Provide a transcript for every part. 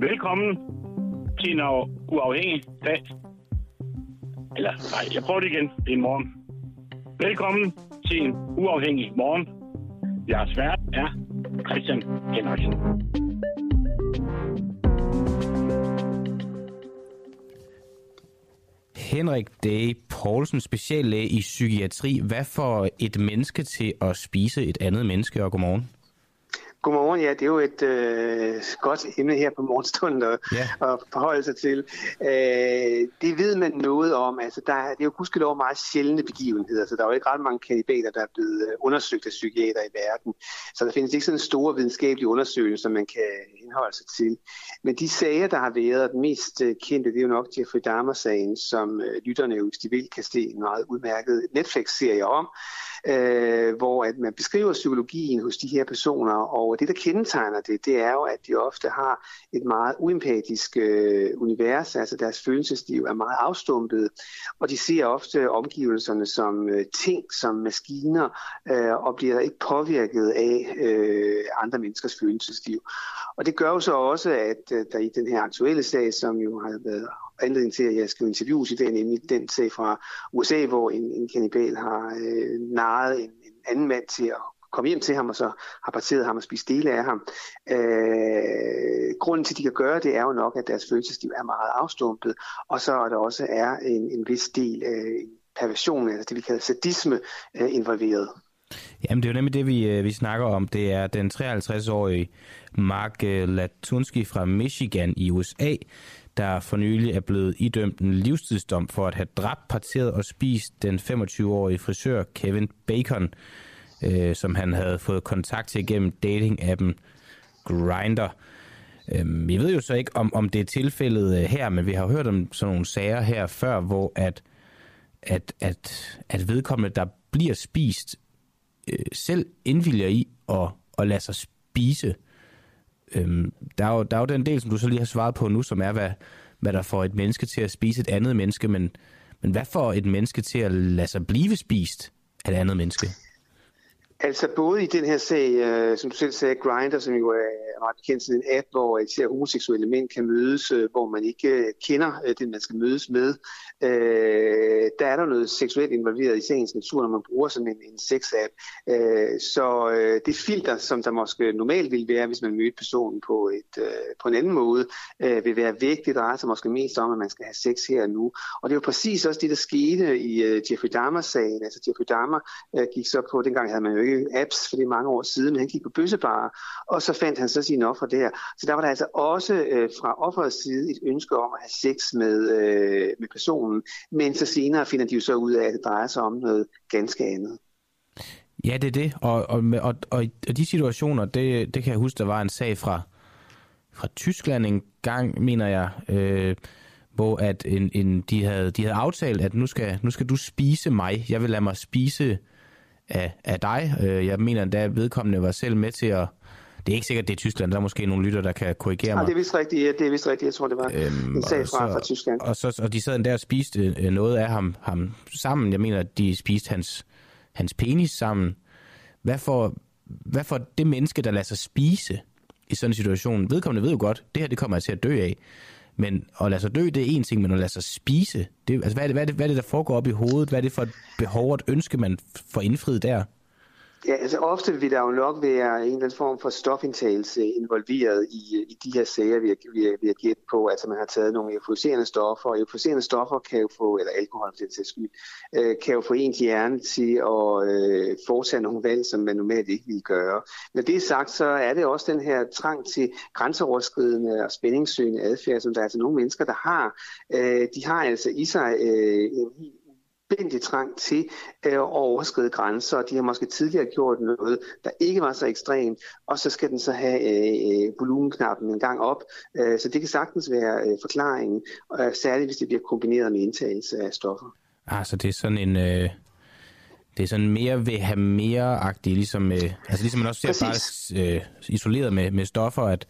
Velkommen til en uafhængig dag. Eller, nej, jeg prøver det igen. Det er en morgen. Velkommen til en uafhængig morgen. Jeres vært er Christian Henriksen. Henrik Day Poulsen, speciallæge i psykiatri. Hvad får et menneske til at spise et andet menneske? Og godmorgen. Godmorgen, ja, det er jo et godt emne her på morgenstunden at forholde sig til. Det ved man noget om. Altså, det er jo gudskelov meget sjældne begivenheder, så der er jo ikke ret mange kandidater, der er blevet undersøgt af psykiater i verden. Så der findes ikke sådan store videnskabelige undersøgelser, man kan henholde sig til. Men de sager, der har været, den mest kendte, det er jo nok Jeffrey Dahmer-sagen, som lytterne jo, hvis de vil, kan se en meget udmærket Netflix-serie om, hvor at man beskriver psykologien hos de her personer, og det, der kendetegner det er jo, at de ofte har et meget uempatisk univers, altså deres følelsesliv er meget afstumpet, og de ser ofte omgivelserne som ting, som maskiner, og bliver ikke påvirket af andre menneskers følelsesliv. Og det gør jo så også, at der i den her aktuelle sag, som jo har været anledning til, at jeg skal interviews i dag, nemlig den sag fra USA, hvor en kannibal har narret en anden mand til at komme hjem til ham, og så har parteret ham og spist dele af ham. Grunden til, at de kan gøre det, er jo nok, at deres følelsesliv er meget afstumpet, og så er der også en vis del perversion, altså det vi kalder sadisme, involveret. Jamen det er jo nemlig det, vi snakker om. Det er den 53-årige Mark Latunski fra Michigan i USA, der for nylig er blevet idømt en livstidsdom for at have dræbt, parteret og spist den 25-årige frisør Kevin Bacon, som han havde fået kontakt til gennem dating-appen Grindr. Vi ved jo så ikke, om det er tilfældet her, men vi har hørt om sådan nogle sager her før, hvor at vedkommende, der bliver spist, selv indvilger i at lade sig spise. Der er jo den del, som du så lige har svaret på nu, som er, hvad der får et menneske til at spise et andet menneske, men hvad får et menneske til at lade sig blive spist af et andet menneske? Altså både i den her sag, som du selv sagde, Grindr, som jo er ret bekendt sådan en app, hvor især homoseksuelle mænd kan mødes, hvor man ikke kender den, man skal mødes med. Der er der noget seksuelt involveret i sagens natur, når man bruger sådan en sex-app. Så det filter, som der måske normalt ville være, hvis man mødte personen på en anden måde, vil være væk. Det drejer sig måske mest om, at man skal have sex her og nu. Og det er jo præcis også det, der skete i Jeffrey Dahmer-sagen. Altså Jeffrey Dahmer gik så på, dengang havde man jo ikke apps, for det er mange år siden, men han gik på bøssebarer, og så fandt han så sine ofre der. Så der var der altså også fra offerets side et ønske om at have sex med personen, men så senere finder de jo så ud af, at det drejer sig om noget ganske andet. Ja, det er det, og de situationer, det kan jeg huske, der var en sag fra Tyskland en gang, mener jeg, hvor at de havde aftalt, at nu skal du spise mig, jeg vil lade mig spise af dig. Jeg mener endda, vedkommende var selv med til at... Det er ikke sikkert, det er Tyskland. Der er måske nogle lytter, der kan korrigere mig. Nej, det er vist rigtigt. Ja, det er vist rigtigt. Jeg tror, det var en sag fra Tyskland. Og de sad endda og spiste noget af ham sammen. Jeg mener, at de spiste hans penis sammen. Hvad for det menneske, der lader sig spise i sådan en situation? Vedkommende ved jo godt, det her det kommer jeg til at dø af. Men at lade sig dø, det er en ting, men at lade sig spise, det, altså hvad er det, der foregår op i hovedet? Hvad er det for et behov og et ønske, man får indfriet der? Ja, altså ofte vil der jo nok være en eller anden form for stofindtagelse involveret i de her sager, vi har gæt på. Altså man har taget nogle euforiserende stoffer, og euforiserende stoffer kan jo få, eller alkohol for den sags skyld, kan jo få ens hjerne til at foretage nogle valg, som man normalt ikke ville gøre. Når det er sagt, så er det også den her trang til grænseoverskridende og spændingssøgende adfærd, som der er altså nogle mennesker, der har. De har altså i sig en bendig trang til at overskride grænser, og de har måske tidligere gjort noget, der ikke var så ekstremt, og så skal den så have volumenknappen en gang op, så det kan sagtens være forklaringen, særligt hvis det bliver kombineret med indtagelse af stoffer. Altså det er sådan en... Det er sådan mere vil have mere-agtigt, ligesom man også ser bare isoleret med stoffer, at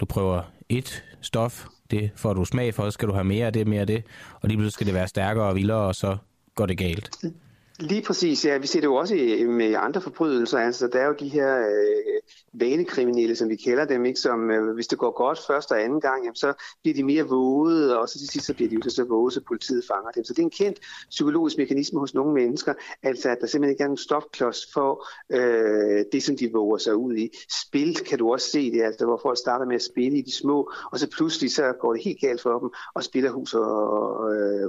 du prøver et stof, det får du smag for, så skal du have mere af det, og lige pludselig skal det være stærkere og vildere, og så går det galt. Lige præcis, ja. Vi ser det jo også med andre forbrydelser. Altså, der er jo de her vanekriminelle, som vi kalder dem, ikke? Som hvis det går godt første og anden gang, jamen, så bliver de mere vågede, og så til sidst så bliver de jo så vågede, så politiet fanger dem. Så det er en kendt psykologisk mekanisme hos nogle mennesker, altså at der simpelthen ikke er en stopklods for det, som de våger sig ud i. Spil kan du også se det, altså hvor folk starter med at spille i de små, og så pludselig så går det helt galt for dem, og spiller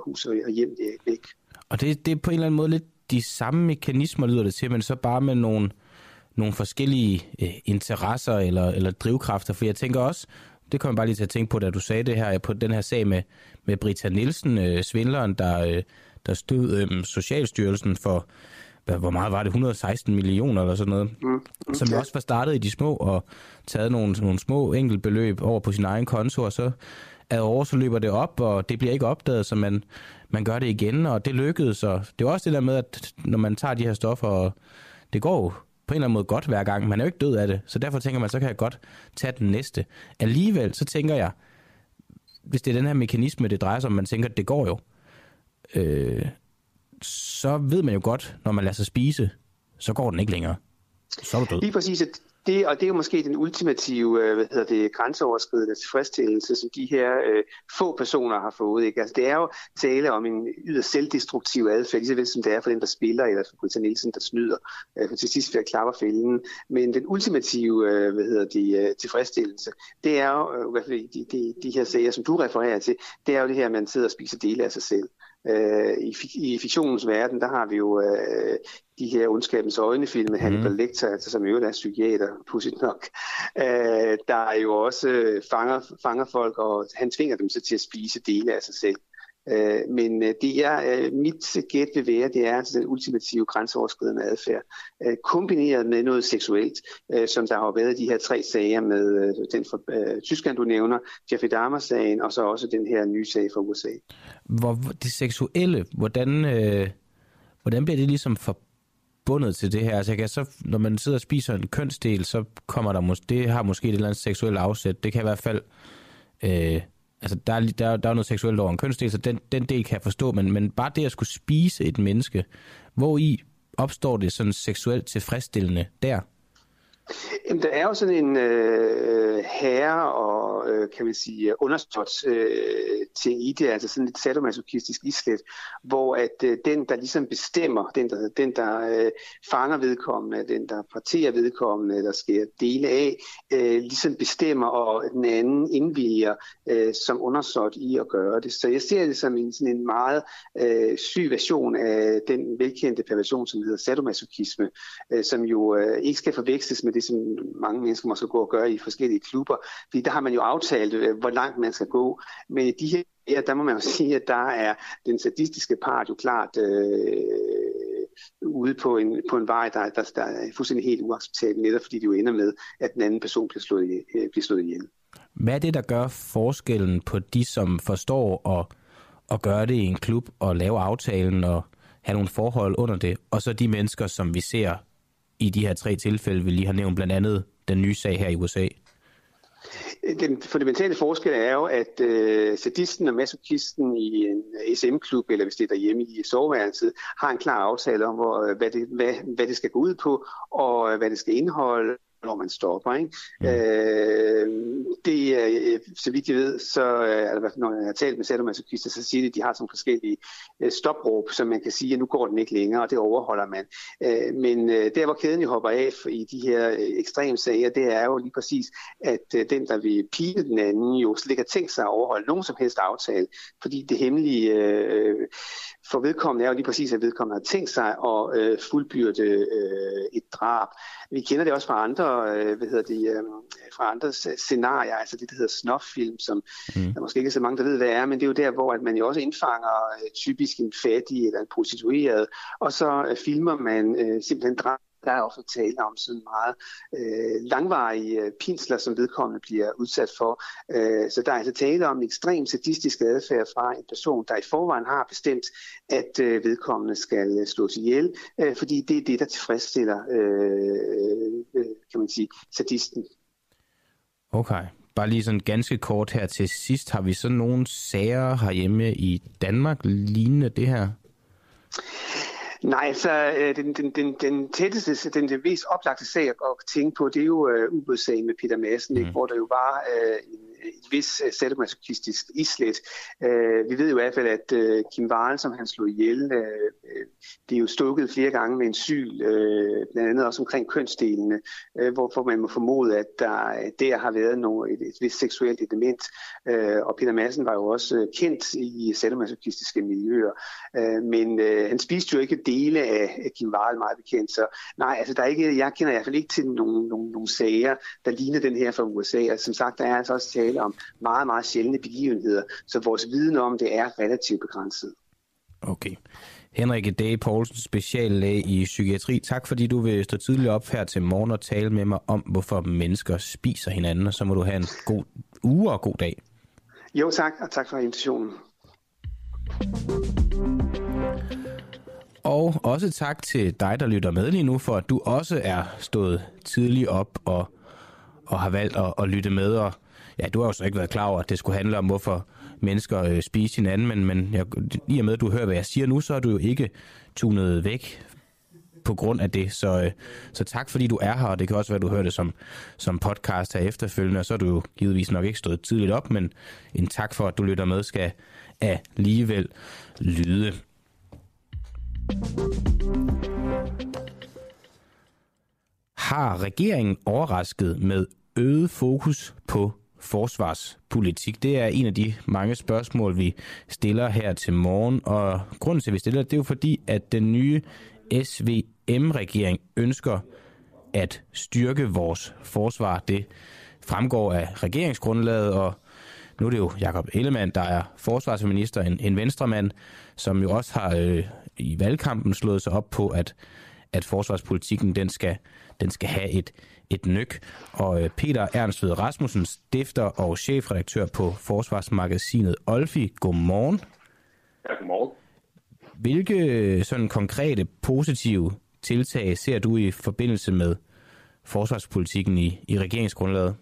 hus og hjem væk. Og det er på en eller anden måde lidt de samme mekanismer, lyder det til, men så bare med nogle forskellige interesser eller drivkræfter. For jeg tænker også, det kom jeg bare lige til at tænke på, da du sagde det her, på den her sag med Britta Nielsen, svindleren, der stod Socialstyrelsen for, hvor meget var det, 116 millioner eller sådan noget, som også var startet i de små og taget nogle små enkeltbeløb over på sin egen konto, og så ad år, så løber det op, og det bliver ikke opdaget, så man gør det igen, og det lykkedes. Og det er også det der med, at når man tager de her stoffer, og det går på en eller anden måde godt hver gang, man er jo ikke død af det, så derfor tænker man, så kan jeg godt tage den næste. Alligevel, så tænker jeg, hvis det er den her mekanisme, det drejer sig om, man tænker, at det går jo, så ved man jo godt, når man lader sig spise, så går den ikke længere. Så er du død. Lige præcis. Og det er jo måske den ultimative, grænseoverskridende tilfredsstillelse, som de her få personer har fået, ikke? Altså, det er jo tale om en yderst selvdestruktiv adfærd, lige så vel som det er for den, der spiller, eller for Britta Nielsen, der snyder, for til sidst for at klapper fælden. Men den ultimative, tilfredsstillelse, det er jo, i hvert fald de her sager, som du refererer til, det er jo det her, man sidder og spiser dele af sig selv. I fiktionens verden, der har vi jo de her ondskabens øjnefilm med Hannibal Lecter, altså, som i øvrigt er psykiater, pudsigt nok, der jo også fanger folk, og han tvinger dem så til at spise dele af sig selv. Men det er mit gæt vil være, det er altså den ultimative grænseoverskridende adfærd, kombineret med noget seksuelt, som der har været i de her tre sager med den fra Tyskland, du nævner, Jeffrey Dahmer-sagen, og så også den her nye sag fra USA. Hvor det seksuelle, hvordan bliver det ligesom forbundet til det her? Altså, når man sidder og spiser en kønsdel, så kommer der det har måske et eller andet seksuelt afsæt. Det kan i hvert fald... Altså, der er noget seksuelt over en kønsdel, så den del kan jeg forstå, men bare det at skulle spise et menneske, hvor i opstår det sådan seksuelt tilfredsstillende der? Jamen, der er jo sådan en herre og, kan man sige, underståts ting i det, altså sådan lidt sadomasochistisk islet, hvor at den, der ligesom bestemmer, den der fanger vedkommende, den, der parterer vedkommende, der sker dele af, ligesom bestemmer, og den anden indvilger som undersåt i at gøre det. Så jeg ser det som sådan en meget syg version af den velkendte perversion, som hedder sadomasochisme, som jo ikke skal forveksles med det, som mange mennesker måske gå og gøre i forskellige klubber, fordi der har man jo aftalt, hvor langt man skal gå. Men i de her, der må man jo sige, at der er den sadistiske part jo klart ude på en vej, der er fuldstændig helt uacceptabel, netop fordi det jo ender med, at den anden person bliver slået ihjel. Hvad er det, der gør forskellen på de, som forstår at gøre det i en klub og lave aftalen og have nogle forhold under det, og så de mennesker, som vi ser i de her tre tilfælde, vi lige har nævnt, blandt andet den nye sag her i USA? Den fundamentale forskel er jo, at sadisten og masochisten i en SM-klub, eller hvis det er derhjemme i soveværelset, har en klar aftale om, hvad det skal gå ud på, og hvad det skal indeholde, når man stopper, ikke? Så vidt jeg ved, så når jeg har talt med sadomasochister, så siger de, at de har sådan forskellige stopråb, som man kan sige, at nu går den ikke længere, og det overholder man. Men der, hvor kæden jo hopper af i de her ekstreme sager, det er jo lige præcis, at den, der vil pine den anden, jo slet ikke har tænkt sig at overholde nogen som helst aftale, fordi det hemmelige for vedkommende er jo lige præcis, at vedkommende har tænkt sig at fuldbyrde et drab. Vi kender det også fra andre scenarier, altså det, der hedder snuffilm, som der måske ikke er så mange, der ved, hvad det er, men det er jo der, hvor at man jo også indfanger typisk en fattig eller en prostitueret, og så filmer man simpelthen drab. Der er også tale om sådan meget langvarige pinsler, som vedkommende bliver udsat for. Så der er altså tale om en ekstrem sadistisk adfærd fra en person, der i forvejen har bestemt, at vedkommende skal slås ihjel, fordi det er det, der tilfredsstiller, kan man sige, sadisten. Okay. Bare lige sådan ganske kort her til sidst. Har vi så nogle sager herhjemme i Danmark lignende det her? Nej, så den mest oplagte sag at tænke på, det er jo ubådssagen med Peter Madsen, ikke? Hvor der jo var en vis sadomasochistisk islet. Vi ved jo i hvert fald, at Kim Wall, som han slog ihjel, det er jo stukket flere gange med en syl, blandt andet også omkring kønsdelene, hvorfor man må formode, at der har været et vist seksuelt element. Og Peter Madsen var jo også kendt i sadomasochistiske miljøer, men han spiste jo ikke dele af Kim Wall meget bekendt. Så nej, altså der er ikke, jeg kender i hvert fald ikke til nogle sager, der ligner den her fra USA. Og som sagt, der er altså også tale om meget, meget sjældne begivenheder, så vores viden om det er relativt begrænset. Okay. Henrik Day Poulsen, speciallæge i psykiatri. Tak fordi du vil stå tidligt op her til morgen og tale med mig om, hvorfor mennesker spiser hinanden, og så må du have en god uge og god dag. Jo tak, og tak for invitationen. Og også tak til dig, der lytter med lige nu, for at du også er stået tidligt op og har valgt at lytte med. Og ja, du har jo så ikke været klar over, at det skulle handle om, hvorfor mennesker spiser hinanden, men lige med, at du hører, hvad jeg siger nu, så er du jo ikke tunet væk på grund af det. Så tak, fordi du er her, og det kan også være, at du hører det som podcast her efterfølgende, og så er du jo givetvis nok ikke stået tidligt op, men en tak for, at du lytter med, skal alligevel lyde. Har regeringen overrasket med øget fokus på forsvarspolitik? Det er en af de mange spørgsmål, vi stiller her til morgen, og grunden til, at vi stiller det, er jo fordi, at den nye SVM-regering ønsker at styrke vores forsvar. Det fremgår af regeringsgrundlaget, og nu er det jo Jakob Ellemann, der er forsvarsminister, en venstremand, som jo også har i valgkampen slået sig op på, at forsvarspolitikken den skal have et nøk. Og Peter Ernstved Rasmussen, stifter og chefredaktør på Forsvarsmagasinet Olfi. Godmorgen. Ja, godmorgen. Hvilke sådan konkrete positive tiltag ser du i forbindelse med forsvarspolitikken i regeringsgrundlaget?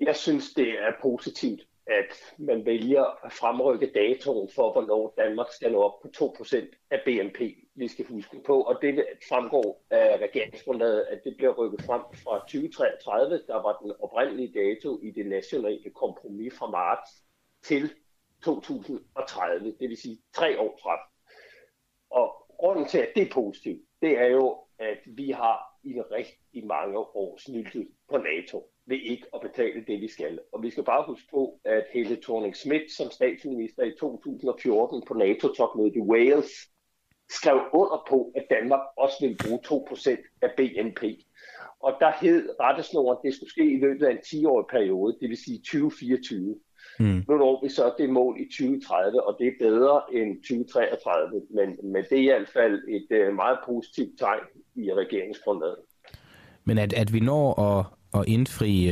Jeg synes, det er positivt, at man vælger at fremrykke datoen for, hvornår Danmark skal nå op på 2% af BNP. Vi skal huske på, og det fremgår af regeringsgrundlaget, at det bliver rykket frem fra 2033, der var den oprindelige dato i det nationale kompromis fra marts, til 2030, det vil sige 3 år frem. Og grunden til, at det er positivt, det er jo, at vi har i rigtig mange år snyltet på NATO ved ikke at betale det, vi skal. Og vi skal bare huske på, at Helle Thorning-Schmidt som statsminister i 2014 på NATO-topmødet i Wales skrev under på, at Danmark også ville bruge 2% af BNP. Og der hed rettesnoren, at det skulle ske i løbet af en 10-årig periode, det vil sige 2024. Nu når vi så det mål i 2030, og det er bedre end 2033, men det er i hvert fald et meget positivt tegn i regeringsgrundlaget. Men at vi når at indfri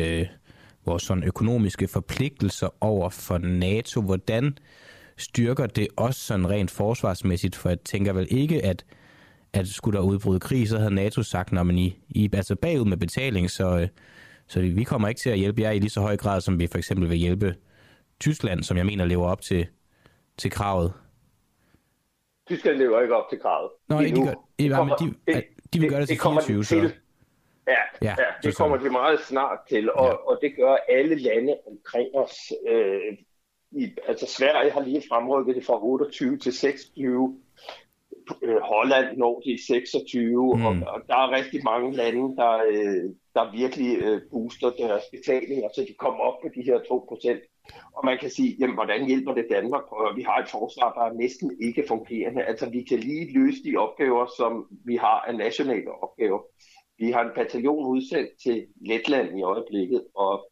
vores sådan økonomiske forpligtelser over for NATO, hvordan styrker det også sådan rent forsvarsmæssigt? For jeg tænker vel ikke, at skulle der udbryde krig, så havde NATO sagt, at I er altså bagud med betaling, så vi kommer ikke til at hjælpe jer i lige så høj grad, som vi for eksempel vil hjælpe Tyskland, som jeg mener lever op til kravet. Tyskland lever ikke op til kravet. Nå, de gør, de vil gøre det til 24, så. Ja, det kommer de meget snart til, og det gør alle lande omkring os. Altså Sverige har lige fremrykket det fra 28 til 26. Holland når de 26, og der er rigtig mange lande, der virkelig booster deres betalinger, så de kommer op på de her 2%. Og man kan sige, jamen, hvordan hjælper det Danmark? Vi har et forsvar, der er næsten ikke fungerende. Altså, vi kan lige løse de opgaver, som vi har af nationale opgaver. Vi har en bataljon udsendt til Letland i øjeblikket, og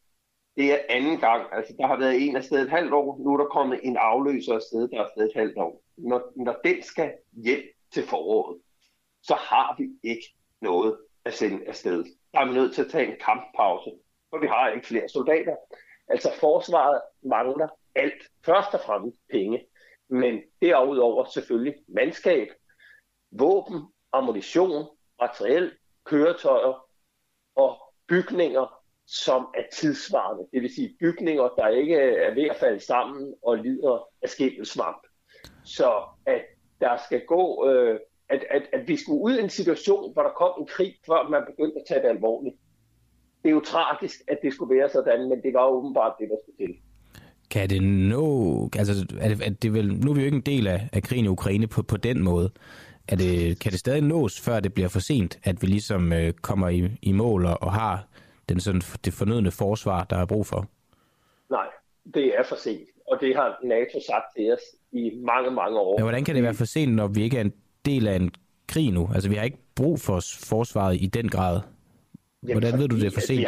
det er anden gang. Altså, der har været en afsted et halvt år, nu er der kommet en afløser afsted, der er afsted et halvt år. Når den skal hjem til foråret, så har vi ikke noget at sende afsted. Der er vi nødt til at tage en kamppause, for vi har ikke flere soldater. Altså, forsvaret mangler alt. Først og fremmest penge, men derudover selvfølgelig mandskab, våben, ammunition, materiel, køretøjer og bygninger, som er tidsvarende. Det vil sige bygninger, der ikke er ved at falde sammen og lider af skimmelsvamp. Så at der skal gå, at vi skulle ud i en situation, hvor der kom en krig, før man begyndte at tage det alvorligt. Det er jo tragisk, at det skulle være sådan, men det var åbenbart det, der skulle til. Kan det nå... Altså, er det vel, nu er vi jo ikke en del af krigen i Ukraine på den måde. Kan det stadig nås, før det bliver for sent, at vi ligesom kommer i mål og har det fornødne forsvar, der er brug for? Nej, det er for sent. Og det har NATO sagt til os i mange, mange år. Men hvordan kan det være for sent, når vi ikke er en del af en krig nu? Altså, vi har ikke brug for forsvaret i den grad. Hvordan ved du, det er for sent?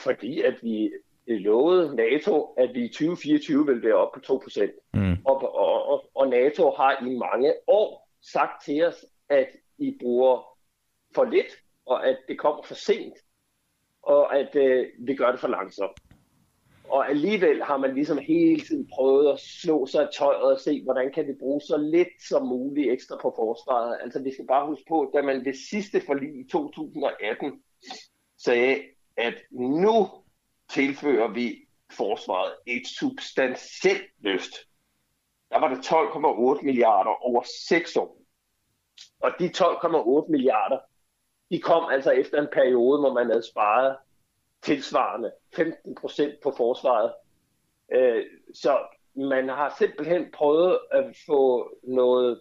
Fordi at vi lovede NATO, at vi i 2024 ville være oppe på 2%. Mm. Og NATO har i mange år sagt til os, at I bruger for lidt, og at det kommer for sent, og at vi gør det for langsomt. Og alligevel har man ligesom hele tiden prøvet at slå sig i tøjet og se, hvordan kan vi bruge så lidt som muligt ekstra på forsvaret. Altså vi skal bare huske på, da man ved sidste forlig i 2018 sagde, at nu tilfører vi forsvaret et substantielt løft. Der var det 12,8 milliarder over 6 år. Og de 12,8 milliarder, de kom altså efter en periode, hvor man havde sparet tilsvarende 15% på forsvaret. Så man har simpelthen prøvet at få noget,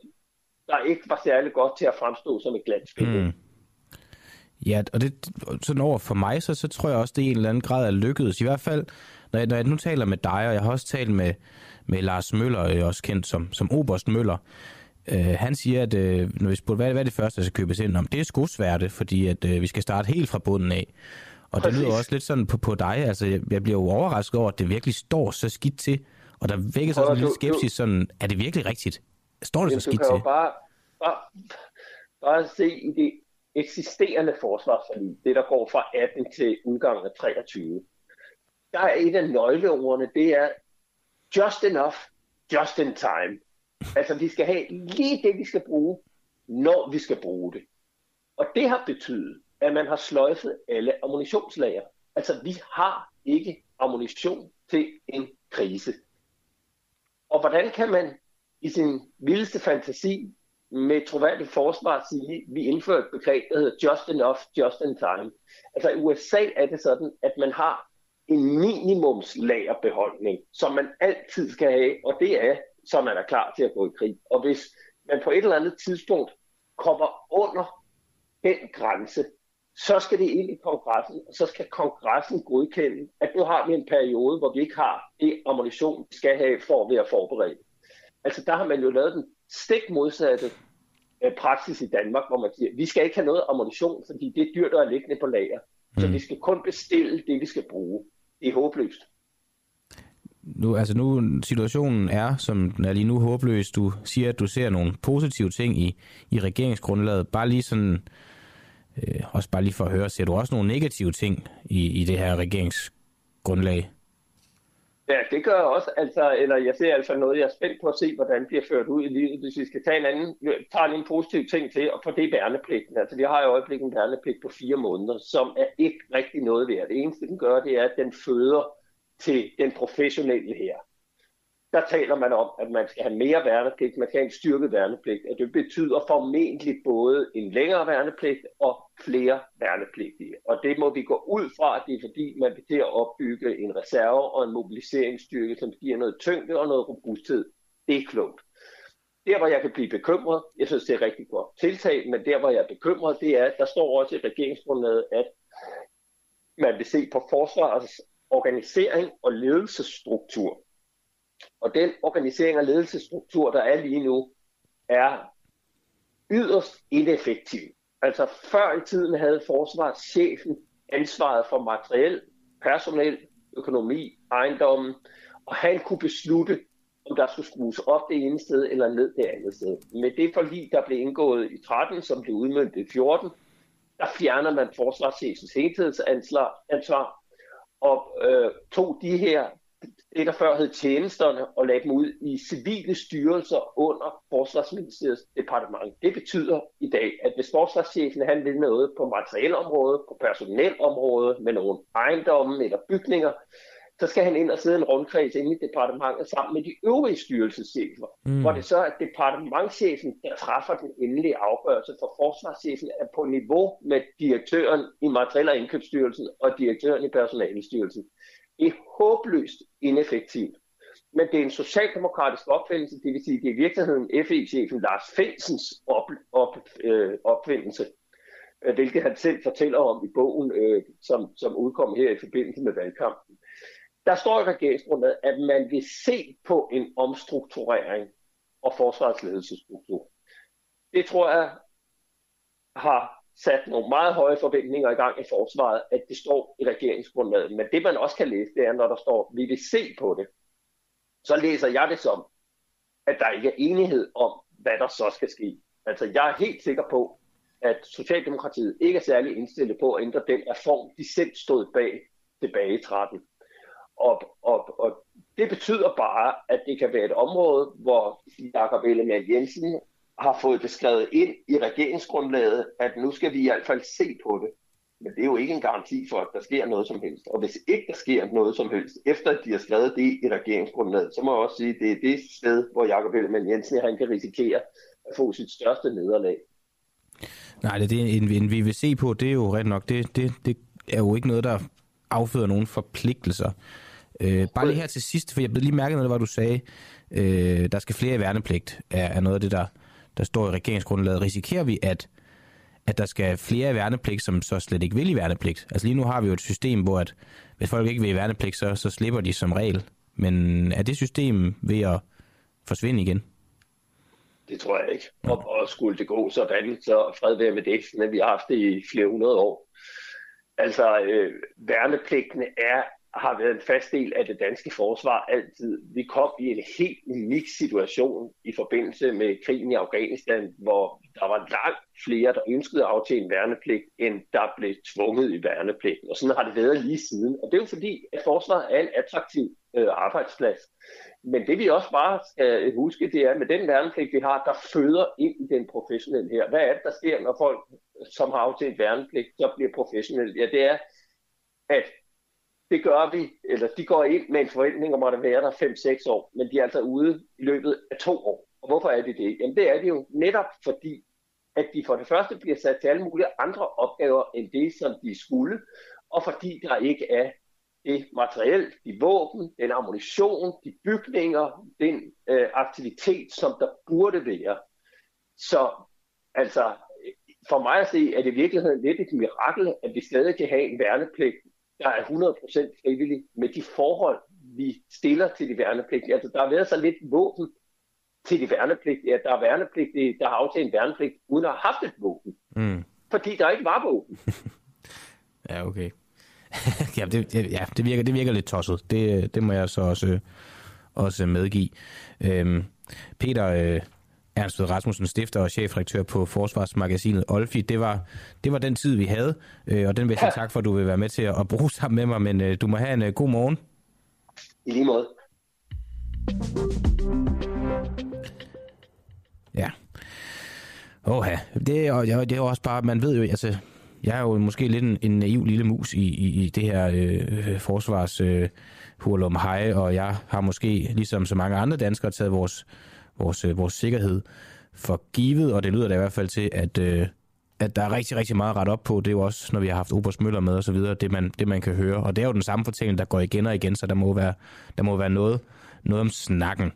der ikke var særlig godt til at fremstå som et glansbillede. Mm. Ja, og det sådan over for mig, så tror jeg også, det i en eller anden grad er lykkedes. I hvert fald, når jeg nu taler med dig, og jeg har også talt med Lars Møller, også kendt som Oberst Møller. Han siger, at når vi spurgte, hvad er det første, der skal købes ind om? Det er skosværte, fordi at, vi skal starte helt fra bunden af. Og det lyder også lidt sådan på dig, altså jeg bliver jo overrasket over, at det virkelig står så skidt til, og der vækker sådan en lille skepsis, sådan, er det virkelig rigtigt? Står det så skidt til? Du kan jo bare se i det eksisterende forsvarsforlig, det der går fra 18 til udgangen af 23. Der er et af nøgleordene, det er just enough, just in time. Altså vi skal have lige det, vi skal bruge, når vi skal bruge det. Og det har betydet, at man har sløjfet alle ammunitionslager. Altså, vi har ikke ammunition til en krise. Og hvordan kan man i sin vildeste fantasi med troværdigt forsvar sige, vi indfører et begreb, der hedder just enough, just in time? Altså, i USA er det sådan, at man har en minimumslagerbeholdning, som man altid skal have, og det er, så man er klar til at gå i krig. Og hvis man på et eller andet tidspunkt kommer under den grænse, så skal det ind i kongressen, og så skal kongressen godkende, at nu har vi en periode, hvor vi ikke har det ammunition, vi skal have for at være forberedt. Altså der har man jo lavet den stik modsatte praksis i Danmark, hvor man siger, vi skal ikke have noget ammunition, fordi det er dyrt, der er liggende på lager. Så vi skal kun bestille det, vi skal bruge. Det er håbløst. Nu situationen er, som den er lige nu, håbløs. Du siger, at du ser nogle positive ting i regeringsgrundlaget. Bare lige sådan, også bare lige for at høre, ser du også nogle negative ting i det her regeringsgrundlag? Ja, det gør jeg også. Jeg ser noget, jeg er spændt på at se, hvordan det bliver ført ud i livet. Hvis vi skal tage en positiv ting til, og for det er værnepligten. Altså, vi har i øjeblikket en værnepligt på 4 måneder, som er ikke rigtig noget værd. Det eneste, den gør, det er, at den føder til den professionelle her. Der taler man om, at man skal have mere værnepligt, man skal have en styrket værnepligt, og det betyder formentlig både en længere værnepligt og flere værnepligtige. Og det må vi gå ud fra, at det er fordi, man vil til at opbygge en reserve og en mobiliseringsstyrke, som giver noget tyngde og noget robusthed. Det er klogt. Der, hvor jeg kan blive bekymret, jeg synes, det er rigtig godt tiltag, men der, hvor jeg er bekymret, det er, at der står også i regeringsgrundlaget, at man vil se på forsvarets organisering og ledelsesstruktur. Og den organisering og ledelsesstruktur, der er lige nu, er yderst ineffektiv. Altså før i tiden havde forsvarschefen ansvaret for materiel, personel, økonomi, ejendommen, og han kunne beslutte, om der skulle skrues op det ene sted eller ned det andet sted. Med det forlig, der blev indgået i 13, som blev udmøntet i 14, der fjerner man forsvarschefens helhedsansvar, og tog de her, det der før hed tjenesterne, og lagde dem ud i civile styrelser under Forsvarsministeriets departement. Det betyder i dag, at hvis forsvarschefen han vil noget på materielområdet, på personelområdet, med nogle ejendomme eller bygninger, så skal han ind og sidde i en rundkreds inde i departementet sammen med de øvrige styrelseschefer, hvor det så er departementschefen, der træffer den endelige afgørelse, for forsvarschefen er på niveau med direktøren i Materiel- og Indkøbsstyrelsen og direktøren i Personalestyrelsen. Det er håbløst ineffektivt. Men det er en socialdemokratisk opfindelse, det vil sige, det er i virkeligheden FE-chefen Lars Finsens opfindelse, hvilket han selv fortæller om i bogen, som udkom her i forbindelse med valgkampen. Der står i regeringsgrundlaget, at man vil se på en omstrukturering og forsvarsledelsesstruktur. Det tror jeg har sat nogle meget høje forventninger i gang i forsvaret, at det står i regeringsgrundlaget. Men det man også kan læse, det er, når der står, vi vil se på det. Så læser jeg det som, at der ikke er enighed om, hvad der så skal ske. Altså jeg er helt sikker på, at Socialdemokratiet ikke er særlig indstillet på at ændre den reform, de selv stod bag tilbage i 13. Og det betyder bare, at det kan være et område, hvor Jakob Ellemann-Jensen har fået det skrevet ind i regeringsgrundlaget, at nu skal vi i hvert fald se på det. Men det er jo ikke en garanti for, at der sker noget som helst. Og hvis ikke der sker noget som helst, efter at de har skrevet det i regeringsgrundlaget, så må jeg også sige, at det er det sted, hvor Jakob Ellemann-Jensen han kan risikere at få sit største nederlag. Nej, det er en vi vil se på, det er jo ret nok. Det er jo ikke noget, der afføder nogen forpligtelser. Bare lige her til sidst, for jeg blev lige mærket noget, hvad du sagde. Der skal flere i værnepligt, er noget af det, der står i regeringsgrundlaget. Risikerer vi, at der skal flere i værnepligt, som så slet ikke vil i værnepligt? Altså lige nu har vi jo et system, hvor at, hvis folk ikke vil i værnepligt, så slipper de som regel. Men er det system ved at forsvinde igen? Det tror jeg ikke. Og skulle det gå sådan, så fred være med det, men vi har haft det i flere hundrede år. Altså, værnepligten har været en fast del af det danske forsvar altid. Vi kom i en helt unik situation i forbindelse med krigen i Afghanistan, hvor der var langt flere, der ønskede at aftjene værnepligt, end der blev tvunget i værnepligten. Og sådan har det været lige siden. Og det er jo fordi, at forsvaret er en attraktiv arbejdsplads. Men det vi også bare skal huske, det er, at med den værnepligt, vi har, der føder ind i den professionelle her. Hvad er det, der sker, når folk, som har aftjent værnepligt, så bliver professionelle? Ja, det er, at det gør vi, eller de går ind med en forventning om at være der 5-6 år, men de er altså ude i løbet af 2 år. Og hvorfor er de det? Jamen det er de jo netop fordi, at de for det første bliver sat til alle mulige andre opgaver end det, som de skulle, og fordi der ikke er det materiel, de våben, den ammunition, de bygninger, den aktivitet, som der burde være. Så altså, for mig at se, er det i virkeligheden lidt et mirakel, at vi stadig kan have en værnepligt, der er 100% frivillig med de forhold, vi stiller til de værnepligtige. Altså, der har været så lidt våben til de værnepligtige, at der er værnepligtige, der har aftalt en værnepligt, uden at have haft et våben. Fordi der ikke var våben. Ja, okay. Det virker lidt tosset. Det må jeg så også medgive. Peter Ernst Rasmussen, stifter og chefredaktør på Forsvarsmagasinet Olfi. Det var den tid, vi havde, og den vil jeg tak for, at du vil være med til at bruge sammen med mig, men du må have en god morgen. I lige måde. Ja. Det er også bare, man ved jo, altså, jeg er jo måske lidt en naiv lille mus i det her forsvars hurlumhej, og jeg har måske, ligesom så mange andre danskere, taget vores sikkerhed for givet, og det lyder da i hvert fald til, at der er rigtig, rigtig meget ret op på. Det er jo også, når vi har haft Oberst Møller med og så videre, det man kan høre. Og det er jo den samme fortælling, der går igen og igen, så der må være noget om snakken.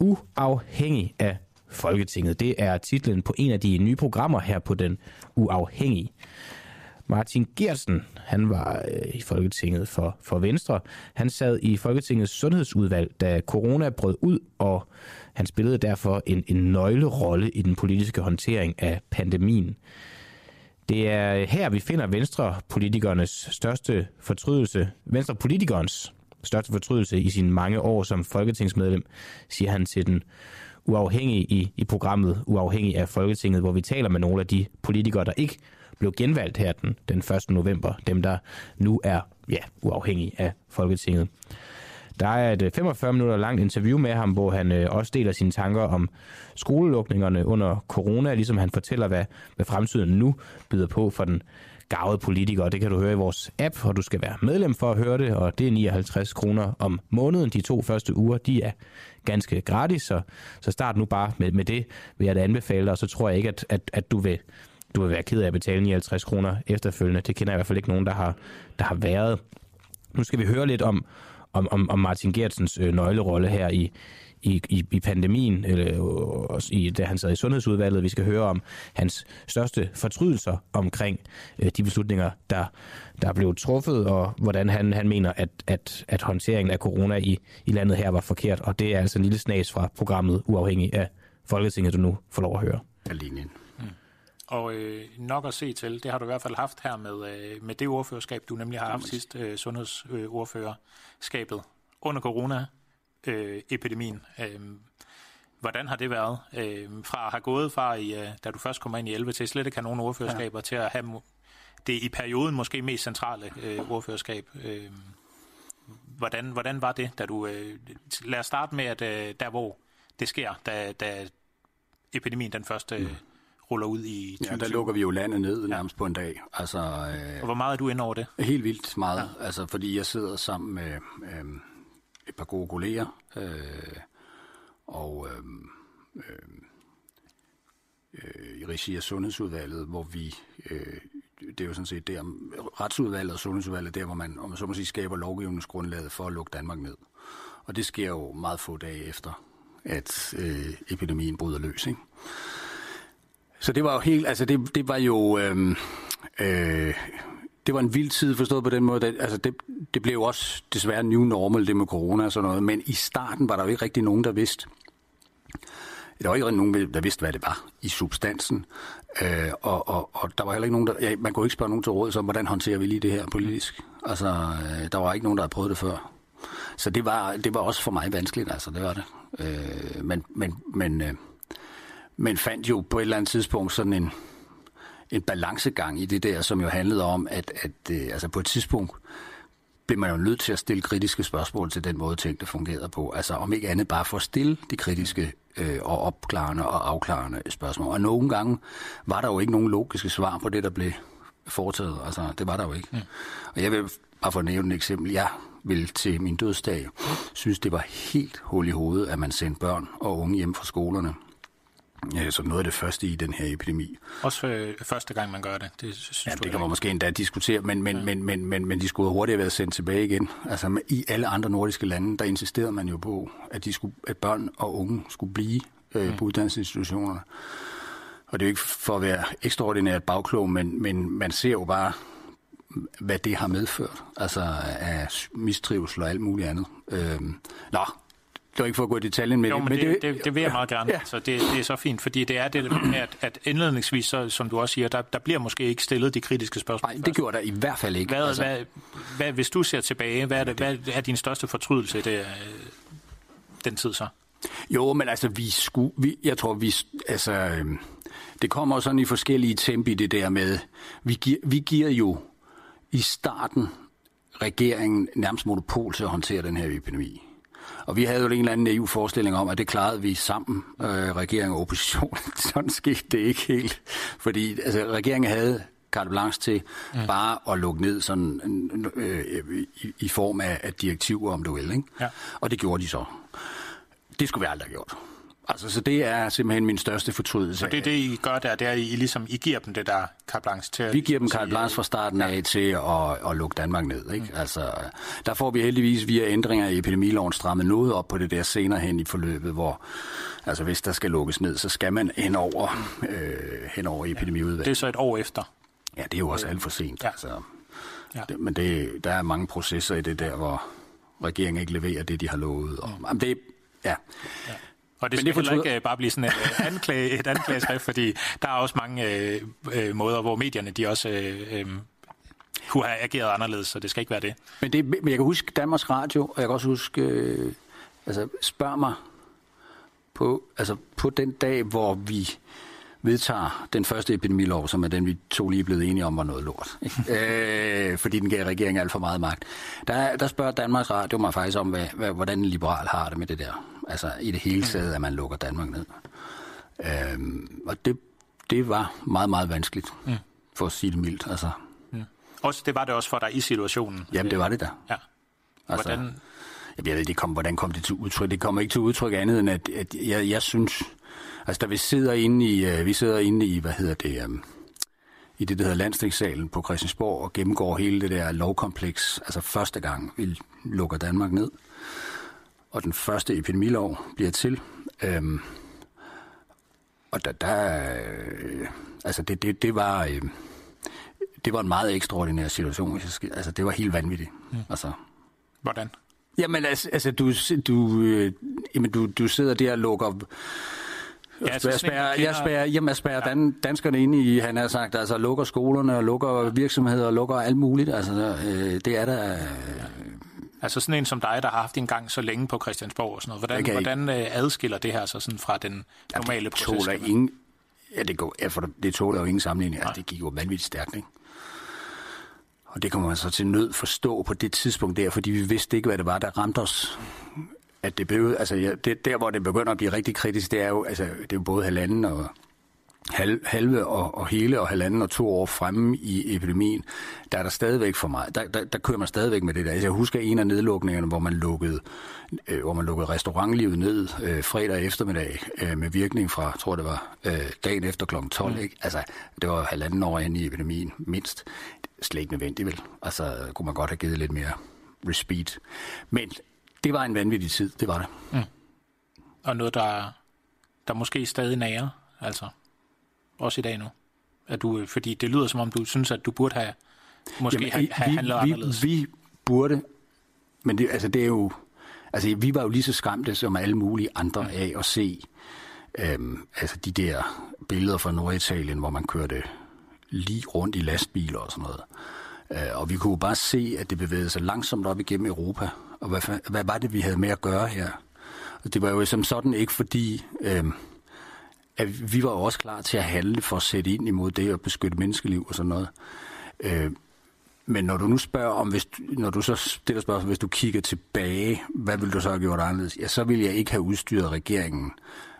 Uafhængig af Folketinget. Det er titlen på en af de nye programmer her på Den Uafhængige. Martin Geertsen, han var i Folketinget for Venstre. Han sad i Folketingets sundhedsudvalg, da corona brød ud, og han spillede derfor en nøglerolle i den politiske håndtering af pandemien. Det er her, vi finder Venstrepolitikernes største fortrydelse i sine mange år som folketingsmedlem, siger han til Den Uafhængige i programmet Uafhængig af Folketinget, hvor vi taler med nogle af de politikere, der ikke blev genvalgt her den 1. november. Dem, der nu er uafhængige af Folketinget. Der er et 45 minutter langt interview med ham, hvor han også deler sine tanker om skolelukningerne under corona, ligesom han fortæller, hvad fremtiden nu byder på for den garvede politiker. Det kan du høre i vores app, og du skal være medlem for at høre det, og det er 59 kroner om måneden. De 2 første uger, de er ganske gratis, så start nu bare med det, vil jeg da anbefale dig, og så tror jeg ikke, at du vil være ked af at betale 59 kroner efterfølgende. Det kender jeg i hvert fald ikke nogen, der har været. Nu skal vi høre lidt om Martin Geertsens nøglerolle her i pandemien, da han sad i sundhedsudvalget. Vi skal høre om hans største fortrydelser omkring de beslutninger, der blev truffet, og hvordan han mener, at håndteringen af corona i landet her var forkert. Og det er altså en lille snas fra programmet Uafhængig af Folketinget, du nu får lov at høre. Linjen. Og nok at se til, det har du i hvert fald haft her med det ordførerskab, du nemlig har haft sidst, sundhedsordførerskabet under coronaepidemien. Hvordan har det været? Fra at have gået fra, da du først kom ind i 11, til slet ikke have nogen ordførerskaber, til at have det i perioden måske mest centrale ordførerskab. Hvordan var det, da du... lad os starte med, at der hvor det sker, da epidemien den første... ruller ud i 2020. Ja, der lukker vi jo landet ned nærmest på en dag. Altså, og hvor meget er du inde over det? Helt vildt meget, altså, fordi jeg sidder sammen med et par gode kolleger, og i regi af sundhedsudvalget, hvor vi, det er jo sådan set der, retsudvalget og sundhedsudvalget, der hvor man, om man så må sige, skaber lovgivningsgrundlaget for at lukke Danmark ned. Og det sker jo meget få dage efter, at epidemien bryder løs, ikke? Så det var jo helt, altså det var jo, det var en vild tid forstået på den måde, at, altså det blev jo også desværre new normal, det med corona og sådan noget, men i starten var der jo ikke rigtig nogen, der vidste. Der var ikke nogen, der vidste, hvad det var i substansen, og der var heller ikke nogen, man kunne ikke spørge nogen til råd, så hvordan håndterer vi lige det her politisk? Altså, der var ikke nogen, der havde prøvet det før. Så det var også for mig vanskeligt, altså, det var det. Men fandt jo på et eller andet tidspunkt sådan en balancegang i det der, som jo handlede om, at altså på et tidspunkt blev man jo nødt til at stille kritiske spørgsmål til den måde, ting der fungerede på. Altså om ikke andet bare for at stille de kritiske og opklarende og afklarende spørgsmål. Og nogle gange var der jo ikke nogen logiske svar på det, der blev foretaget. Altså det var der jo ikke. Mm. Og jeg vil bare for at nævne et eksempel. Jeg ville til min dødsdag synes, det var helt hul i hovedet, at man sendte børn og unge hjem fra skolerne. Ja, så noget af det første i den her epidemi. Også første gang, man gør det. Det synes ja, det kan man måske endda diskutere, men de skulle hurtigt have været sendt tilbage igen. Altså i alle andre nordiske lande, der insisterede man jo på, at, at børn og unge skulle blive på uddannelsesinstitutionerne. Og det er jo ikke for at være ekstraordinært bagklog, men man ser jo bare, hvad det har medført. Altså af mistrivsel og alt muligt andet. Nå. Det er ikke for at gå i detaljen med det vil jeg meget gerne. Ja. Så det er så fint, fordi det er det med, at indledningsvis, så, som du også siger, der bliver måske ikke stillet de kritiske spørgsmål. Nej, det gjorde der i hvert fald ikke. Hvad, hvis du ser tilbage, hvad er din største fortrydelse den tid så? Jo, men altså, jeg tror, det kommer sådan i forskellige tempi, det der med, vi giver jo i starten regeringen nærmest monopol til at håndtere den her epidemi. Og vi havde jo en eller anden naiv forestilling om, at det klarede vi sammen, regering og opposition. Sådan skete det ikke helt. Fordi altså, regeringen havde carte blanche til bare at lukke ned sådan, i form af direktiver, om du vil. Ikke? Ja. Og det gjorde de så. Det skulle vi aldrig have gjort. Altså, så det er simpelthen min største fortrydelse. Så det, I gør der, det er, I giver dem det der carte blanche til? Vi giver dem carte blanche fra starten af til at lukke Danmark ned, ikke? Mm. Altså, der får vi heldigvis via ændringer i epidemiloven strammet noget op på det der senere hen i forløbet, hvor altså, hvis der skal lukkes ned, så skal man hen over epidemiudvalget. Det er så et år efter? Ja, det er jo også alt for sent. Ja. Altså. Ja. Men der er mange processer i det der, hvor regeringen ikke leverer det, de har lovet. Og det, ja. Ja. Og det skal heller ikke bare blive sådan et anklageskrift, fordi der er også mange måder, hvor medierne de også kunne have ageret anderledes, så det skal ikke være det. Men jeg kan huske Danmarks Radio, og jeg kan også huske, spørg mig på den dag, hvor vi vedtager den første epidemilov, som er den, vi to lige blevet enige om, var noget lort. Fordi den gav regeringen alt for meget magt. Der spørger Danmarks Radio mig faktisk om, hvordan en liberal har det med det der. Altså i det hele taget, at man lukker Danmark ned. Og det var meget, meget vanskeligt, for at sige det mildt. Altså. Ja. Også, det var det også for dig i situationen? Jamen, det var det da. Ja. Altså, jeg ved ikke, hvordan kom det til udtryk? Det kommer ikke til udtryk andet, end at jeg synes... Altså, da vi sidder inde i, i det, der hedder Landstingssalen på Christiansborg, og gennemgår hele det der lovkompleks, altså første gang, vi lukker Danmark ned, og den første epidemilov bliver til. Og altså, det var en meget ekstraordinær situation. Altså, det var helt vanvittigt. Mm. Altså. Hvordan? Jamen, altså du sidder der og lukker... Jeg spærrer danskerne inde i, han har sagt, altså lukker skolerne og lukker virksomheder og lukker alt muligt. Altså, det er der... Altså sådan en som dig, der har haft en gang så længe på Christiansborg og sådan noget. Hvordan adskiller det her så sådan fra den normale proces? Det tåler jo ingen sammenligning. Altså, det gik jo vanvittigt stærkt, ikke? Og det kommer man så til nød forstå på det tidspunkt der, fordi vi vidste ikke, hvad det var, der ramte os. At det blev, altså det, der, hvor det begynder at blive rigtig kritisk, det er jo, altså, det er jo både halve og hele og halvanden og 2 år fremme i epidemien, der er der stadigvæk for meget. Der kører man stadigvæk med det der. Altså, jeg husker en af nedlukningerne, hvor man lukkede restaurantlivet ned fredag eftermiddag med virkning fra, tror det var, dagen efter kl. 12. Mm. Ikke? Altså, det var 1,5 år inde i epidemien, mindst. Slet ikke nødvendigt, vel? Altså, kunne man godt have givet lidt mere respite. Men det var en vanvittig tid, det var det. Mm. Og noget, der måske stadig nærer, altså også i dag nu. Fordi det lyder som om, du synes, at du burde have handlet anderledes. Vi burde, men det er jo... Altså, vi var jo lige så skræmte som alle mulige andre af at se de der billeder fra Norditalien, hvor man kørte lige rundt i lastbiler og sådan noget. Og vi kunne jo bare se, at det bevægede sig langsomt op igennem Europa. Og hvad var det, vi havde med at gøre her? Og det var jo som sådan ikke, fordi at vi var jo også klar til at handle for at sætte ind imod det og beskytte menneskeliv og sådan noget. Men når du nu spørger om, når du så stiller spørgsmål, hvis du kigger tilbage, hvad ville du så have gjort anderledes? Ja, så ville jeg ikke have udstyret regeringen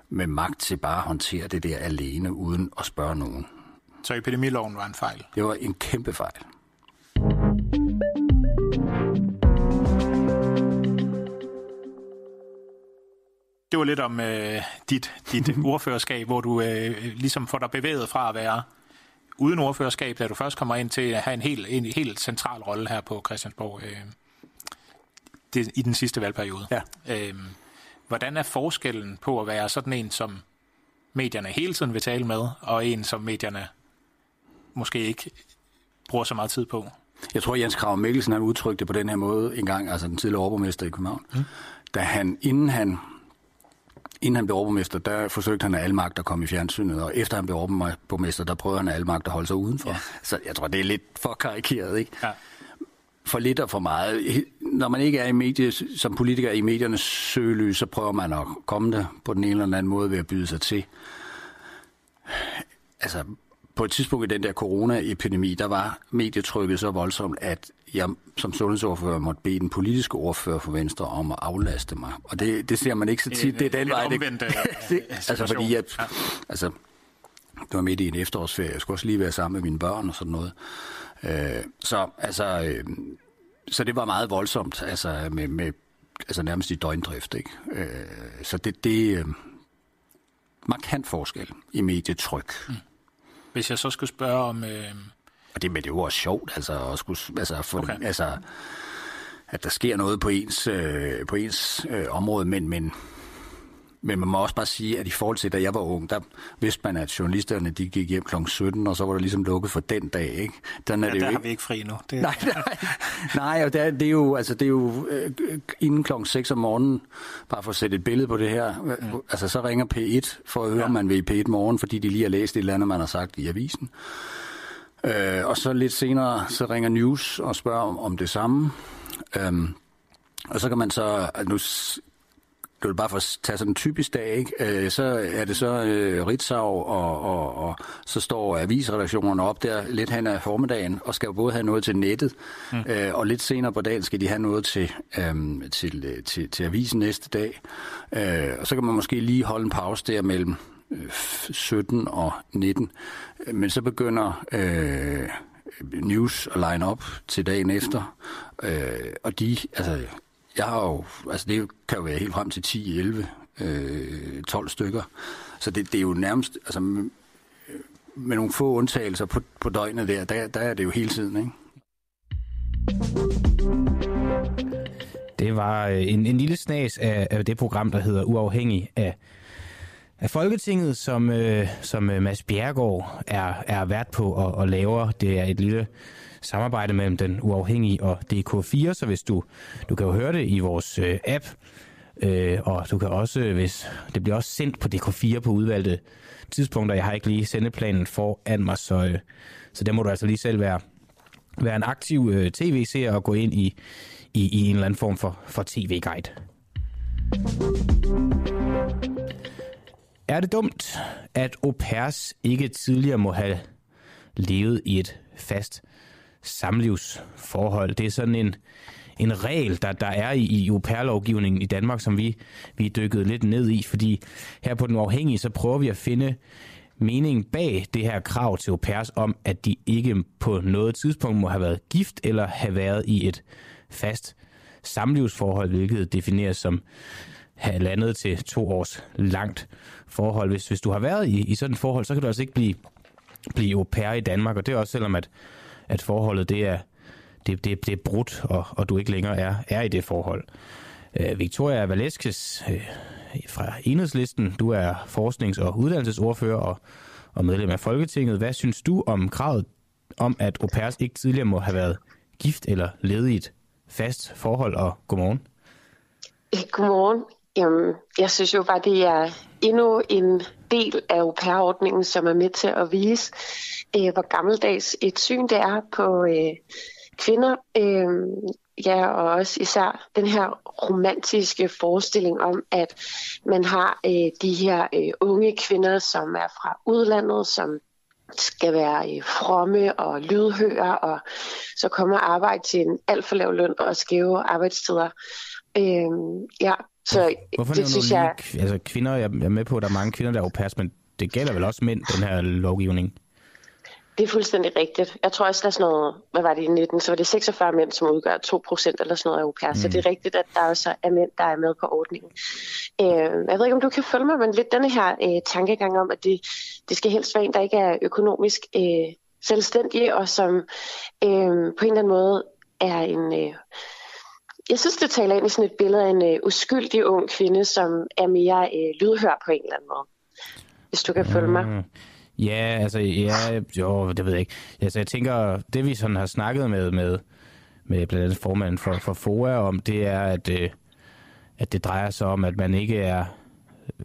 med magt til bare at håndtere det der alene, uden at spørge nogen. Så epidemiloven var en fejl? Det var en kæmpe fejl. Det var lidt om dit ordførerskab, hvor du ligesom får dig bevæget fra at være uden ordførerskab, da du først kommer ind til at have en helt central rolle her på Christiansborg i den sidste valgperiode. Ja. Hvordan er forskellen på at være sådan en, som medierne hele tiden vil tale med, og en, som medierne måske ikke bruger så meget tid på? Jeg tror, Jens Krav Mikkelsen han udtrykte på den her måde en gang, altså den tidligere overborgmester i København, da han, inden han blev overborgmester, der forsøgte han af al magt at komme i fjernsynet, og efter han blev overborgmester, der prøvede han af al magt at holde sig udenfor. Ja. Så jeg tror, det er lidt for karikeret, ikke? Ja. For lidt og for meget. Når man ikke er i medier, som politiker i mediernes søgelys, så prøver man at komme der på den ene eller anden måde ved at byde sig til. Altså, på et tidspunkt i den der coronaepidemi, der var medietrykket så voldsomt, at jeg som sundhedsordfører måtte bede den politiske ordfører for Venstre om at aflaste mig. Og det ser man ikke så tit. Det er den vej, det var midt i en efterårsferie. Jeg skulle også lige være sammen med mine børn og sådan noget. Så det var meget voldsomt, altså med altså nærmest i døgndrift, ikke? Så det markant forskel i medietryk. Mm. Hvis jeg så skulle spørge om... Og det med det var også sjovt, altså, at, skulle, altså, for, okay. Altså, at der sker noget på ens område, men man må også bare sige, at i forhold til, da jeg var ung, der vidste man, at journalisterne de gik hjem kl. 17, og så var der ligesom lukket for den dag, ikke? Har vi ikke fri nu. Det... Nej, og det er jo, altså, det er jo inden kl. 6 om morgenen, bare for at sætte et billede på det her, altså så ringer P1 for at høre, om man vil i P1 morgen, fordi de lige har læst et eller andet, man har sagt i avisen. Og så lidt senere, så ringer News og spørger om det samme. Og så kan man så... Nu det er bare for at tage sådan en typisk dag, ikke? Så er det så Ritzau, og så står avisredaktionerne op der lidt hen ad formiddagen, og skal både have noget til nettet, og lidt senere på dagen skal de have noget til avisen næste dag. Og så kan man måske lige holde en pause der mellem 17 og 19. Men så begynder news at line op til dagen efter, og de... det kan jo være helt frem til 10, 11, 12 stykker. Så det er jo nærmest, altså med nogle få undtagelser på døgnet der er det jo hele tiden, ikke? Det var en lille snas af det program, der hedder Uafhængig af Folketinget, som Mads Bjerregaard er vært på og laver. Det er et lille samarbejde mellem Den Uafhængige og DK4, så hvis du kan jo høre det i vores app, og du kan også, hvis det bliver også sendt på DK4 på udvalgte tidspunkter. Jeg har ikke lige sendeplanen foran mig, så der må du altså lige selv være en aktiv tv-seer og gå ind i en eller anden form for tv-guide. Er det dumt, at au pairs ikke tidligere må have levet i et fast samlivsforhold? Det er sådan en regel, der er i au pair-lovgivningen i Danmark, som vi dykkede lidt ned i, fordi her på Den Uafhængige, så prøver vi at finde meningen bag det her krav til au pairs om, at de ikke på noget tidspunkt må have været gift eller have været i et fast samlivsforhold, hvilket defineres som halvandet til 2 års langt forhold. Hvis du har været i sådan et forhold, så kan du altså ikke blive au pair i Danmark, og det er også selvom, at forholdet det er brudt, og du ikke længere er i det forhold. Victoria Valeskes fra Enhedslisten, du er forsknings- og uddannelsesordfører og medlem af Folketinget. Hvad synes du om kravet om, at au pairs ikke tidligere må have været gift eller levet i et fast forhold? Og godmorgen. Godmorgen. Jeg synes jo bare, det er endnu en del af au pair-ordningen, som er med til at vise, hvor gammeldags et syn det er på kvinder. Og også især den her romantiske forestilling om, at man har de her unge kvinder, som er fra udlandet, som skal være fromme og lydhører, og så kommer arbejde til en alt for lav løn og skæve arbejdstider. Så hvorfor det synes jeg... Altså kvinder, jeg er med på, at der er mange kvinder, der er au pair, men det gælder vel også mænd, den her lovgivning? Det er fuldstændig rigtigt. Jeg tror også, der er sådan noget... Hvad var det i 19? Så var det 46 mænd, som udgør 2% eller sådan noget af au pair. Så det er rigtigt, at der også er mænd, der er med på ordningen. Jeg ved ikke, om du kan følge mig, men lidt denne her tankegang om, at det skal helst være en, der ikke er økonomisk selvstændig, og som på en eller anden måde er en... Jeg synes, det taler ind i sådan et billede af en uskyldig ung kvinde, som er mere lydhør på en eller anden måde. Hvis du kan følge mig. Ja, altså, ja, jo, det ved jeg ikke. Altså, jeg tænker, det vi sådan har snakket med blandt andet formanden for FOA om, det er, at det drejer sig om, at man ikke er...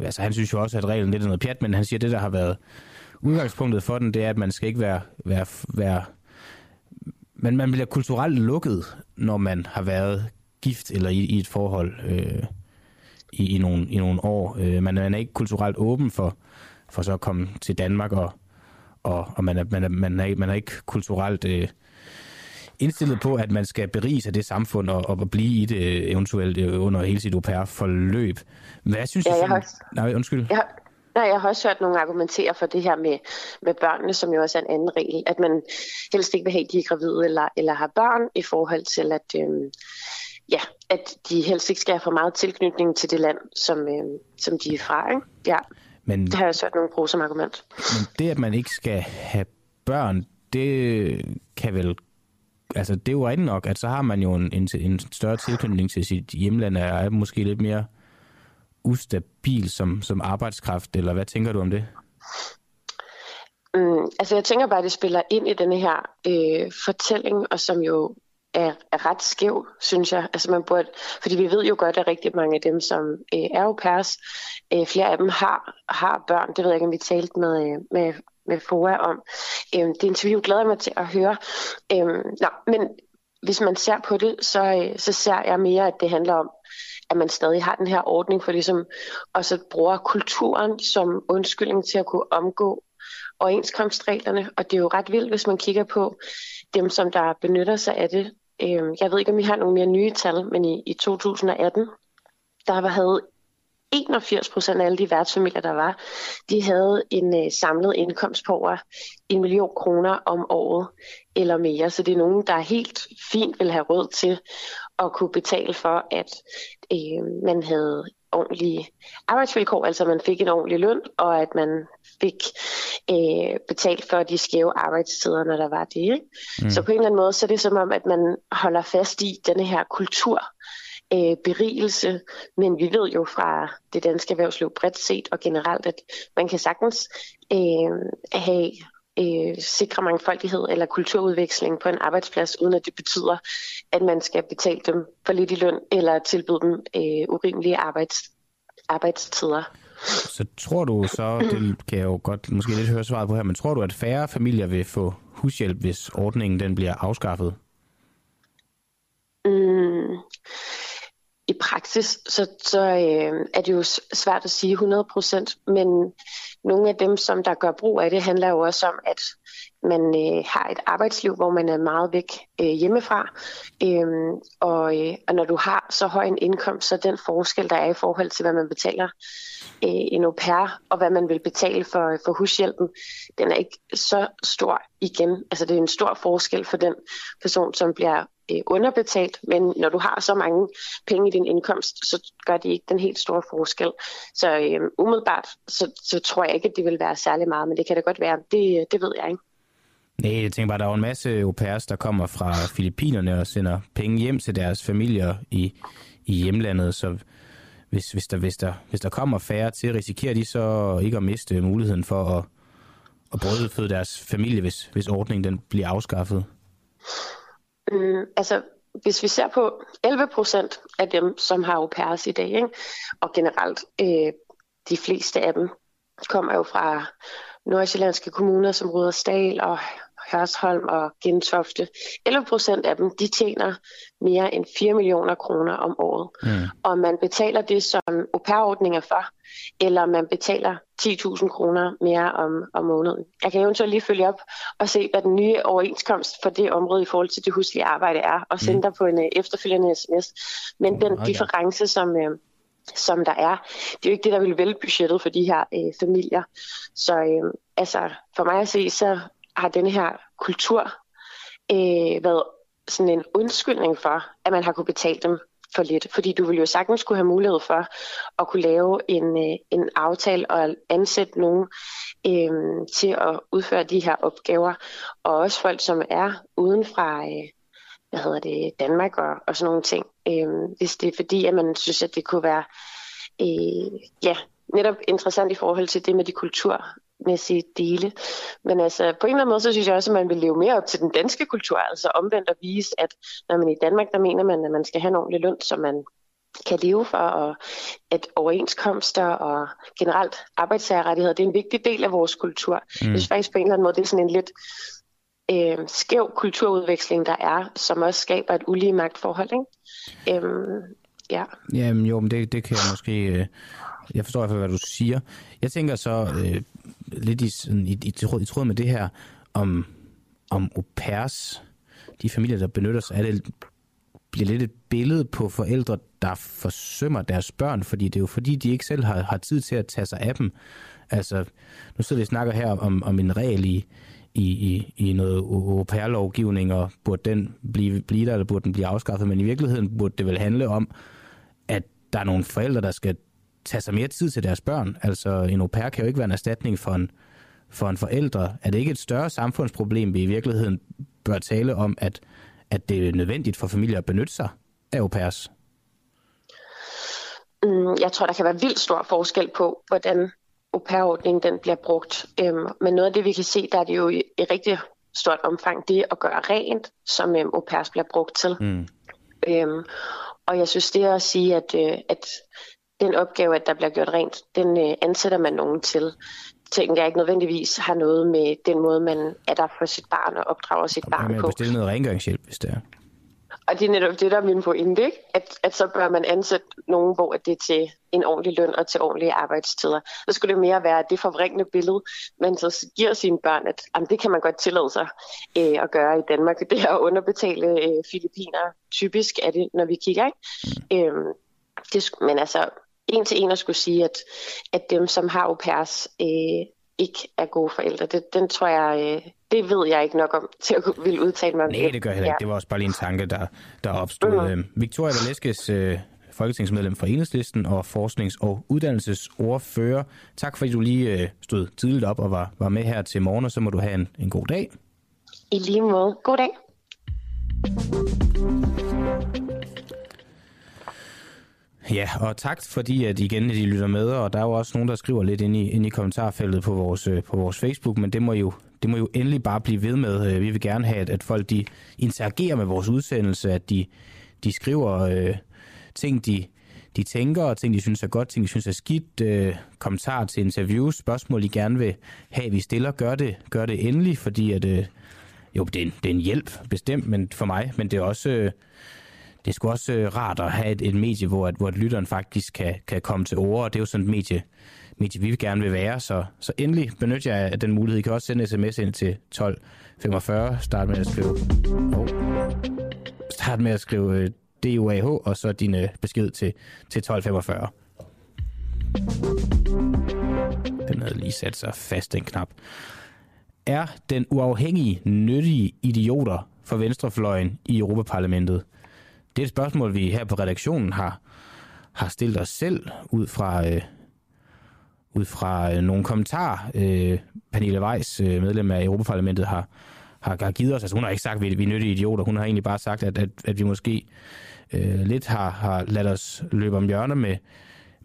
Altså, han synes jo også, at reglen lidt er noget pjat, men han siger, at det, der har været udgangspunktet for den, det er, at man skal ikke være men man bliver kulturelt lukket, når man har været gift eller i et forhold i nogle år. Man er ikke kulturelt åben for så at komme til Danmark, og man er ikke kulturelt indstillet på, at man skal berige sig det samfund og blive i det eventuelt under hele sit au pair-forløb. Hvad synes du? Nej, undskyld. Nej, jeg har også hørt nogen argumentere for det her med børnene, som jo også er en anden regel, at man helst ikke vil have, at de er gravide eller har børn, i forhold til, at de helst ikke skal have for meget tilknytning til det land, som de er fra, ikke? Ja, men det har jeg også hørt nogen bruge som argument. Men det, at man ikke skal have børn, det kan vel... Altså, det er jo rigtigt nok, at så har man jo en større tilknytning til sit hjemland, og er måske lidt mere... ustabil som arbejdskraft, eller hvad tænker du om det? Jeg tænker bare, at det spiller ind i denne her fortælling, og som jo er ret skæv, synes jeg. Altså man burde, fordi vi ved jo godt, at rigtig mange af dem, som er au pairs, flere af dem har børn. Det ved jeg ikke, om vi talte med FOA om. Det interview glæder jeg mig til at høre. Men hvis man ser på det, så ser jeg mere, at det handler om, at man stadig har den her ordning for ligesom, og så bruger kulturen som undskyldning til at kunne omgå overenskomstreglerne. Og det er jo ret vildt, hvis man kigger på dem, som der benytter sig af det. Jeg ved ikke, om I har nogle mere nye tal, men i 2018, der havde 81% af alle de værtsfamilier, der var, de havde en samlet indkomst på over 1 million kroner om året eller mere. Så det er nogen, der helt fint vil have råd til at kunne betale for, at man havde ordentlige arbejdsvilkår, altså man fik en ordentlig løn, og at man fik betalt for de skæve arbejdstider, når der var det. Ikke? Mm. Så på en eller anden måde, så er det som om, at man holder fast i denne her kultur, berigelse, men vi ved jo fra det danske erhvervsliv bredt set og generelt, at man kan sagtens have sikre mangfoldighed eller kulturudveksling på en arbejdsplads, uden at det betyder, at man skal betale dem for lidt i løn eller tilbyde dem urimelige arbejdstider. Så tror du så, det kan jeg jo godt måske lidt høre svaret på her, men tror du, at færre familier vil få hushjælp, hvis ordningen den bliver afskaffet? I praksis, så er det jo svært at sige 100%, men nogle af dem, som der gør brug af det, handler jo også om, at man har et arbejdsliv, hvor man er meget væk hjemmefra. Og når du har så høj en indkomst, så den forskel, der er i forhold til, hvad man betaler en au pair, og hvad man vil betale for hushjælpen, den er ikke så stor igen. Altså det er en stor forskel for den person, som bliver underbetalt, men når du har så mange penge i din indkomst, så gør det ikke den helt store forskel. Så umiddelbart, så tror jeg ikke, at det vil være særlig meget, men det kan da godt være. Det ved jeg ikke. Nej, jeg tænker bare, der er en masse au pairs, der kommer fra Filippinerne og sender penge hjem til deres familier i hjemlandet, så hvis der kommer færre til, risikerer de så ikke at miste muligheden for at brødføde deres familie, hvis ordningen den bliver afskaffet? Altså, hvis vi ser på 11% af dem, som har au pairs i dag, ikke? Og generelt de fleste af dem kommer jo fra nordsjællandske kommuner som Rudersdal og Hørsholm og Gentofte. 11% af dem, de tjener mere end 4 millioner kroner om året. Mm. Og man betaler det, som au pair-ordning er for, eller man betaler 10.000 kroner mere om måneden. Jeg kan eventuelt lige følge op og se, hvad den nye overenskomst for det område i forhold til det huslige arbejde er, og sende dig på en efterfølgende sms. Men den difference, som der er, det er jo ikke det, der vil vælge budgettet for de her familier. Så altså, for mig at se, så har denne her kultur været sådan en undskyldning for, at man har kunne betale dem for lidt. Fordi du ville jo sagtens kunne have mulighed for at kunne lave en aftale og ansætte nogen til at udføre de her opgaver. Og også folk, som er uden fra Danmark og sådan nogle ting. Hvis det er fordi, at man synes, at det kunne være netop interessant i forhold til det med de kulturmæssige dele. Men altså, på en eller anden måde, så synes jeg også, at man vil leve mere op til den danske kultur, altså omvendt at vise, at når man i Danmark, der mener man, at man skal have en ordentlig løn, som man kan leve for, og at overenskomster og generelt arbejdstagerrettigheder, det er en vigtig del af vores kultur. Mm. Jeg synes faktisk på en eller anden måde, det er sådan en lidt skæv kulturudveksling, der er, som også skaber et ulige magtforhold, ikke? Ja. Jamen jo, men det kan jeg måske... Jeg forstår i hvert fald, hvad du siger. Jeg tænker så lidt i tråd med det her, om au pairs, de familier, der benytter sig af det, bliver lidt et billede på forældre, der forsømmer deres børn, fordi det er jo fordi, de ikke selv har tid til at tage sig af dem. Altså, nu sidder vi og snakker her om en regel i noget au pair-lovgivning, og burde den blive der, eller burde den blive afskaffet, men i virkeligheden burde det vel handle om, at der er nogle forældre, der skal tage sig mere tid til deres børn. Altså, en au pair kan jo ikke være en erstatning for en forældre. Er det ikke et større samfundsproblem, vi i virkeligheden bør tale om, at det er nødvendigt for familier at benytte sig af au pairs? Jeg tror, der kan være vildt stor forskel på, hvordan au pair-ordningen den bliver brugt. Men noget af det, vi kan se, der er det jo i rigtig stort omfang, det at gøre rent, som au pairs bliver brugt til. Mm. Og jeg synes, det er at sige, at den opgave, at der bliver gjort rent, den ansætter man nogen til. Tænker jeg ikke nødvendigvis har noget med den måde, man er der for sit barn og opdrager sit barn på. Man kan bestille noget rengøringshjælp, hvis det er. Og det er netop det, der er min pointe, ikke? At så bør man ansætte nogen, hvor det er til en ordentlig løn og til ordentlige arbejdstider. Så skulle det mere være det forvrængende billede, man så giver sine børn, at jamen, det kan man godt tillade sig at gøre i Danmark. Det er at underbetale filippiner. Typisk er det, når vi kigger, ikke? Men altså, en til en at skulle sige, at dem, som har au pairs, ikke er gode forældre. Den tror jeg... Det ved jeg ikke nok om, til at ville udtale mig om. Nej, det gør jeg heller ikke. Det var også bare lige en tanke, der opstod. Victoria Valeskes, folketingsmedlem fra Enhedslisten og forsknings- og uddannelsesordfører. Tak fordi du lige stod tidligt op og var med her til morgen, og så må du have en god dag. I lige måde. God dag. Ja, og tak fordi, at igen, de lytter med, og der er jo også nogen, der skriver lidt ind i kommentarfeltet på vores Facebook, men det må jo endelig bare blive ved med. Vi vil gerne have, at folk de interagerer med vores udsendelse, at de skriver ting, de tænker, og ting, de synes er godt, ting, de synes er skidt, kommentarer til interviews, spørgsmål, de gerne vil have, vi stiller. Gør det endelig, fordi at, jo, det er en hjælp, bestemt, men for mig, men det er også... Det er sgu også rart at have et medie, hvor lytteren faktisk kan komme til ord, og det er jo sådan et medie vi gerne vil være, så endelig benytter jeg af den mulighed. I kan også sende sms ind til 1245, start med at skrive DUAH, og så din besked til 1245. Den havde lige sat sig fast, den knap. Er den uafhængige, nyttige idioter for venstrefløjen i Europaparlamentet? Det er et spørgsmål, vi her på redaktionen har stillet os selv ud fra nogle kommentarer. Pernille Weiss, medlem af Europaparlamentet, har givet os. Altså, hun har ikke sagt, at vi er nyttige idioter. Hun har egentlig bare sagt, at vi måske lidt har ladt os løbe om hjørner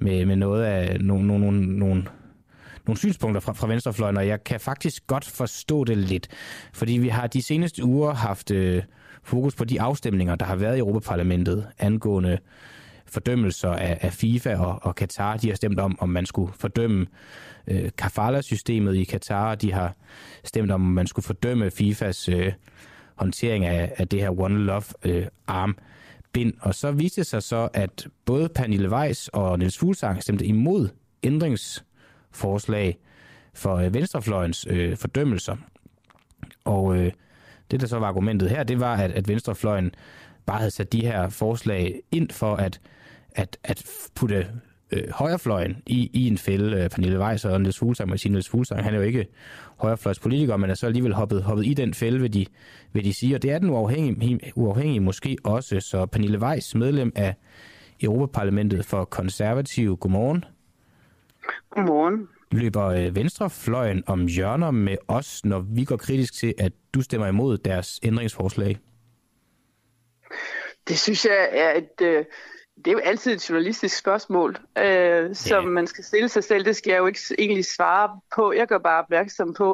med noget af nogle synspunkter fra venstrefløjen, og jeg kan faktisk godt forstå det lidt. Fordi vi har de seneste uger haft... fokus på de afstemninger, der har været i Europaparlamentet angående fordømmelser af FIFA og Qatar. De har stemt om man skulle fordømme kafala-systemet i Qatar. De har stemt om man skulle fordømme FIFAs håndtering af det her One Love armbind. Og så viste det sig så, at både Pernille Weiss og Niels Fuglsang stemte imod ændringsforslag for venstrefløjens fordømmelser. Og... Det, der så var argumentet her, det var, at venstrefløjen bare havde sat de her forslag ind for at putte højrefløjen i en fælde. Pernille Weiss og Niels Fuglsang, Niels Fuglsang, han er jo ikke højrefløjspolitiker, men er så alligevel hoppet i den fælde, vil de sige. Og det er den uafhængige måske også. Så Pernille Weiss, medlem af Europaparlamentet for Konservative. Godmorgen. Godmorgen. Løber venstrefløjen om hjørner med os, når vi går kritisk til, at du stemmer imod deres ændringsforslag? Det synes jeg er det er jo altid et journalistisk spørgsmål, som man skal stille sig selv. Det skal jeg jo ikke egentlig svare på. Jeg gør bare opmærksom på,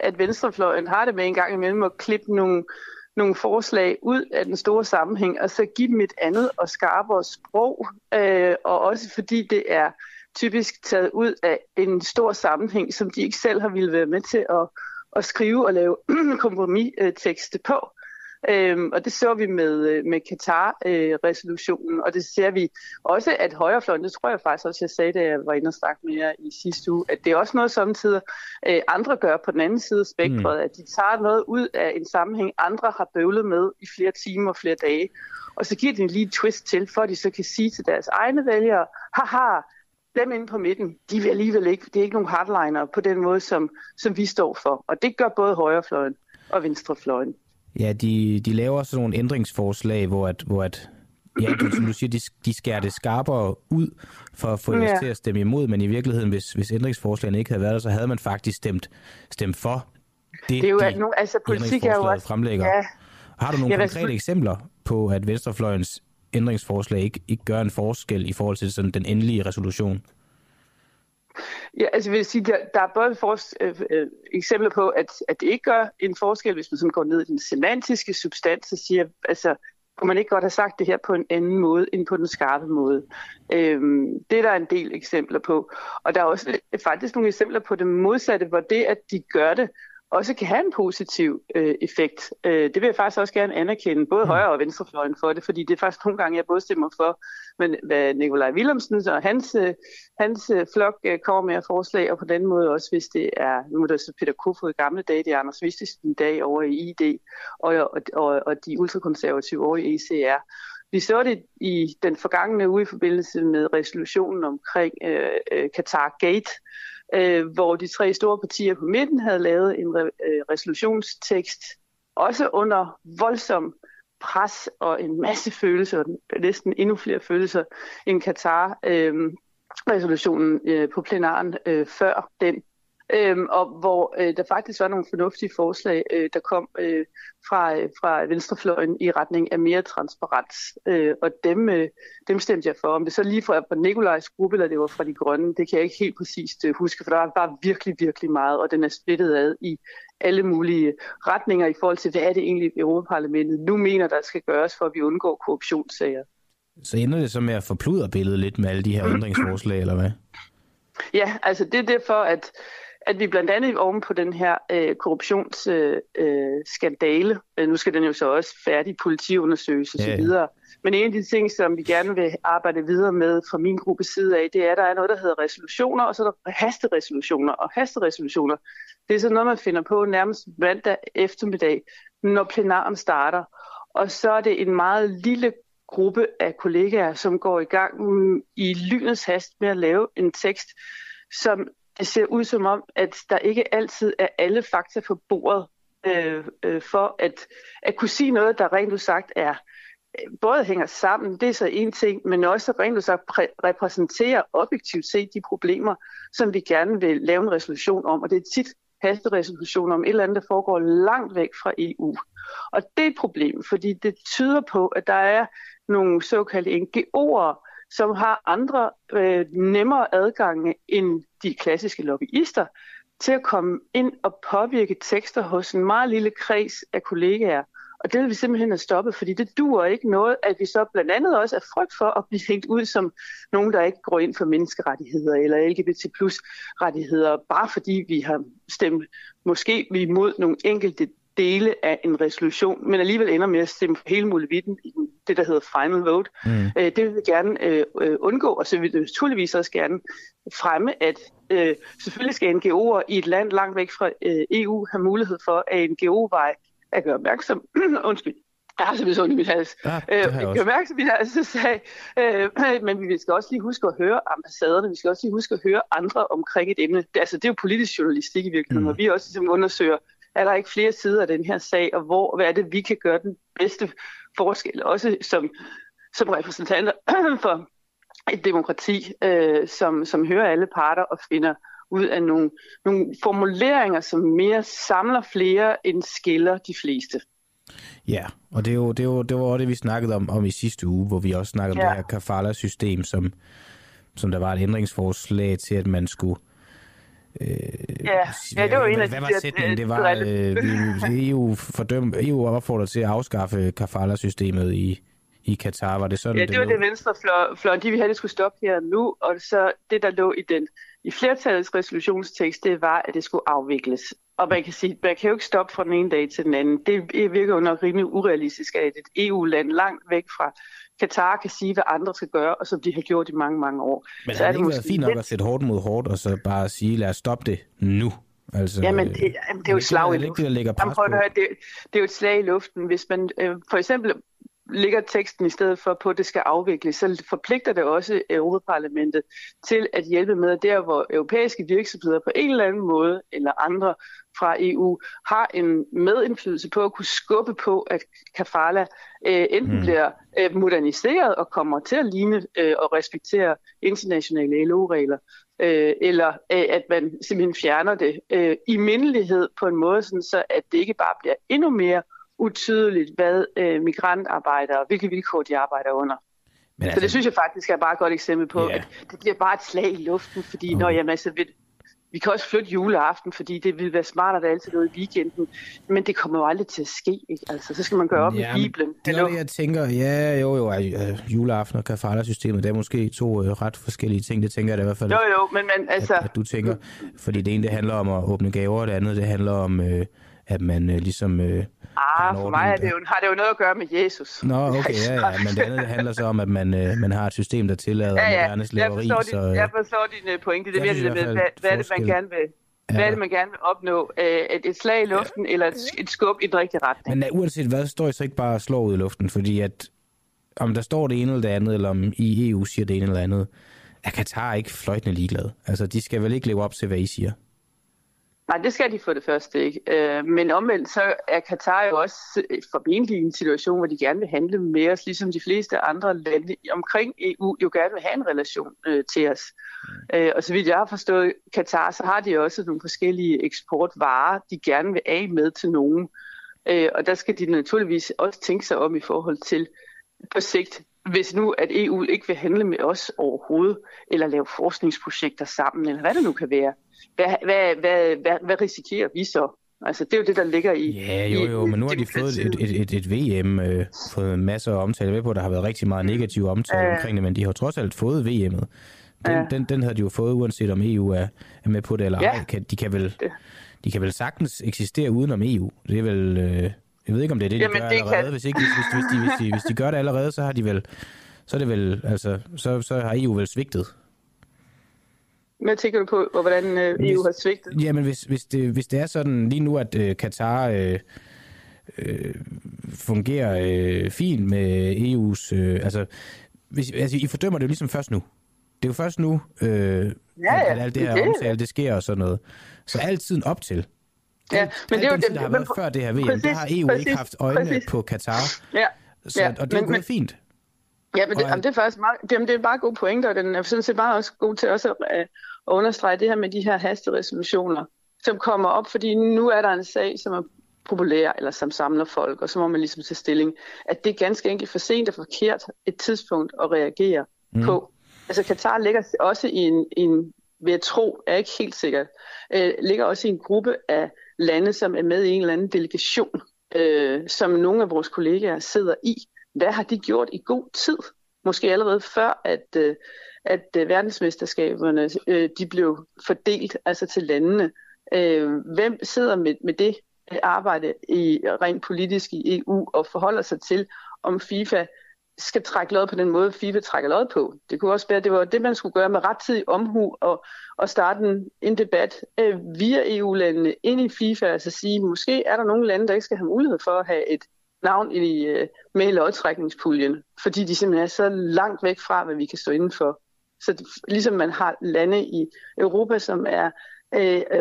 at venstrefløjen har det med en gang imellem at klippe nogle forslag ud af den store sammenhæng, og så give dem et andet og skarpere sprog, og også fordi det er typisk taget ud af en stor sammenhæng, som de ikke selv har ville være med til at skrive og lave kompromistekste på. Og det så vi med Qatar-resolutionen, og det ser vi også, at højrefløjen, det tror jeg faktisk også, jeg sagde, da jeg var inde og snakke med jer i sidste uge, at det er også noget samtidig, andre gør på den anden side af spektret, at de tager noget ud af en sammenhæng, andre har bøvlet med i flere timer og flere dage, og så giver de lige et twist til, for at de så kan sige til deres egne vælgere, haha, dem inde på midten, de vil alligevel ikke, det er ikke nogen hardliner på den måde, som vi står for. Og det gør både højrefløjen og venstrefløjen. Ja, de laver sådan nogle ændringsforslag, hvor at ja, som du siger, de skærer det skarpere ud for at få os til at stemme imod, men i virkeligheden, hvis ændringsforslagene ikke havde været der, så havde man faktisk stemt for det er jo, de altså, ændringsforslaget fremlægger. Ja. Har du nogle konkrete eksempler på, at venstrefløjens ændringsforslag ikke gør en forskel i forhold til sådan den endelige resolution? Ja, altså vil jeg sige, der er både eksempler på, at det ikke gør en forskel, hvis man sådan går ned i den semantiske substans og siger, altså kunne man ikke godt have sagt det her på en anden måde end på den skarpe måde. Det er der en del eksempler på. Og der er også faktisk nogle eksempler på det modsatte, hvor det, at de gør det, også kan have en positiv effekt. Det vil jeg faktisk også gerne anerkende, både højre- og venstrefløjen for det, fordi det er faktisk nogle gange, jeg både stemmer for, men hvad Nikolaj Willumsen og hans flok kommer med af forslag, og på den måde også, hvis det er, nu er der så Peter Kofod i gamle dage, det er Anders Vistisen dag over i ID, og de ultrakonservative over i ECR. Vi så det i den forgangne uge i forbindelse med resolutionen omkring Qatar Gate, hvor de tre store partier på midten havde lavet en resolutionstekst, også under voldsom pres og en masse følelser, næsten endnu flere følelser end Qatar-resolutionen på plenaren før den. Og hvor der faktisk var nogle fornuftige forslag, der kom fra venstrefløjen i retning af mere transparens. Og dem stemte jeg for. Om det så lige fra Nikolajs gruppe, eller det var fra De Grønne, det kan jeg ikke helt præcist huske, for der var bare virkelig, virkelig meget, og den er splittet ad i alle mulige retninger i forhold til, hvad er det egentlig Europaparlamentet nu mener, der skal gøres, for at vi undgår korruptionssager. Så ender det så med at forpludre billedet lidt med alle de her ændringsforslag, eller hvad? Ja, altså det er derfor, at vi blandt andet oven på den her korruptionsskandale, nu skal den jo så også færdig politiundersøgelse og så videre. Men en af de ting, som vi gerne vil arbejde videre med fra min gruppes side af, det er, at der er noget, der hedder resolutioner, og så er der hasteresolutioner. Og hasteresolutioner, det er sådan noget, man finder på nærmest mandag eftermiddag, når plenaren starter. Og så er det en meget lille gruppe af kollegaer, som går i gang i lynets hast med at lave en tekst, som det ser ud som om, at der ikke altid er alle fakta på bordet for at kunne sige noget, der rent udsagt er både hænger sammen, det er så en ting, men også rent udsagt repræsenterer objektivt set de problemer, som vi gerne vil lave en resolution om, og det er tit hasteresolutioner om et eller andet, der foregår langt væk fra EU. Og det er et problem, fordi det tyder på, at der er nogle såkaldte NGO'er, som har andre nemmere adgange end de klassiske lobbyister til at komme ind og påvirke tekster hos en meget lille kreds af kollegaer. Og det vil vi simpelthen have stoppet, fordi det duer ikke noget, at vi så blandt andet også er frygt for at blive hængt ud som nogen, der ikke går ind for menneskerettigheder eller LGBT+-rettigheder, bare fordi vi har stemt måske imod nogle enkelte dele af en resolution, men alligevel ender med at stemme for hele muligheden i det, der hedder final vote. Det vil vi gerne undgå, og så vil vi naturligvis også gerne fremme, at selvfølgelig skal NGO'er i et land langt væk fra EU have mulighed for, at NGO-vej at gøre opmærksom men vi skal også lige huske at høre ambassaderne, vi skal også lige huske at høre andre omkring et emne. Altså, det er jo politisk journalistik i virkeligheden, og vi også ligesom undersøger, er der ikke flere sider af den her sag, og hvad er det, vi kan gøre den bedste forskel, også som repræsentanter for et demokrati, som hører alle parter og finder ud af nogle formuleringer, som mere samler flere end skiller de fleste. Ja, og det var det, vi snakkede om i sidste uge, hvor vi også snakkede om det her kafala-system, som der var et ændringsforslag til, at man skulle... det var en af de... Hvad var sætningen? Det var, EU opfordrer til at afskaffe kafala-systemet i Katar. Var det sådan, det var det venstrefløjen. De ville have, det skulle stoppe her nu, og så det, der lå i flertallets resolutionstekst, det var, at det skulle afvikles. Og man kan sige, man kan jo ikke stoppe fra den ene dag til den anden. Det virker jo nok rimelig urealistisk, at et EU-land langt væk fra Katar kan sige, hvad andre skal gøre, og som de har gjort i mange, mange år. Men så er det ikke været fint nok at sætte hårdt mod hårdt, og så bare sige, lad os stoppe det nu? Altså, jamen, det er jo et slag i luften. Det er jo et slag i luften. Hvis man for eksempel ligger teksten i stedet for på, at det skal afvikles, så forpligter det også Europaparlamentet til at hjælpe med, at der hvor europæiske virksomheder på en eller anden måde, eller andre fra EU, har en medindflydelse på at kunne skubbe på, at kafala enten bliver moderniseret og kommer til at ligne og respektere internationale LO-regler, eller at man simpelthen fjerner det i mindelighed på en måde, sådan så at det ikke bare bliver endnu mere utydeligt, hvad migrantarbejdere, hvilke vilkår de arbejder under. Men altså, så det synes jeg faktisk er bare et godt eksempel på, at det bliver bare et slag i luften, fordi når jeg Vi kan også flytte juleaften, fordi det ville være smart, at der altid noget i weekenden. Men det kommer jo aldrig til at ske, ikke? Altså, så skal man gøre op i Bibelen. Det er det, jeg tænker. Ja, jo, juleaften og kafala-systemet, det er måske to ret forskellige ting. Det tænker jeg da i hvert fald, men altså... at du tænker. Fordi det ene, det handler om at åbne gaver, og det andet, det handler om, at man ligesom... for mig er det jo, har det jo noget at gøre med Jesus. Nå, okay, ja. Men det andet, det handler så om, at man har et system, der tillader moderne slaveri. Jeg forstår din pointe. Det er det med, hvad er det, man gerne vil... Ja. Hvad er det, man gerne vil opnå? Et slag i luften, eller et skub i den rigtige retning? Men uanset hvad, står I så ikke bare og slår ud i luften? Fordi at, om der står det ene eller det andet, eller om I EU siger det ene eller andet, er Qatar ikke fløjtende ligeglad? Altså, de skal vel ikke leve op til, hvad I siger? Nej, det skal de for det første ikke. Men omvendt, så er Qatar jo også formentlig en situation, hvor de gerne vil handle med os, ligesom de fleste andre lande omkring EU jo gerne vil have en relation til os. Og så vidt jeg har forstået Qatar, så har de også nogle forskellige eksportvarer, de gerne vil af med til nogen. Og der skal de naturligvis også tænke sig om i forhold til på sigt, hvis nu, at EU ikke vil handle med os overhovedet, eller lave forskningsprojekter sammen, eller hvad det nu kan være. Hvad risikerer vi så? Altså, det er jo det, der ligger i... Ja, jo, men nu har de fået et VM, fået masser af omtale ved på, der har været rigtig meget negativ omtale omkring det, men de har trods alt fået VM'et. Den havde de jo fået, uanset om EU er med på det eller ej. De kan vel sagtens eksistere udenom EU. Det er vel... Jeg ved ikke, om det er det, de gør allerede. Kan... Hvis de gør det allerede, så har de vel... Så er det vel... Altså, så har EU vel svigtet. Hvad tænker du på, hvordan EU har svigtet? Jamen, hvis det er sådan lige nu, at Qatar fungerer fint med EU's... I fordømmer det jo ligesom først nu. Det er jo først nu, at alt det her omtale, det sker og sådan noget. Så alt tiden op til... men det er jo det, der har været før det her VM, der har EU ikke haft øjnene på Qatar. Og det er jo fint. Ja, men det er faktisk meget, det er bare gode pointer, og den er sådan set bare også god til også at understrege det her med de her hasteresolutioner, som kommer op, fordi nu er der en sag, som er populær, eller som samler folk, og så må man ligesom tage stilling, at det er ganske enkelt for sent og forkert et tidspunkt at reagere på. Altså Qatar ligger også i en ved at tro, er ikke helt sikkert, ligger også i en gruppe af lande, som er med i en eller anden delegation, som nogle af vores kollegaer sidder i. Hvad har de gjort i god tid? Måske allerede før, at verdensmesterskaberne de blev fordelt altså til landene. Hvem sidder med det arbejde rent politisk i EU og forholder sig til, om FIFA skal trække lod på den måde, FIFA trækker lod på. Det kunne også være, at det var det, man skulle gøre med rettidig omhu og starte en debat via EU-landene ind i FIFA, altså sige, måske er der nogle lande, der ikke skal have mulighed for at have et navn med i lodtrækningspuljen, fordi de simpelthen er så langt væk fra, hvad vi kan stå indenfor. Så det, ligesom man har lande i Europa, som er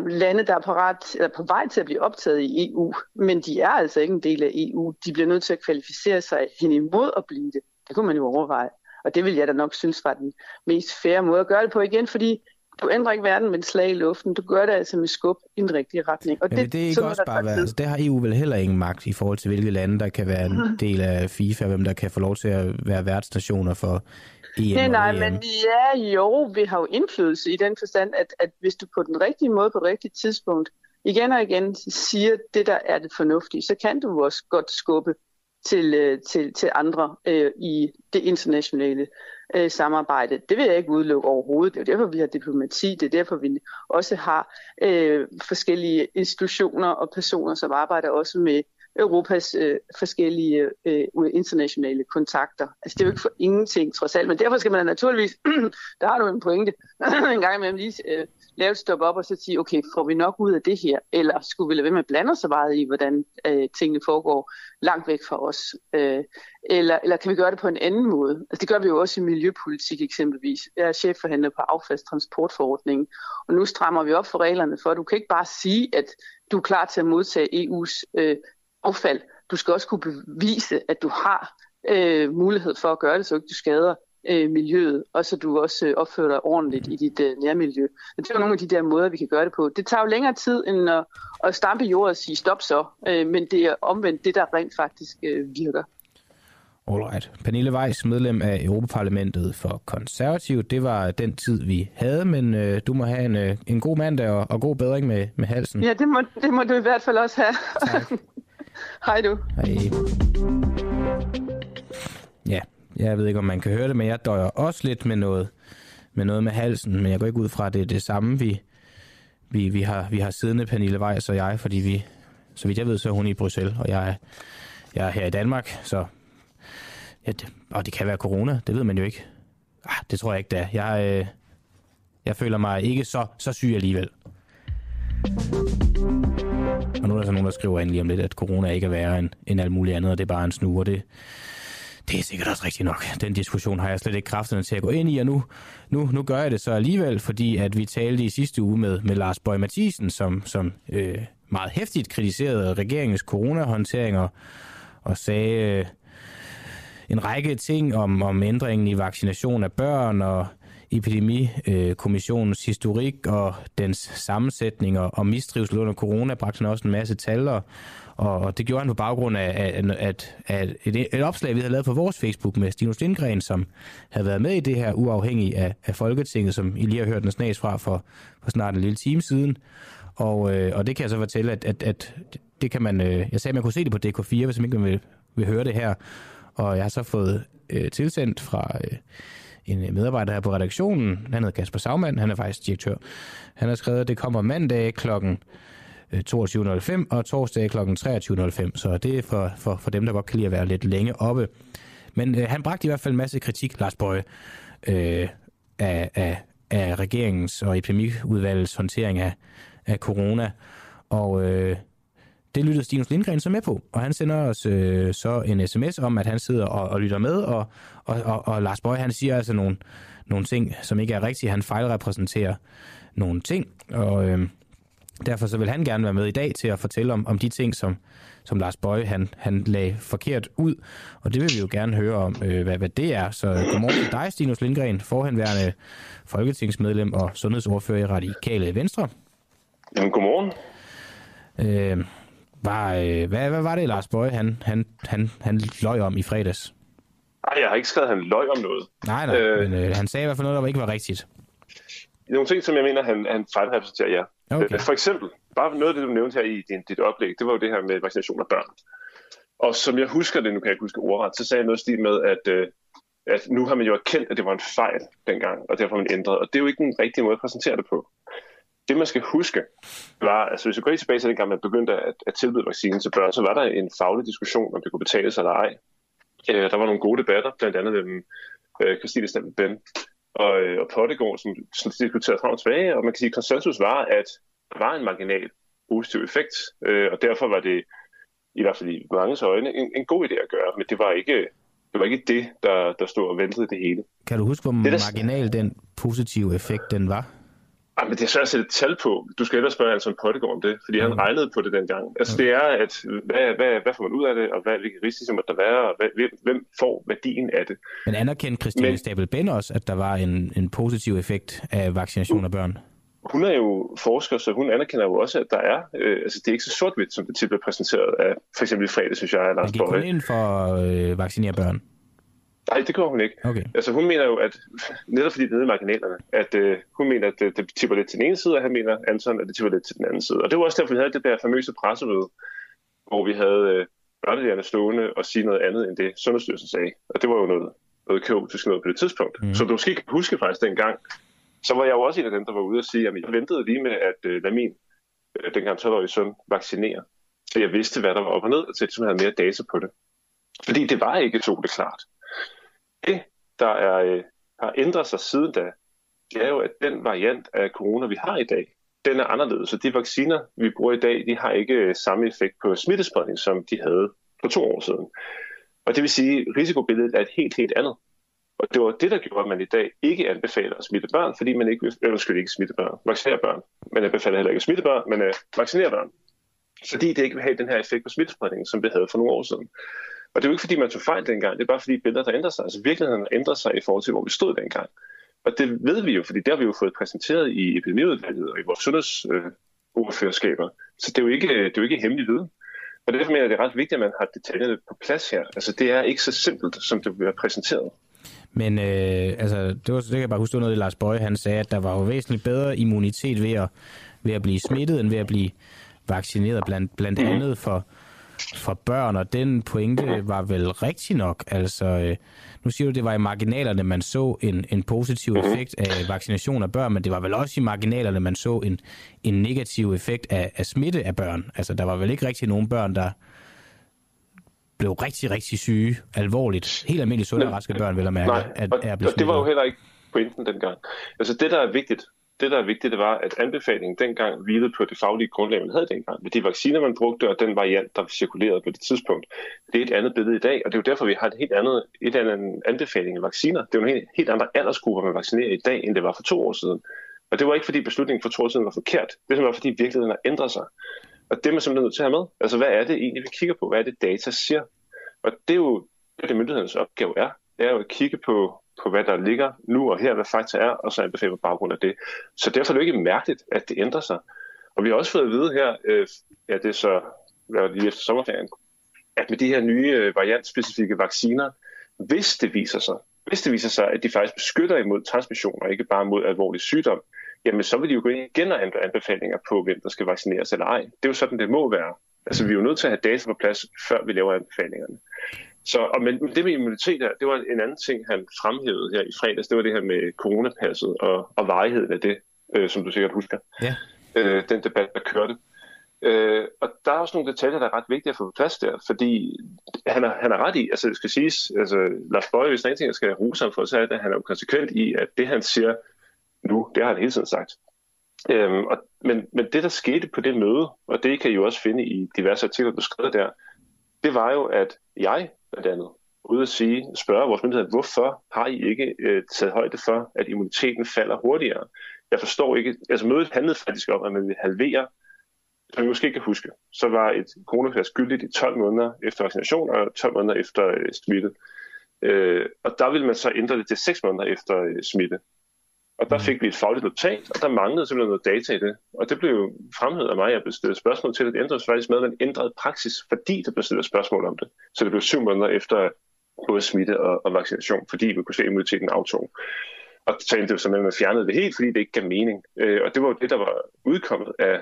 lande, der er på vej til at blive optaget i EU, men de er altså ikke en del af EU. De bliver nødt til at kvalificere sig hen imod at blive det. Det kunne man jo overveje. Og det vil jeg da nok synes var den mest fair måde at gøre det på igen, fordi du ændrer ikke verden med et slag i luften. Du gør det altså med skub i den rigtige retning. Og det er ikke sådan, også bare været... Altså, der har EU vel heller ingen magt i forhold til, hvilke lande, der kan være en del af FIFA, hvem der kan få lov til at være værtsnationer for EM. Nej, men vi har jo indflydelse i den forstand, at hvis du på den rigtige måde, på det rigtige tidspunkt, igen og igen siger, det der er det fornuftige, så kan du også godt skubbe til andre i det internationale samarbejde. Det vil jeg ikke udelukke overhovedet. Det er jo derfor, vi har diplomati. Det er derfor, vi også har forskellige institutioner og personer, som arbejder også med Europas forskellige internationale kontakter. Altså det er jo ikke for ingenting trods alt, men derfor skal man naturligvis, der har du en pointe, en gang imellem lige lave et stop op og så sige, okay, får vi nok ud af det her, eller skulle vi lade være med at blande os så meget i, hvordan tingene foregår langt væk fra os, eller kan vi gøre det på en anden måde? Altså det gør vi jo også i miljøpolitik eksempelvis. Jeg er chefforhandler på affaldstransportforordningen, og nu strammer vi op for reglerne for, at du kan ikke bare sige, at du er klar til at modtage EU's affald. Du skal også kunne bevise, at du har mulighed for at gøre det, så ikke du skader miljøet, og så du også opfører dig ordentligt i dit nærmiljø. Det er jo nogle af de der måder, vi kan gøre det på. Det tager jo længere tid, end at stampe i jorden og sige stop så, men det er omvendt det, der rent faktisk virker. Alright. Pernille Weiss, medlem af Europaparlamentet for Konservativ. Det var den tid, vi havde, men du må have en god mandag og god bedring med halsen. Ja, det må du i hvert fald også have. Tak. Hej du. Hej. Ja, jeg ved ikke, om man kan høre det, men jeg døjer også lidt med noget med halsen, men jeg går ikke ud fra, at det er det samme, vi har siddende, Pernille Weiss og jeg, fordi vi, så vidt jeg ved, så er hun i Bruxelles, og jeg er her i Danmark, så... Ja, det kan være corona, det ved man jo ikke. Det tror jeg ikke, det er. Jeg føler mig ikke så syg alligevel. Og nu er der så nogen, der skriver ind lige om lidt, at corona ikke er værre end alt muligt andet, og det er bare en snue, og det er sikkert også rigtigt nok. Den diskussion har jeg slet ikke kræfterne til at gå ind i, og nu gør jeg det så alligevel, fordi at vi talte i sidste uge med Lars Boje Mathiesen, som meget heftigt kritiserede regeringens coronahåndtering og sagde... en række ting om ændringen i vaccination af børn og epidemikommissionens historik og dens sammensætning og mistrivsel under corona, bragte han også en masse tal, og det gjorde han på baggrund af et opslag, vi havde lavet på vores Facebook med Stinus Lindgreen, som havde været med i det her uafhængig af Folketinget, som I lige har hørt den snas fra for snart en lille time siden. Og det kan jeg så fortælle, at det kan man... jeg sagde, at man kunne se det på DK4, hvis man ikke vil høre det her. Og jeg har så fået tilsendt fra en medarbejder her på redaktionen. Han hedder Kasper Sagmann, han er faktisk direktør. Han har skrevet, at det kommer mandag kl. 22.05 og torsdag kl. 23.05. Så det er for dem, der godt kan lide at være lidt længe oppe. Men han bragte i hvert fald en masse kritik, Lars Boje, af regeringens og epidemiudvalgets håndtering af corona. Og... det lyttede Stinus Lindgreen så med på, og han sender os så en sms om, at han sidder og lytter med, og Lars Boje, han siger altså nogle ting, som ikke er rigtige. Han fejlrepræsenterer nogle ting, og derfor så vil han gerne være med i dag til at fortælle om de ting, som Lars Boje, han lagde forkert ud, og det vil vi jo gerne høre om, hvad det er. Så godmorgen til dig, Stinus Lindgreen, forhenværende folketingsmedlem og sundhedsordfører i Radikale Venstre. Jamen, godmorgen. Hvad var det, Lars Boje, han løj om i fredags? Nej, jeg har ikke skrevet, at han løj om noget. Nej, men han sagde i hvert fald noget, der ikke var rigtigt. Nogle ting, som jeg mener, han fejlrepræsenterer, ja. Okay. For eksempel, bare noget af det, du nævnte her i dit oplæg, det var jo det her med vaccination af børn. Og som jeg husker det, nu kan jeg ikke huske ordret, så sagde jeg noget stil med, at nu har man jo erkendt, at det var en fejl dengang, og derfor har man ændret. Og det er jo ikke en rigtig måde at præsentere det på. Det, man skal huske, var, altså hvis vi går lige tilbage til dengang, man begyndte at tilbyde vaccinen til børn, så var der en faglig diskussion, om det kunne betale sig eller ej. Der var nogle gode debatter, blandt andet mellem Christine Stemmen Ben og Pottegård, som diskuterede frem og tilbage, og man kan sige, at konsensus var, at der var en marginal positiv effekt, og derfor var det, i hvert fald i manges øjne, en god idé at gøre, men det var ikke det, der stod og ventede det hele. Kan du huske, hvor marginal den positive effekt, den var? Ej, men det er svært at sætte et tal på. Du skal ellers spørge altså en Pottegård om det, fordi han regnede på det dengang. Altså det er, at hvad får man ud af det, og hvilke risici må der være, og hvem får værdien af det. Men anerkendte Christine Stabel-Benn også, at der var en positiv effekt af vaccination af børn? Hun er jo forsker, så hun anerkender jo også, at der er... altså det er ikke så sort-hvidt, som det tit blev præsenteret af for eksempel i fredag, synes jeg, af Lars Borg. Man gik kun ind for at vaccinere børn? Nej, det gør hun ikke. Okay. Altså hun mener jo, at netop fordi det er marginalerne, at hun mener, at det tipper lidt til den ene side, og han mener, Anton, at det tipper lidt til den anden side. Og det var også derfor, vi havde det der famøse pressemøde, hvor vi havde børnelægerne stående og sige noget andet, end det Sundhedsstyrelsen sagde. Og det var jo noget kaotisk noget på det tidspunkt. Mm. Så du måske kan huske faktisk dengang, så var jeg jo også en af dem, der var ude og sige, at jeg ventede lige med at lade min dengang 12-årige søn vaccinere. Så jeg vidste, hvad der var op og ned, og så jeg havde mere data på det. Fordi det var ikke soleklart. Det, der har ændret sig siden da, det er jo, at den variant af corona, vi har i dag, den er anderledes. Så de vacciner, vi bruger i dag, de har ikke samme effekt på smittespredning, som de havde for 2 år siden. Og det vil sige, at risikobilledet er et helt andet. Og det var det, der gjorde, at man i dag ikke anbefaler at smitte børn, fordi man ikke smitte børn, vaccinere børn. Man anbefaler heller ikke at smitte børn, men vaccinere børn. Fordi det ikke vil have den her effekt på smittespredningen, som det havde for nogle år siden. Og det er jo ikke, fordi man tog fejl dengang, det er bare fordi billeder, der ændrer sig. Altså virkeligheden ændrer sig i forhold til, hvor vi stod dengang. Og det ved vi jo, fordi det har vi jo fået præsenteret i epidemiudvalget og i vores sundhedsordførerskaber. Så det er jo ikke hemmelig viden. Og derfor mener jeg, det er ret vigtigt, at man har detaljerne på plads her. Altså, det er ikke så simpelt, som det bliver præsenteret. Men altså, det kan jeg bare huske, noget af det Lars Bøje, han sagde, at der var jo væsentligt bedre immunitet ved at blive smittet, end ved at blive vaccineret, blandt andet for børn, og den pointe var vel rigtig nok. Altså, nu siger du, det var i marginalerne, man så en positiv effekt af vaccination af børn, men det var vel også i marginalerne, man så en negativ effekt af smitte af børn. Altså, der var vel ikke rigtig nogen børn, der blev rigtig, rigtig syge, alvorligt. Helt almindelige sunde og raske børn, vil jeg mærke. Nej, og det var jo heller ikke pointen dengang. Altså, det, der er vigtigt, det var, at anbefalingen dengang hvilede på det faglige grundlag, man havde dengang. Med de vacciner, man brugte, og den variant, der cirkulerede på det tidspunkt. Det er et andet billede i dag, og det er jo derfor, vi har et helt andet anbefaling af vacciner. Det er jo en helt andre aldersgrupper, man vaccinerer i dag, end det var for 2 år siden. Og det var ikke, fordi beslutningen for 2 år siden var forkert. Det var, fordi virkeligheden har ændret sig. Og det er man simpelthen nødt til at have med. Altså, hvad er det egentlig, vi kigger på? Hvad er det, data siger? Og det er jo det, myndighedens opgave er. Det er jo at kigge på hvad der ligger nu og her, hvad fakta er, og så anbefaler på baggrund af det. Så derfor er det jo ikke mærkeligt, at det ændrer sig. Og vi har også fået at vide her, det er så lige efter sommerferien, at med de her nye variantspecifikke vacciner, hvis det viser sig, at de faktisk beskytter imod transmission, og ikke bare mod alvorlig sygdom, jamen så vil de jo gå ind igen og ændre anbefalinger på, hvem der skal vaccineres eller ej. Det er jo sådan, det må være. Altså, vi er jo nødt til at have data på plads, før vi laver anbefalingerne. Men det med immunitet her, det var en anden ting, han fremhævede her i fredags. Det var det her med coronapasset og varigheden af det, som du sikkert husker. Ja. Den debat, der kørte. Og der er også nogle detaljer, der er ret vigtige at få plads der, fordi han er ret i, altså det skal siges, altså Lars Bøje, hvis der er en ting, jeg skal rose ham for, så er det, at han er jo konsekvent i, at det han siger nu, det har han hele tiden sagt. Men det, der skete på det møde, og det kan I jo også finde i diverse artikler, du skrev der, det var jo, at jeg blandt andet ude at spørge vores myndigheder, hvorfor har I ikke taget højde for, at immuniteten falder hurtigere? Jeg forstår ikke, altså mødet handlede faktisk om, at man ville halvere, som I måske kan huske, så var et coronapas gyldigt i 12 måneder efter vaccination og 12 måneder efter smitte. Og der ville man så ændre det til 6 måneder efter smitte. Og der fik vi et fagligt notat, og der manglede simpelthen noget data i det. Og det blev jo fremhævet af mig, at jeg blev stillet spørgsmål til, at det ændrede faktisk med, at man ændrede praksis, fordi der blev stillet spørgsmål om det. Så det blev 7 måneder efter både smitte og vaccination, fordi vi kunne se immuniteten aftog. Og så endte det jo simpelthen, at man fjernede det helt, fordi det ikke gav mening. Og det var jo det, der var udkommet af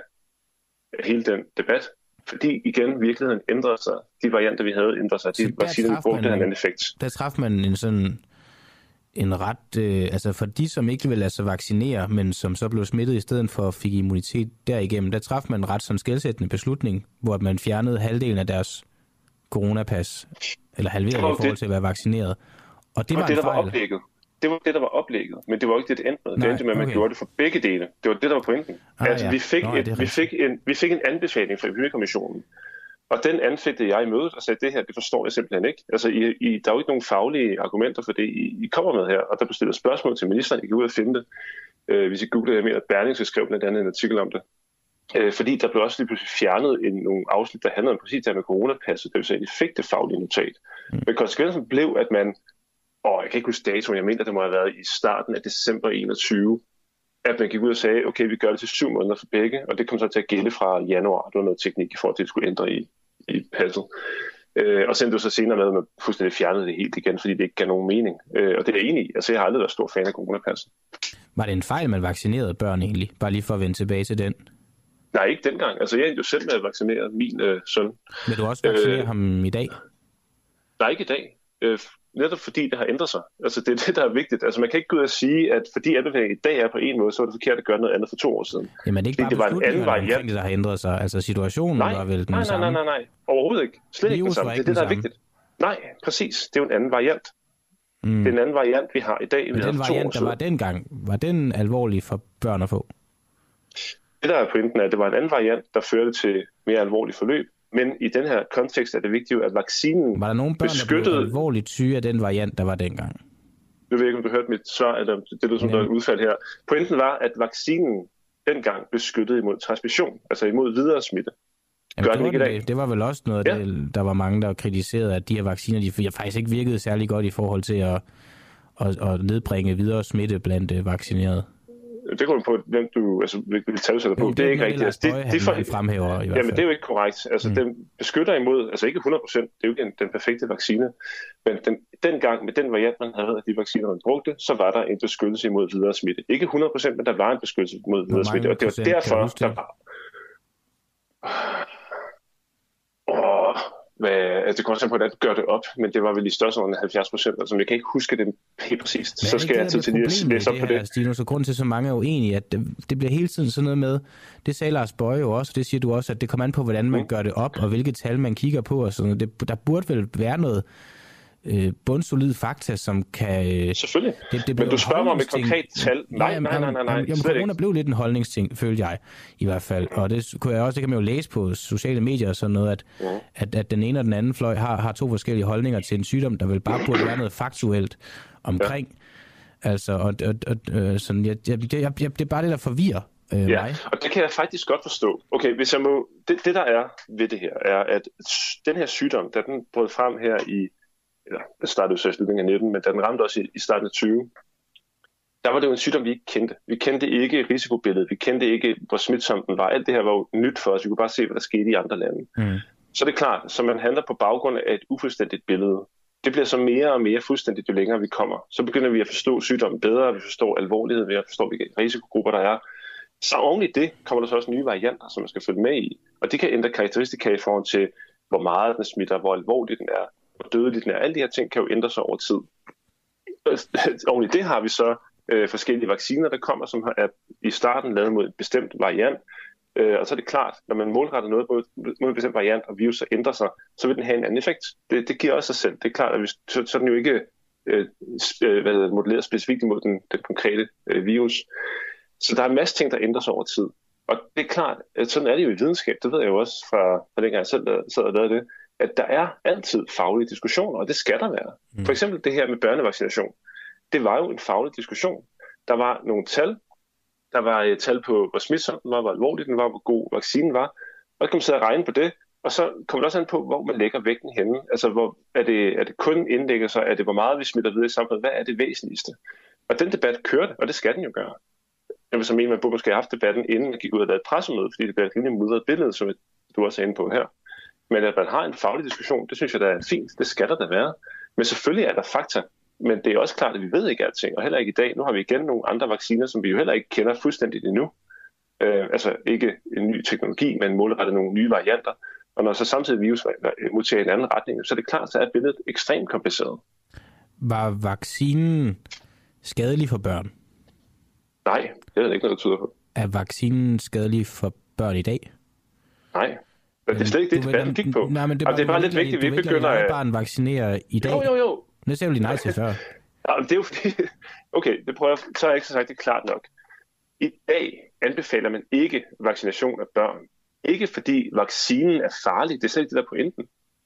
hele den debat. Fordi igen, virkeligheden ændrede sig. De varianter, vi havde, ændrede sig. De vacciner, vi brugte, havde en anden effekt. Der træffede man en sådan... en ret, altså for de, som ikke vil lade sig vaccinere, men som så blev smittet i stedet for fik immunitet derigennem, der traf man en ret sådan skelsættende beslutning, hvor man fjernede halvdelen af deres coronapas, eller halverede i forhold til at være vaccineret. Og det var en fejl. Det var det, der var oplægget, men det var ikke det, det endte med. Det endte med, at man gjorde det for begge dele. Det var det, der var pointen. Vi fik en anbefaling fra Epidemikommissionen, og den anfægtede jeg i mødet og sagde, det her, det forstår jeg simpelthen ikke. Altså, der er jo ikke nogen faglige argumenter for det, I kommer med her. Og der blev stillet spørgsmål til ministeren, I kan ud og finde det. Hvis I googler, jeg mener, at Berlingske skrev blandt andet en artikel om det. Fordi der blev også lige pludselig fjernet nogle afsnit, der handlede om præcis det her med coronapasset. Det vil sige, at de fik det faglige notat. Men konsekvensen blev, at man... jeg kan ikke huske datoen, jeg mener, det må have været i starten af december 2021, at man gik ud og sagde, okay, vi gør det til 7 måneder for begge, og det kom så til at gælde fra januar. Det var noget teknik i forhold til, at det skulle ændre i passet. Og sendte det så senere med, at man fuldstændig fjernede det helt igen, fordi det ikke gav nogen mening. Og det er jeg enig i. Altså, jeg har aldrig været stor fan af coronapasset. Var det en fejl, man vaccinerede børn egentlig? Bare lige for at vende tilbage til den. Nej, ikke dengang. Altså, jeg endte jo selv med at vaccinere min søn. Vil du også vaccinere ham i dag? Nej, ikke i dag. Netop fordi det har ændret sig. Altså det er det, der er vigtigt. Altså man kan ikke gå ud og sige, at fordi anbefalingen i dag er på en måde, så var det forkert at gøre noget andet for 2 år siden. Jamen det er ikke bare beslutningerne omkring det, der har ændret sig. Altså situationen var vel den samme. Nej. Overhovedet ikke. Slet ikke den samme. Det er det, der er vigtigt. Nej, præcis. Det er jo en anden variant. Det er en anden variant, vi har i dag, end vi havde for 2 år siden. Men den variant, der var dengang, var den alvorlig for børn at få? Det, der er pointen, er, at det var en anden variant, der førte til mere alvorlige forløb. Men i den her kontekst er det vigtigt, at vaccinen... Var der nogle børn, beskyttede... der blev alvorligt syge af den variant, der var dengang? Jeg ved ikke, om du hørte mit svar, eller det lyder som der er et udfald her. Pointen var, at vaccinen dengang beskyttede imod transmission, altså imod videre smitte. Jamen, det var vel også noget, der var mange, der kritiserede, at de her vacciner de faktisk ikke virkede særlig godt i forhold til at nedbringe videre smitte blandt vaccinerede. Det går på, hvem du altså vil tage dig på. Det er ikke rigtigt. Altså, det fremhæver i hvert fald. Jamen det er jo ikke korrekt. Altså den beskytter imod, altså ikke 100%. Det er jo ikke den perfekte vaccine, men den gang med den variant man havde af de vacciner man brugte, så var der en beskyttelse imod videre smitte. Ikke 100%, men der var en beskyttelse imod videre smitte, og det var derfor der var. Det kommer på, at gør det op, men det var vel i størrelsesordenen 70%, altså jeg kan ikke huske det helt præcist. Så skal jeg altid til lige at læse op på det. Stinus, og grunden til, så mange er uenige, at det bliver hele tiden sådan noget med, det sagde Lars Bøje jo også, og det siger du også, at det kommer an på, hvordan man gør det op, og hvilke tal man kigger på, og sådan noget. Der burde vel være noget bundsolid fakta, som kan... Selvfølgelig, men du spørger mig om et konkret tal. Nej. Jamen, corona blev lidt en holdningsting, følte jeg i hvert fald. Og det kunne jeg også, det kan man jo læse på sociale medier og sådan noget, at den ene og den anden fløj har to forskellige holdninger til en sygdom, der vel bare burde være noget faktuelt omkring. Ja. Altså, sådan, det er bare det, der forvirrer. Ja, og det kan jeg faktisk godt forstå. Okay, hvis jeg må... Det der er ved det her, er, at den her sygdom, da den brød frem her i eller startede jo så i slutningen af 19, men da den ramte også i starten af 20, der var det jo en sygdom, vi ikke kendte. Vi kendte ikke risikobilledet, vi kendte ikke, hvor smitsom den var. Alt det her var jo nyt for os, vi kunne bare se, hvad der skete i andre lande. Så det er klart, så man handler på baggrund af et ufuldstændigt billede. Det bliver så mere og mere fuldstændigt, jo længere vi kommer. Så begynder vi at forstå sygdommen bedre, vi forstår alvorligheden, vi forstår, hvilke risikogrupper der er. Så oven i det kommer der så også nye varianter, som man skal følge med i. Og det kan ændre karakteristika i forhold til, hvor meget den smitter, hvor alvorlig den er. Og dødeligt, alle de her ting kan jo ændre sig over tid. Oven i det har vi så forskellige vacciner, der kommer, som er i starten lavet mod en bestemt variant. Og så er det klart, når man målretter noget mod en bestemt variant, og viruset ændrer sig, så vil den have en anden effekt. Det giver også sig selv. Det er klart, at så den jo ikke modelleret specifikt mod den konkrete virus. Så der er en masse ting, der ændrer sig over tid. Og det er klart, at sådan er det jo i videnskab. Det ved jeg jo også fra dengang jeg selv sad og lavede det, at der er altid faglige diskussioner, og det skal der være. For eksempel det her med børnevaccination. Det var jo en faglig diskussion. Der var nogle tal. Der var et tal på, hvor smitsom den var, hvor alvorlig den var, hvor god vaccinen var. Og så kan man sidde og regne på det, og så kommer det også an på, hvor man lægger vægten henne. Altså, er det kun indlæggelser? Er det, hvor meget vi smitter videre i samfundet? Hvad er det væsentligste? Og den debat kørte, og det skal den jo gøre. Jeg vil så mene, at man måske har haft debatten, inden man gik ud og lavede et pressemøde, fordi det blev et lille mudret billede, som du også er inde på her. Men at man har en faglig diskussion, det synes jeg, der er fint. Det skal der da være. Men selvfølgelig er der fakta. Men det er også klart, at vi ved ikke alting. Og heller ikke i dag. Nu har vi igen nogle andre vacciner, som vi jo heller ikke kender fuldstændigt endnu. Altså ikke en ny teknologi, men målrettet nogle nye varianter. Og når så samtidig virus muterer i en anden retning, så er det klart, så er billedet ekstremt kompliceret. Var vaccinen skadelig for børn? Nej, det er der ikke noget, der tyder på. Er vaccinen skadelig for børn i dag? Nej. Det er slet ikke det, debatten gik på. Nej, men det er bare lidt vigtigt, at vi begynder at... Du vil ikke lade vaccinere i dag. Jo. Det ser jo lige nej til før. Ja, det er jo fordi... Okay, det prøver jeg... Så har jeg ikke så sagt det klart nok. I dag anbefaler man ikke vaccination af børn. Ikke fordi vaccinen er farlig. Det er slet ikke det, der pointen.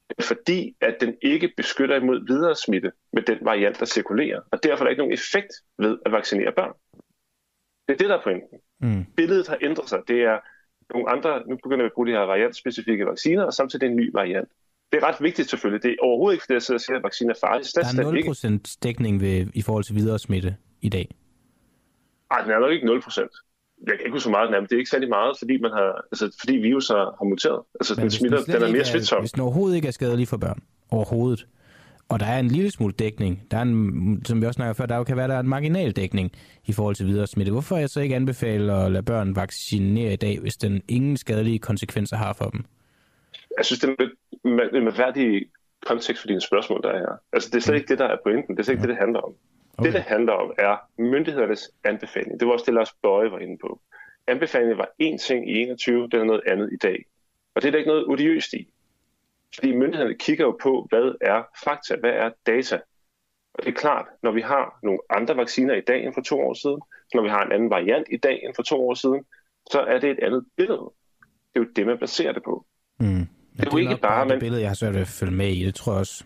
Det er fordi, at den ikke beskytter imod videre smitte med den variant, der cirkulerer. Og derfor er der ikke nogen effekt ved at vaccinere børn. Det er det, der er pointen. Billedet har ændret sig. Det er... Nogle andre, nu begynder vi at bruge de her variant-specifikke vacciner, og samtidig en ny variant. Det er ret vigtigt selvfølgelig. Det er overhovedet ikke, fordi jeg sidder og siger, at vacciner er farlige. Der er 0% dækning i forhold til videre smitte i dag? Nej, den er nok ikke 0%. Jeg kan ikke huske så meget, men det er ikke særlig meget, fordi virus har muteret. Altså, den er mere smitsom. Hvis den overhovedet ikke er skadelig for børn, overhovedet, og der er en lille smule dækning, der er en, som vi også snakkede før, der kan være, der er en marginal dækning i forhold til videre smitte. Hvorfor jeg så ikke anbefaler at lade børn vaccinere i dag, hvis den ingen skadelige konsekvenser har for dem? Jeg synes, det er en mærkværdig kontekst for dine spørgsmål, der er her. Altså, det er slet ikke det, der er pointen. Det er slet ikke det, det handler om. Okay. Det handler om, er myndighedernes anbefaling. Det var også det, Lars Bøje var inde på. Anbefalingen var én ting i 21, det er noget andet i dag. Og det er der ikke noget odiøst i. Fordi myndighederne kigger jo på, hvad er fakta, hvad er data. Og det er klart, når vi har nogle andre vacciner i dag end for 2 år siden, når vi har en anden variant i dag end for 2 år siden, så er det et andet billede. Det er jo det, man baserer det på. Det er jo ikke bare... Det billede, jeg har svært ved at følge med i, det tror jeg også...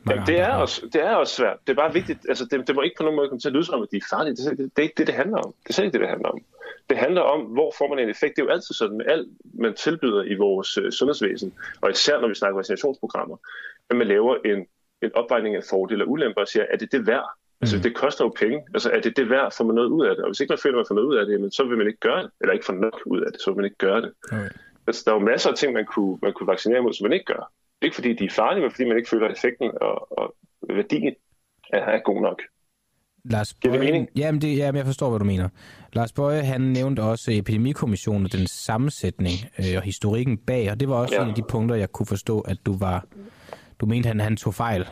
Det er også svært. Det er bare vigtigt. Altså, det må ikke på nogen måde komme til at lyde som, at de er farlige. Det er ikke det, det handler om. Det er slet ikke det, det handler om. Det handler om, hvor får man en effekt. Det er jo altid sådan med alt, man tilbyder i vores sundhedsvæsen, og især når vi snakker vaccinationsprogrammer, at man laver en opvejning af fordele og ulemper og siger, er det det værd? Altså, det koster jo penge. Altså, er det det værd, får man noget ud af det? Og hvis ikke man føler, man får noget ud af det, jamen, så vil man ikke gøre det. Eller ikke få nok ud af det, så vil man ikke gøre det. Okay. Altså, der er jo masser af ting, man kunne vaccinere mod, som man ikke gør. Det er ikke fordi, de er farlige, men fordi man ikke føler, at effekten og værdien er god nok. Lars Bøge, giver det mening? Jamen, jeg forstår, hvad du mener. Lars Bøge, han nævnte også epidemikommissionen og den sammensætning og historikken bag, og det var også en af de punkter, jeg kunne forstå, at du mente, han tog fejl.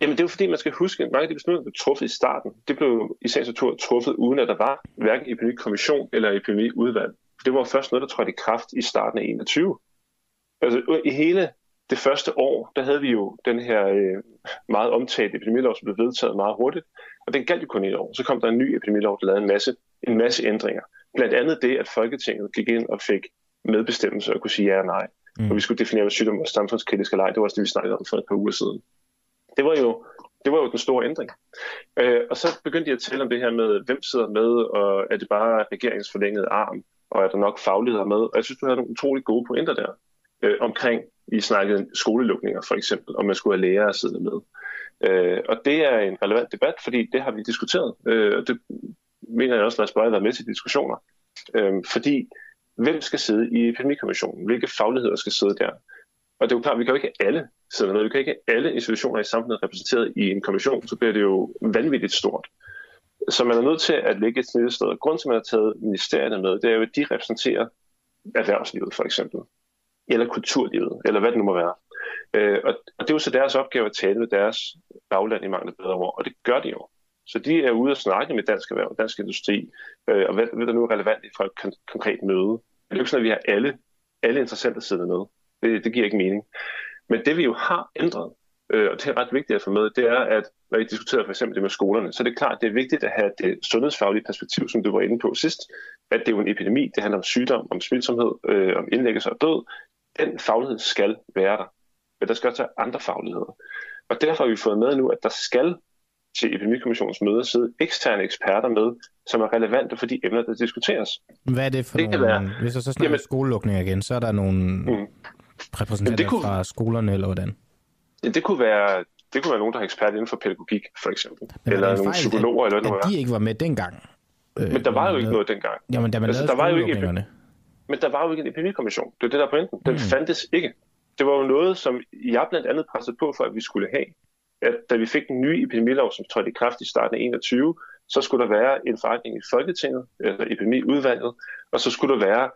Jamen, det er jo fordi, man skal huske, at mange af de beslutninger blev truffet i starten. Det blev i sagens natur truffet, uden at der var hverken epidemikommission eller epidemiudvalg. Det var først noget, der trådte i kraft i starten af 2021. Altså, i hele det første år, der havde vi jo den her meget omtalte epidemilov, som blev vedtaget meget hurtigt, og den galt jo kun et år. Så kom der en ny epidemilov, der lavede en masse ændringer. Blandt andet det, at Folketinget gik ind og fik medbestemmelse og kunne sige ja og nej. Og vi skulle definere, hvad sygdom var samfundskritisk eller ej. Det var også det, vi snakkede om for et par uger siden. Det var jo den store ændring. Og så begyndte jeg at tale om det her med, hvem sidder med, og er det bare regeringens forlængede arm, og er der nok fagligheder med? Og jeg synes, du havde nogle utrolig gode pointer der. Omkring, I snakkede skolelukninger for eksempel, om man skulle have lærere at sidde med. Og det er en relevant debat, fordi det har vi diskuteret. Og det mener jeg også, Lars Bøge har været med til diskussioner. Fordi, hvem skal sidde i epidemikommissionen? Hvilke fagligheder skal sidde der? Og det er jo klart, vi kan jo ikke have alle sidde med. Vi kan ikke have alle institutioner i samfundet repræsenteret i en kommission, så bliver det jo vanvittigt stort. Så man er nødt til at lægge et snit et sted. Og grunden til, at man har taget ministerierne med, det er jo, at de repræsenterer erhvervslivet for eksempel, eller kulturlivet, eller hvad det nu må være. Og det er jo så deres opgave at tale med deres bagland i mangel af bedre ord, og det gør de jo. Så de er ude og snakke med dansk erhverv, dansk industri, og hvad der nu er relevant for et konkret møde. Det er jo ikke sådan, at vi har alle interessenter siddende med. Det giver ikke mening. Men det vi jo har ændret, og det er ret vigtigt at få med, det er, at når I diskuterer for eksempel det med skolerne, så er det klart, at det er vigtigt at have det sundhedsfaglige perspektiv, som du var inde på sidst, at det er jo en epidemi, det handler om sygdom, om smilsomhed, om indlæggelse og død. Den faglighed skal være der, men der skal også være andre fagligheder. Og derfor har vi fået med nu, at der skal til Epidemikommissionens møder sidde eksterne eksperter med, som er relevante for de emner, der diskuteres. Hvad er det for det nogle... Være... Hvis der så snakker skolelukninger igen, så er der nogle repræsentanter fra skolerne, eller hvordan? Det kunne være nogen, der har ekspert inden for pædagogik, for eksempel. Eller nogle psykologer, eller noget. At de ikke var med dengang. Men der var jo ikke noget dengang. Jamen, da man lavede skolelukningerne. Men der var jo ikke en epidemikommission. Det er det, der er pointen. Den fandtes ikke. Det var jo noget, som jeg blandt andet pressede på for, at vi skulle have. At da vi fik den nye epidemilov, som trådte i kraft i starten af 2021, så skulle der være en forankring i Folketinget, eller epidemiudvalget, og så skulle der være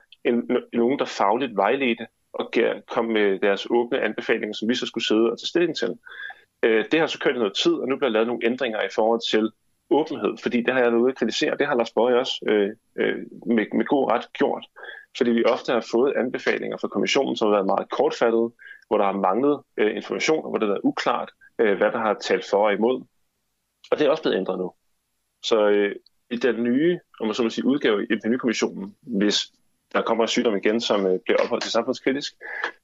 nogen, der fagligt vejledte og kom med deres åbne anbefalinger, som vi så skulle sidde og tage stilling til. Det har så kørt noget tid, og nu bliver lavet nogle ændringer i forhold til åbenhed, fordi det har jeg været ude at kritisere, og det har Lars Bøge også med god ret gjort. Fordi vi ofte har fået anbefalinger fra kommissionen, som har været meget kortfattede, hvor der har manglet information, og hvor det har været uklart, hvad der har talt for og imod. Og det er også blevet ændret nu. Så i den nye, om man så må sige, udgave i epidemikommissionen, hvis der kommer en sygdom igen, som bliver opholdt til samfundskritisk,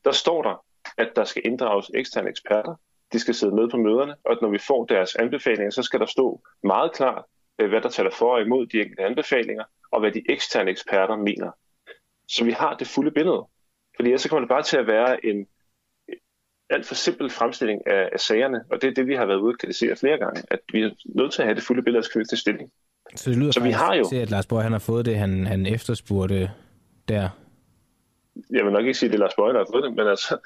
der står der, at der skal inddrages eksterne eksperter, de skal sidde med på møderne, og når vi får deres anbefalinger, så skal der stå meget klart, hvad der taler for og imod de enkelte anbefalinger, og hvad de eksterne eksperter mener. Så vi har det fulde billede. Fordi ellers så kommer det bare til at være en alt for simpel fremstilling af sagerne, og det er det, vi har været ude at kritisere flere gange, at vi er nødt til at have det fulde billede af skridt til stilling. Så det lyder så vi har jo til, at Lars Bøge, han har fået det, han efterspurgte der. Jeg vil nok ikke sige, at det er Lars Bøge, der har fået det, men altså,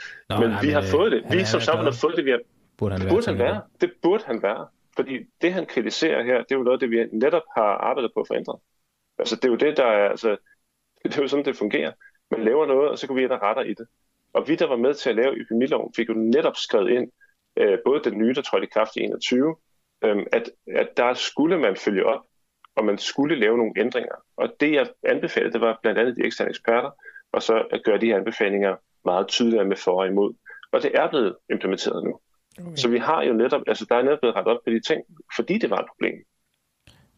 vi har fået det. Vi som samfund har fået det, vi har... Burde han være? Det burde han være. Fordi det, han kritiserer her, det er jo noget, det vi netop har arbejdet på at forændre. Altså, det er jo det, der er... Altså, det er jo sådan, det fungerer. Man laver noget, og så går vi ind og retter i det. Og vi, der var med til at lave epidemiloven, fik jo netop skrevet ind, både den nye, der trådte i kraft i 2021, at der skulle man følge op, og man skulle lave nogle ændringer. Og det, jeg anbefalede, det var blandt andet de eksterne eksperter, og så at gøre de her anbefalinger meget tydeligere med for og imod. Og det er blevet implementeret nu. Okay. Så vi har jo netop, altså der er netop blevet rettet op på de ting, fordi det var et problem.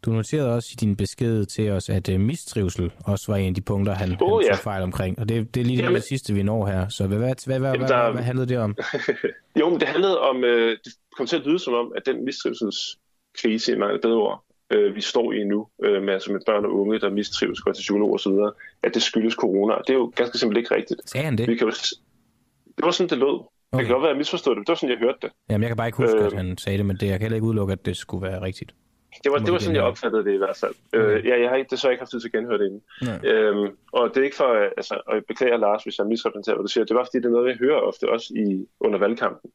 Du noterede også i din besked til os, at mistrivsel også var en af de punkter, han tog fejl omkring. Og det er lige det sidste, vi når her. Så hvad handlede det om? Jo, men det handlede om, det kom til at lyde som om, at den mistrivselskrise, i mange bedre ord, vi står i nu, med børn og unge, der mistrives, går til psykologer og så videre, at det skyldes corona. Det er jo ganske simpelt ikke rigtigt. Sagde han det? Det var sådan, det lød. Okay. Det kan godt være, at jeg misforstod det, men det var sådan, jeg hørte det. Jamen, jeg kan bare ikke huske, at han sagde det, men det, jeg kan heller ikke udelukke, at det skulle være rigtigt. Det var sådan, jeg opfattede det i hvert fald. Jeg har desværre ikke haft tid til at genhøre det inden. Og det er ikke for at beklage Lars, hvis jeg misrepræsenterer, hvad du siger. Det var, fordi det er noget, jeg hører ofte også under valgkampen.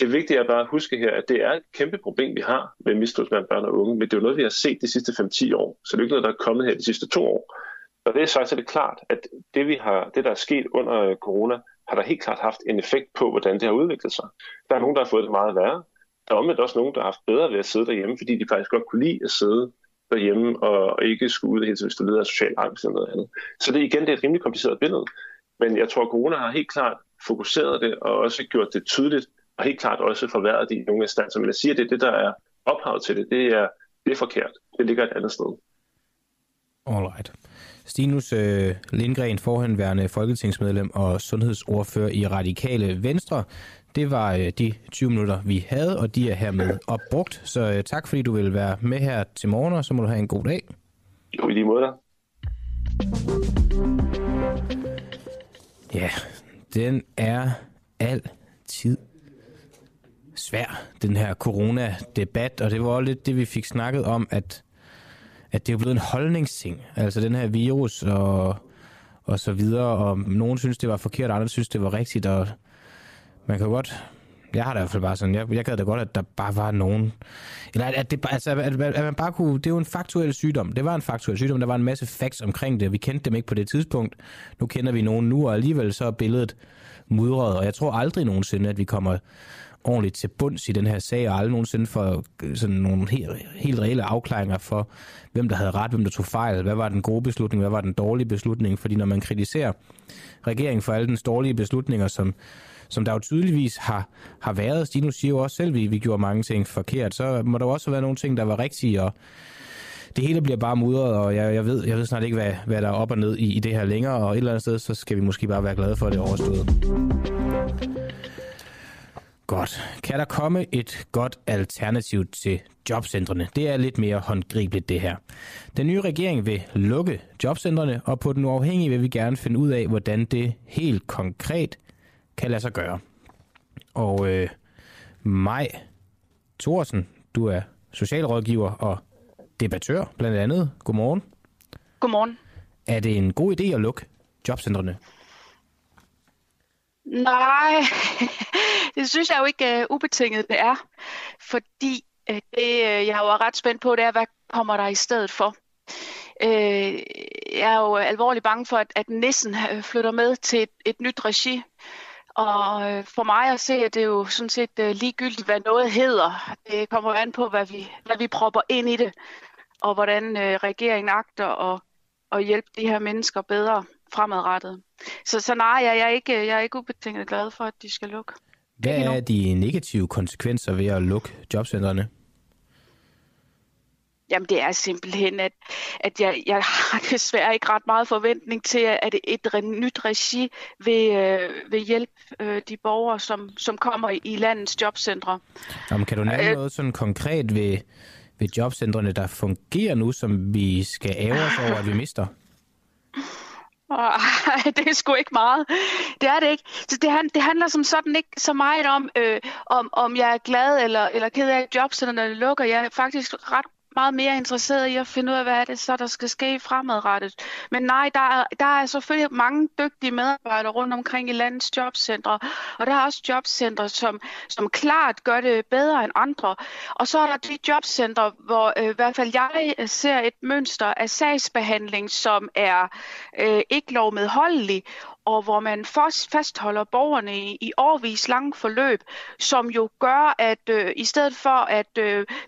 Det vigtige er bare at huske her, at det er et kæmpe problem, vi har med mistrivsel blandt børn og unge, men det er jo noget, vi har set de sidste 5-10 år, så det er ikke noget, der er kommet her de sidste 2 år. Og det er sagt, så det er klart, at det, der er sket under corona, har der helt klart haft en effekt på, hvordan det har udviklet sig. Der er nogen, der har fået det meget værre. Der er omvendt også nogen, der har haft bedre ved at sidde derhjemme, fordi de faktisk godt kunne lide at sidde derhjemme og ikke skulle ud hele tiden, hvis du leder af social angst eller noget andet. Så det igen, det er et rimelig kompliceret billede. Men jeg tror, at corona har helt klart fokuseret det og også gjort det tydeligt, og helt klart også forværret det i nogle instanser. Men jeg siger, at det er det, der er ophavet til det. Det er forkert. Det ligger et andet sted. Alright. Stinus Lindgreen, forhenværende folketingsmedlem og sundhedsordfører i Radikale Venstre. Det var de 20 minutter, vi havde, og de er hermed opbrugt. Så tak, fordi du ville være med her til morgen, og så må du have en god dag. Jo, i lige måde da. Ja, den er altid svær, den her coronadebat, og det var lidt det, vi fik snakket om, at det er blevet en holdningsting. Altså den her virus og så videre, og nogen synes, det var forkert, og andre synes, det var rigtigt, og man kan jo godt... Jeg har da i hvert fald bare sådan... Jeg gad da godt, at der bare var nogen... Eller at man bare kunne... Det er jo en faktuel sygdom. Det var en faktuel sygdom. Der var en masse facts omkring det. Vi kendte dem ikke på det tidspunkt. Nu kender vi nogen nu, og alligevel så er billedet mudret. Og jeg tror aldrig nogensinde, at vi kommer ordentligt til bunds i den her sag, og aldrig nogensinde får sådan nogle helt reelle afklaringer for, hvem der havde ret, hvem der tog fejl, hvad var den gode beslutning, hvad var den dårlige beslutning. Fordi når man kritiserer regeringen for alle dens dårlige beslutninger, som der jo tydeligvis har været. Stinus siger jo også selv, at vi gjorde mange ting forkert. Så må der jo også være nogle ting, der var rigtige, og det hele bliver bare mudret, og jeg ved snart ikke, hvad der er op og ned i det her længere, og et eller andet sted, så skal vi måske bare være glade for, at det er overstået. Godt. Kan der komme et godt alternativ til jobcentrene? Det er lidt mere håndgribeligt, det her. Den nye regering vil lukke jobcentrene, og på Den Uafhængige vil vi gerne finde ud af, hvordan det helt konkret kan lade sig gøre. Og Maj Thorsen, du er socialrådgiver og debattør, blandt andet. Godmorgen. Godmorgen. Er det en god idé at lukke jobcentrene? Nej, det synes jeg jo ikke ubetinget, det er. Fordi det, jeg jo er ret spændt på, det er, hvad kommer der i stedet for? Jeg er jo alvorligt bange for, at nissen flytter med til et nyt regi. Og for mig at se, at det er jo sådan set ligegyldigt, hvad noget hedder. Det kommer an på, hvad vi propper ind i det, og hvordan regeringen agter at hjælpe de her mennesker bedre fremadrettet. Så nej, jeg er ikke ubetinget glad for, at de skal lukke. Hvad er de negative konsekvenser ved at lukke jobcentrene? Jamen det er simpelthen, at jeg har desværre ikke ret meget forventning til, at et nyt regi vil hjælpe de borgere, som kommer i landets jobcentre. Jamen, kan du nævne noget sådan konkret ved jobcentrene, der fungerer nu, som vi skal ære os over, at vi mister? Det er sgu ikke meget. Det er det ikke. Så det handler som sådan ikke så meget om jeg er glad eller ked af, at jobcentrene lukker. Jeg er faktisk meget mere interesseret i at finde ud af, hvad det så der skal ske fremadrettet. Men nej, der er selvfølgelig mange dygtige medarbejdere rundt omkring i landets jobcentre, og der er også jobcentre, som klart gør det bedre end andre. Og så er der de jobcentre, hvor i hvert fald jeg ser et mønster af sagsbehandling, som er ikke lovmedholdelig, og hvor man fastholder borgerne i årvis lange forløb, som jo gør, at i stedet for, at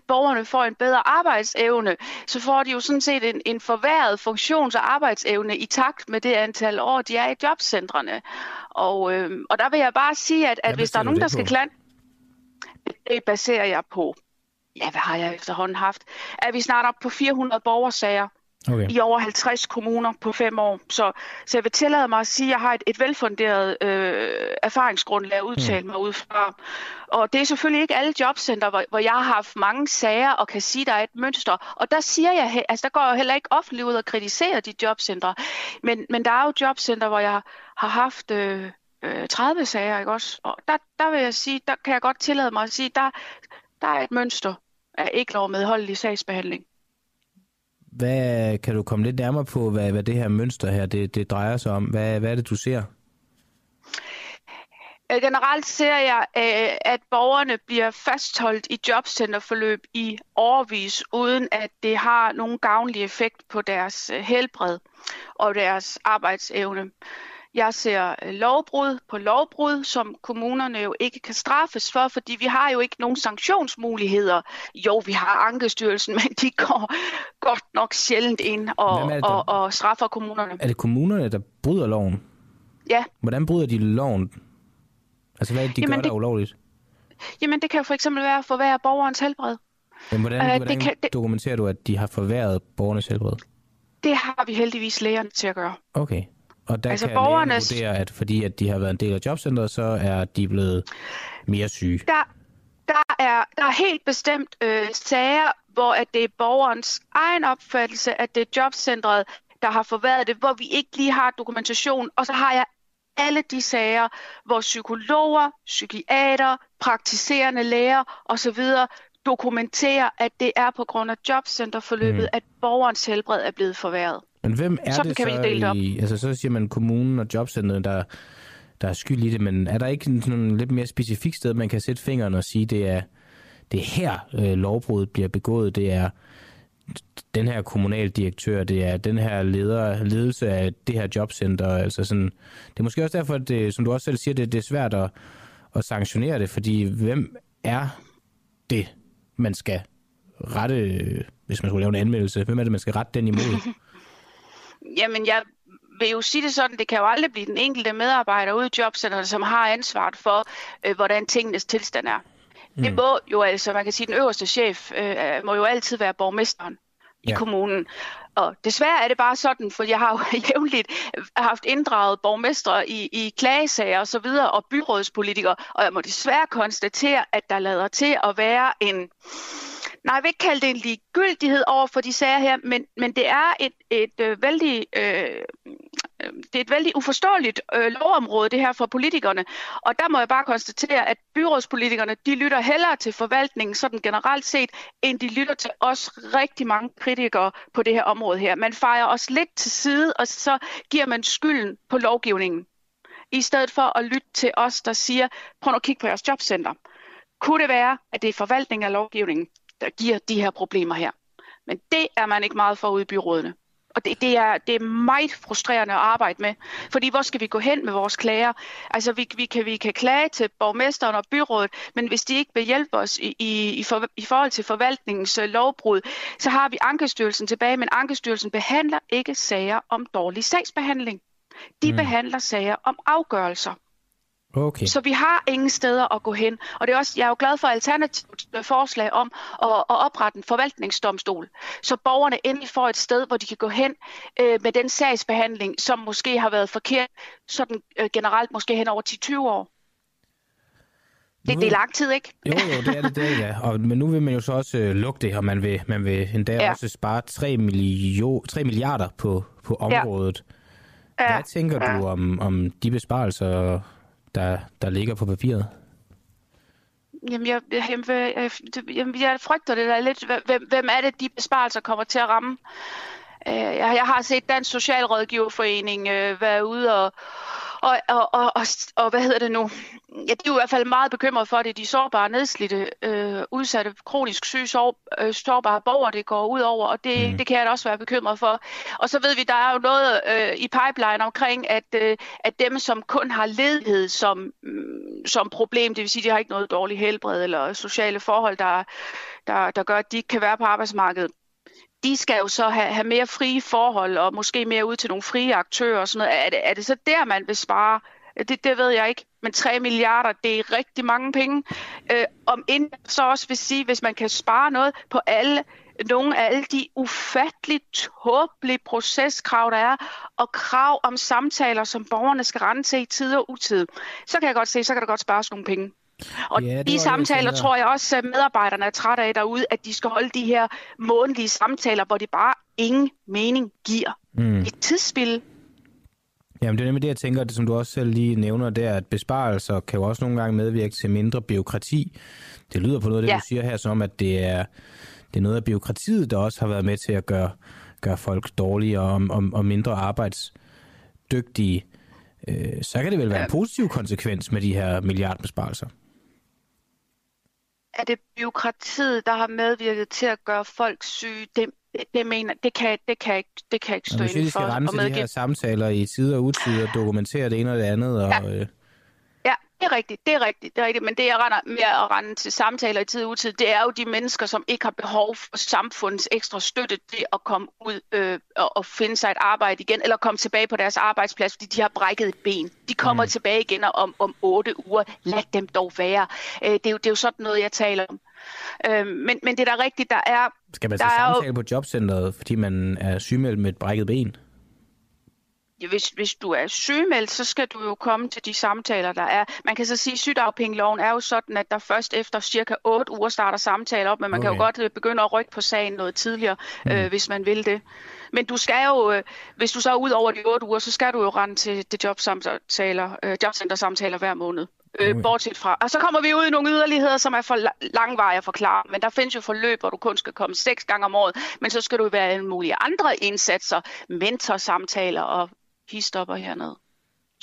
borgerne får en bedre arbejdsevne, så får de jo sådan set en forværret funktions- og arbejdsevne i takt med det antal år, de er i jobcentrene. Og der vil jeg bare sige, at hvis der er nogen, der skal klande, det baserer jeg på, hvad har jeg efterhånden haft, at vi snart op på 400 borgersager, okay, i over 50 kommuner på 5 år. Så jeg vil tillade mig at sige, at jeg har et velfunderet erfaringsgrundlag at udtale mig ud fra. Og det er selvfølgelig ikke alle jobcenter, hvor jeg har haft mange sager og kan sige, at der er et mønster. Og der siger jeg, altså der går jeg heller ikke offentligt ud og kritiserer de jobcenter. Men der er jo jobcenter, hvor jeg har haft 30 sager, ikke også? Og der vil jeg sige, der kan jeg godt tillade mig at sige, der er et mønster af ikke lovmedholdelig sagsbehandling. Hvad kan du komme lidt nærmere på, hvad det her mønster her, det drejer sig om? Hvad er det, du ser? Generelt ser jeg, at borgerne bliver fastholdt i jobcenterforløb i årevis, uden at det har nogen gavnlig effekt på deres helbred og deres arbejdsevne. Jeg ser lovbrud på lovbrud, som kommunerne jo ikke kan straffes for, fordi vi har jo ikke nogen sanktionsmuligheder. Jo, vi har Ankestyrelsen, men de går godt nok sjældent ind og straffer kommunerne. Er det kommunerne, der bryder loven? Ja. Hvordan bryder de loven? Altså, hvad er det, de gør, der ulovligt? Jamen, det kan jo for eksempel være at forværre borgerens helbred. Men hvordan dokumenterer du, at de har forværret borgernes helbred? Det har vi heldigvis lægerne til at gøre. Okay. Og der altså kan borgernes vurdere, at fordi at de har været en del af jobcentret, så er de blevet mere syge. Der er helt bestemt sager, hvor at det er borgerens egen opfattelse, at det er jobcentret, der har forværret det, hvor vi ikke lige har dokumentation. Og så har jeg alle de sager, hvor psykologer, psykiater, praktiserende læger osv. dokumenterer, at det er på grund af jobcenterforløbet, at borgerens helbred er blevet forværret. Men hvem er sådan det så? Altså, så siger man kommunen og jobcentret, der er skyld i det, men er der ikke sådan lidt mere specifikt sted, man kan sætte fingeren og sige, det er her lovbruddet bliver begået, det er den her kommunaldirektør, det er den her ledelse af det her jobcenter, altså sådan. Det er måske også derfor, at det, som du også selv siger, det er svært at sanktionere det, fordi hvem er det, man skal rette, hvis man skulle lave en anmeldelse? Hvem er det, man skal rette den imod? Jamen, jeg vil jo sige det sådan, det kan jo aldrig blive den enkelte medarbejder ude i jobcenteret, som har ansvaret for, hvordan tingenes tilstand er. Det må jo altså, man kan sige, den øverste chef må jo altid være borgmesteren i kommunen. Og desværre er det bare sådan, for jeg har jo jævnligt haft inddraget borgmestre i klagesager og så videre, og byrådspolitikere, og jeg må desværre konstatere, at der lader til at være en... Nej, jeg vil ikke kalde det en ligegyldighed over for de sager her, men det er et vældig uforståeligt lovområde, det her for politikerne. Og der må jeg bare konstatere, at byrådspolitikerne, de lytter hellere til forvaltningen sådan generelt set, end de lytter til os rigtig mange kritikere på det her område her. Man fejer os lidt til side, og så giver man skylden på lovgivningen. I stedet for at lytte til os, der siger, prøv at kigge på jeres jobcenter. Kunne det være, at det er forvaltningen af lovgivningen, der giver de her problemer her? Men det er man ikke meget for ude i byrådene. Og det er meget frustrerende at arbejde med. Fordi hvor skal vi gå hen med vores klager? Altså vi kan klage til borgmesteren og byrådet, men hvis de ikke vil hjælpe os i forhold til forvaltningens lovbrud, så har vi Ankestyrelsen tilbage, men Ankestyrelsen behandler ikke sager om dårlig sagsbehandling. De behandler sager om afgørelser. Okay. Så vi har ingen steder at gå hen. Og det er også, jeg er jo glad for alternativt forslag om at oprette en forvaltningsdomstol, så borgerne endelig får et sted, hvor de kan gå hen med den sagsbehandling, som måske har været forkert, sådan generelt måske hen over 10-20 år. Det er lang tid, ikke? Jo, det er det, ja. Men nu vil man jo så også lukke det, og man vil endda også spare 3 milliarder på området. Ja. Hvad tænker du om de besparelser, der ligger på papiret? Jamen, jeg frygter det der lidt. Hvem er det, de besparelser kommer til at ramme? Jeg har set Dansk Socialrådgiverforening være ude og hvad hedder det nu? Ja, de er jo i hvert fald meget bekymret for det. De sårbare, nedslidte, udsatte, kronisk syge, sårbare borgere, det går ud over, og det kan jeg da også være bekymret for. Og så ved vi, der er jo noget i pipeline omkring, at dem, som kun har ledighed som problem, det vil sige, de har ikke noget dårligt helbred eller sociale forhold, der gør, at de ikke kan være på arbejdsmarkedet. De skal jo så have mere frie forhold og måske mere ud til nogle frie aktører og sådan noget. Er det så der, man vil spare? Det ved jeg ikke. Men 3 milliarder, det er rigtig mange penge. Om inden så også vil sige, hvis man kan spare noget på nogle af alle de ufatteligt tåbelige proceskrav, der er, og krav om samtaler, som borgerne skal rende til i tid og utid, så kan jeg godt se, så kan der godt spares nogle penge. Og ja, de samtaler tror jeg også, at medarbejderne er trætte af derude, at de skal holde de her månedlige samtaler, hvor det bare ingen mening giver. Et tidsspil. Jamen det er nemlig det, jeg tænker, det som du også selv lige nævner, det er, at besparelser kan jo også nogle gange medvirke til mindre bureaukrati. Det lyder på noget af det, du siger her, som at det er noget af bureaukratiet, der også har været med til at gøre folk dårligere og mindre arbejdsdygtige. Så kan det vel være en positiv konsekvens med de her milliardbesparelser? Er det bureaukratiet, der har medvirket til at gøre folk syge? Det kan jeg ikke stå inden for. Hvis vi skal rense de her samtaler i tider og utider, dokumentere det ene og det andet. Ja, det er rigtigt. Men det, jeg render med at rende til samtaler i tider og utider, det er jo de mennesker, som ikke har behov for samfundets ekstra støtte til at komme ud og finde sig et arbejde igen, eller komme tilbage på deres arbejdsplads, fordi de har brækket et ben. De kommer tilbage igen om 8 uger. Lad dem dog være. Det er jo sådan noget, jeg taler om. Men det er da rigtigt, der er... Skal man så samtale på jobcenteret, fordi man er sygemeldt med et brækket ben? Ja, hvis du er sygemeldt, så skal du jo komme til de samtaler, der er. Man kan så sige, at sygedagpengeloven er jo sådan, at der først efter cirka 8 uger starter samtaler op, men man kan jo godt begynde at rykke på sagen noget tidligere, hvis man vil det. Men du skal jo, hvis du så er ud over de 8 uger, så skal du jo rende til jobcentersamtaler hver måned. Bortset fra. Og så kommer vi ud i nogle yderligheder, som er for langvarige at forklare. Men der findes jo forløb, hvor du kun skal komme 6 gange om året. Men så skal du være alle mulige andre indsatser, mentorsamtaler og histopper hernede.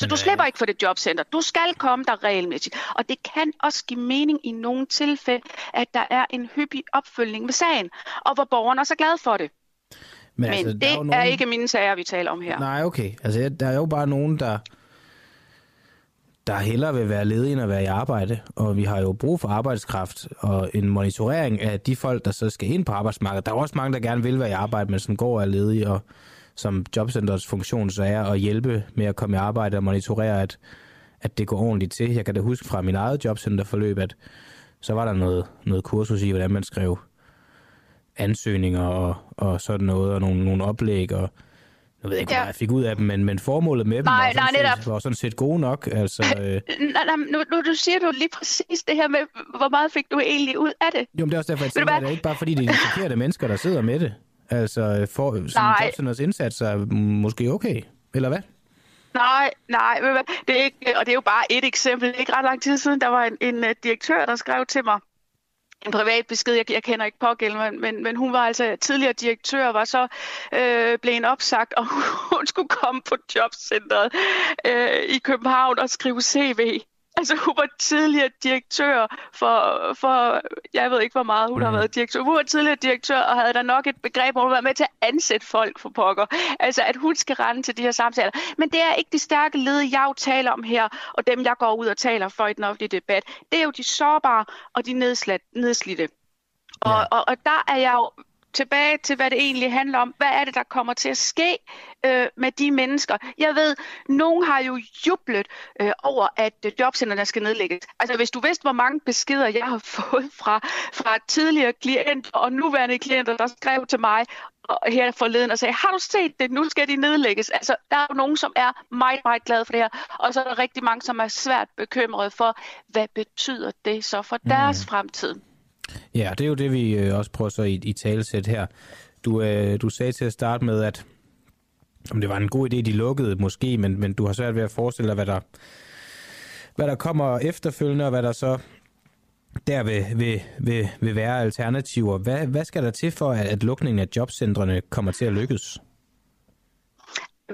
Så du slipper ikke for det jobcenter. Du skal komme der regelmæssigt. Og det kan også give mening i nogle tilfælde, at der er en hyppig opfølgning med sagen. Og hvor borgeren også er glad for det. Men altså, det er ikke mine sager, vi taler om her. Nej, okay. Altså, der er jo bare nogen, der hellere vil være ledige end at være i arbejde, og vi har jo brug for arbejdskraft og en monitorering af de folk, der så skal ind på arbejdsmarkedet. Der er også mange, der gerne vil være i arbejde, men som går og er ledige, og som jobcenterets funktion så er at hjælpe med at komme i arbejde og monitorere, at det går ordentligt til. Jeg kan da huske fra min eget jobcenterforløb, at så var der noget kursus i, hvordan man skrev ansøgninger og sådan noget, og nogle oplæg, og jeg ved ikke, hvad jeg fik ud af dem, men formålet med dem var sådan set gode nok. Altså, nu siger du lige præcis det her med, hvor meget fik du egentlig ud af det? Jo, men det er også derfor, jeg tænker, at det er ikke bare fordi, det er de forkerte mennesker, der sidder med det. Altså, jobcenters indsats er måske okay, eller hvad? Nej, det er ikke, og det er jo bare et eksempel. Det er ikke ret lang tid siden, der var en direktør, der skrev til mig. En privat besked, jeg kender ikke pågældende, men hun var altså tidligere direktør, var så blevet opsagt, og hun skulle komme på jobcenteret i København og skrive CV. Altså hun var tidligere direktør for jeg ved ikke hvor meget hun har været direktør. Hun var tidligere direktør og havde der nok et begreb, hvor hun var med til at ansætte folk for pokker. Altså at hun skal rende til de her samtaler. Men det er ikke de stærke led, jeg taler om her, og dem jeg går ud og taler for i den offentlige debat. Det er jo de sårbare og de nedslidte. Og der er jeg jo tilbage til, hvad det egentlig handler om. Hvad er det, der kommer til at ske med de mennesker? Jeg ved, nogen har jo jublet over, at jobcenterne skal nedlægges. Altså, hvis du vidste, hvor mange beskeder, jeg har fået fra tidligere klienter og nuværende klienter, der skrev til mig her forleden og sagde, har du set det? Nu skal de nedlægges. Altså, der er jo nogen, som er meget, meget glade for det her, og så er der rigtig mange, som er svært bekymrede for, hvad betyder det så for deres fremtid? Ja, det er jo det, vi også prøver så i talesæt her. Du sagde til at starte med, at om det var en god idé, de lukkede måske, men du har svært ved at forestille dig, hvad der kommer efterfølgende, og hvad der så der vil være alternativer. Hvad skal der til for, at lukningen af jobcentrene kommer til at lykkes?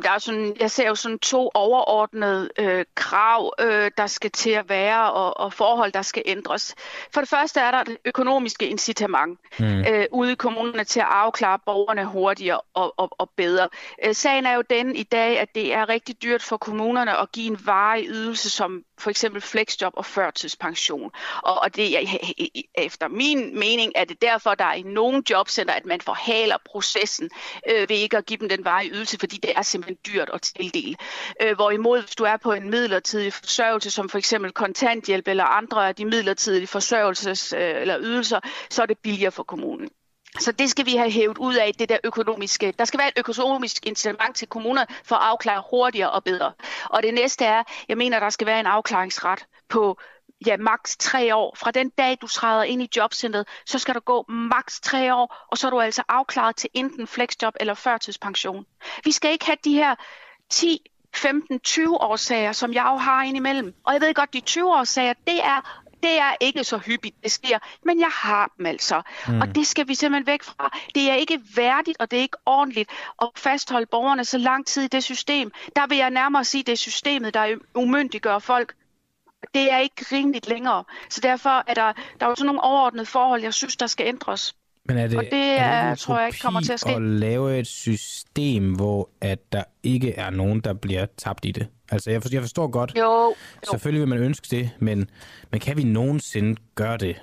Der er sådan, jeg ser jo sådan 2 overordnede krav, der skal til at være, og forhold, der skal ændres. For det første er der det økonomiske incitament ude i kommunerne til at afklare borgerne hurtigere og bedre. Sagen er jo den i dag, at det er rigtig dyrt for kommunerne at give en varig ydelse som for eksempel flexjob og førtidspension. Og det er, efter min mening, er det derfor, der er i nogle jobcenter, at man forhaler processen ved ikke at give dem den varige ydelse, fordi det er simpelthen dyrt at tildele. Hvorimod, hvis du er på en midlertidig forsørgelse, som for eksempel kontanthjælp eller andre af de midlertidige forsørgelses- eller ydelser, så er det billigere for kommunen. Så det skal vi have hævet ud af, det der økonomiske. Der skal være et økonomisk incitament til kommuner for at afklare hurtigere og bedre. Og det næste er, jeg mener, der skal være en afklaringsret på maks 3 år. Fra den dag, du træder ind i jobcentret, så skal der gå maks 3 år, og så er du altså afklaret til enten flexjob eller førtidspension. Vi skal ikke have de her 10 15-20 årsager, som jeg jo har indimellem. Og jeg ved godt, de 20 årsager, det er ikke så hyppigt, det sker, men jeg har dem altså. Og det skal vi simpelthen væk fra. Det er ikke værdigt, og det er ikke ordentligt at fastholde borgerne så lang tid i det system. Der vil jeg nærmere sige, det er systemet, der umyndiggør folk. Det er ikke rimeligt længere. Så derfor er der jo sådan nogle overordnede forhold, jeg synes, der skal ændres. Men er det, og det er, tror jeg ikke kommer til at ske. At lave et system, hvor at der ikke er nogen, der bliver tabt i det? Altså, jeg forstår godt. Jo. Selvfølgelig vil man ønske det, men kan vi nogensinde gøre det?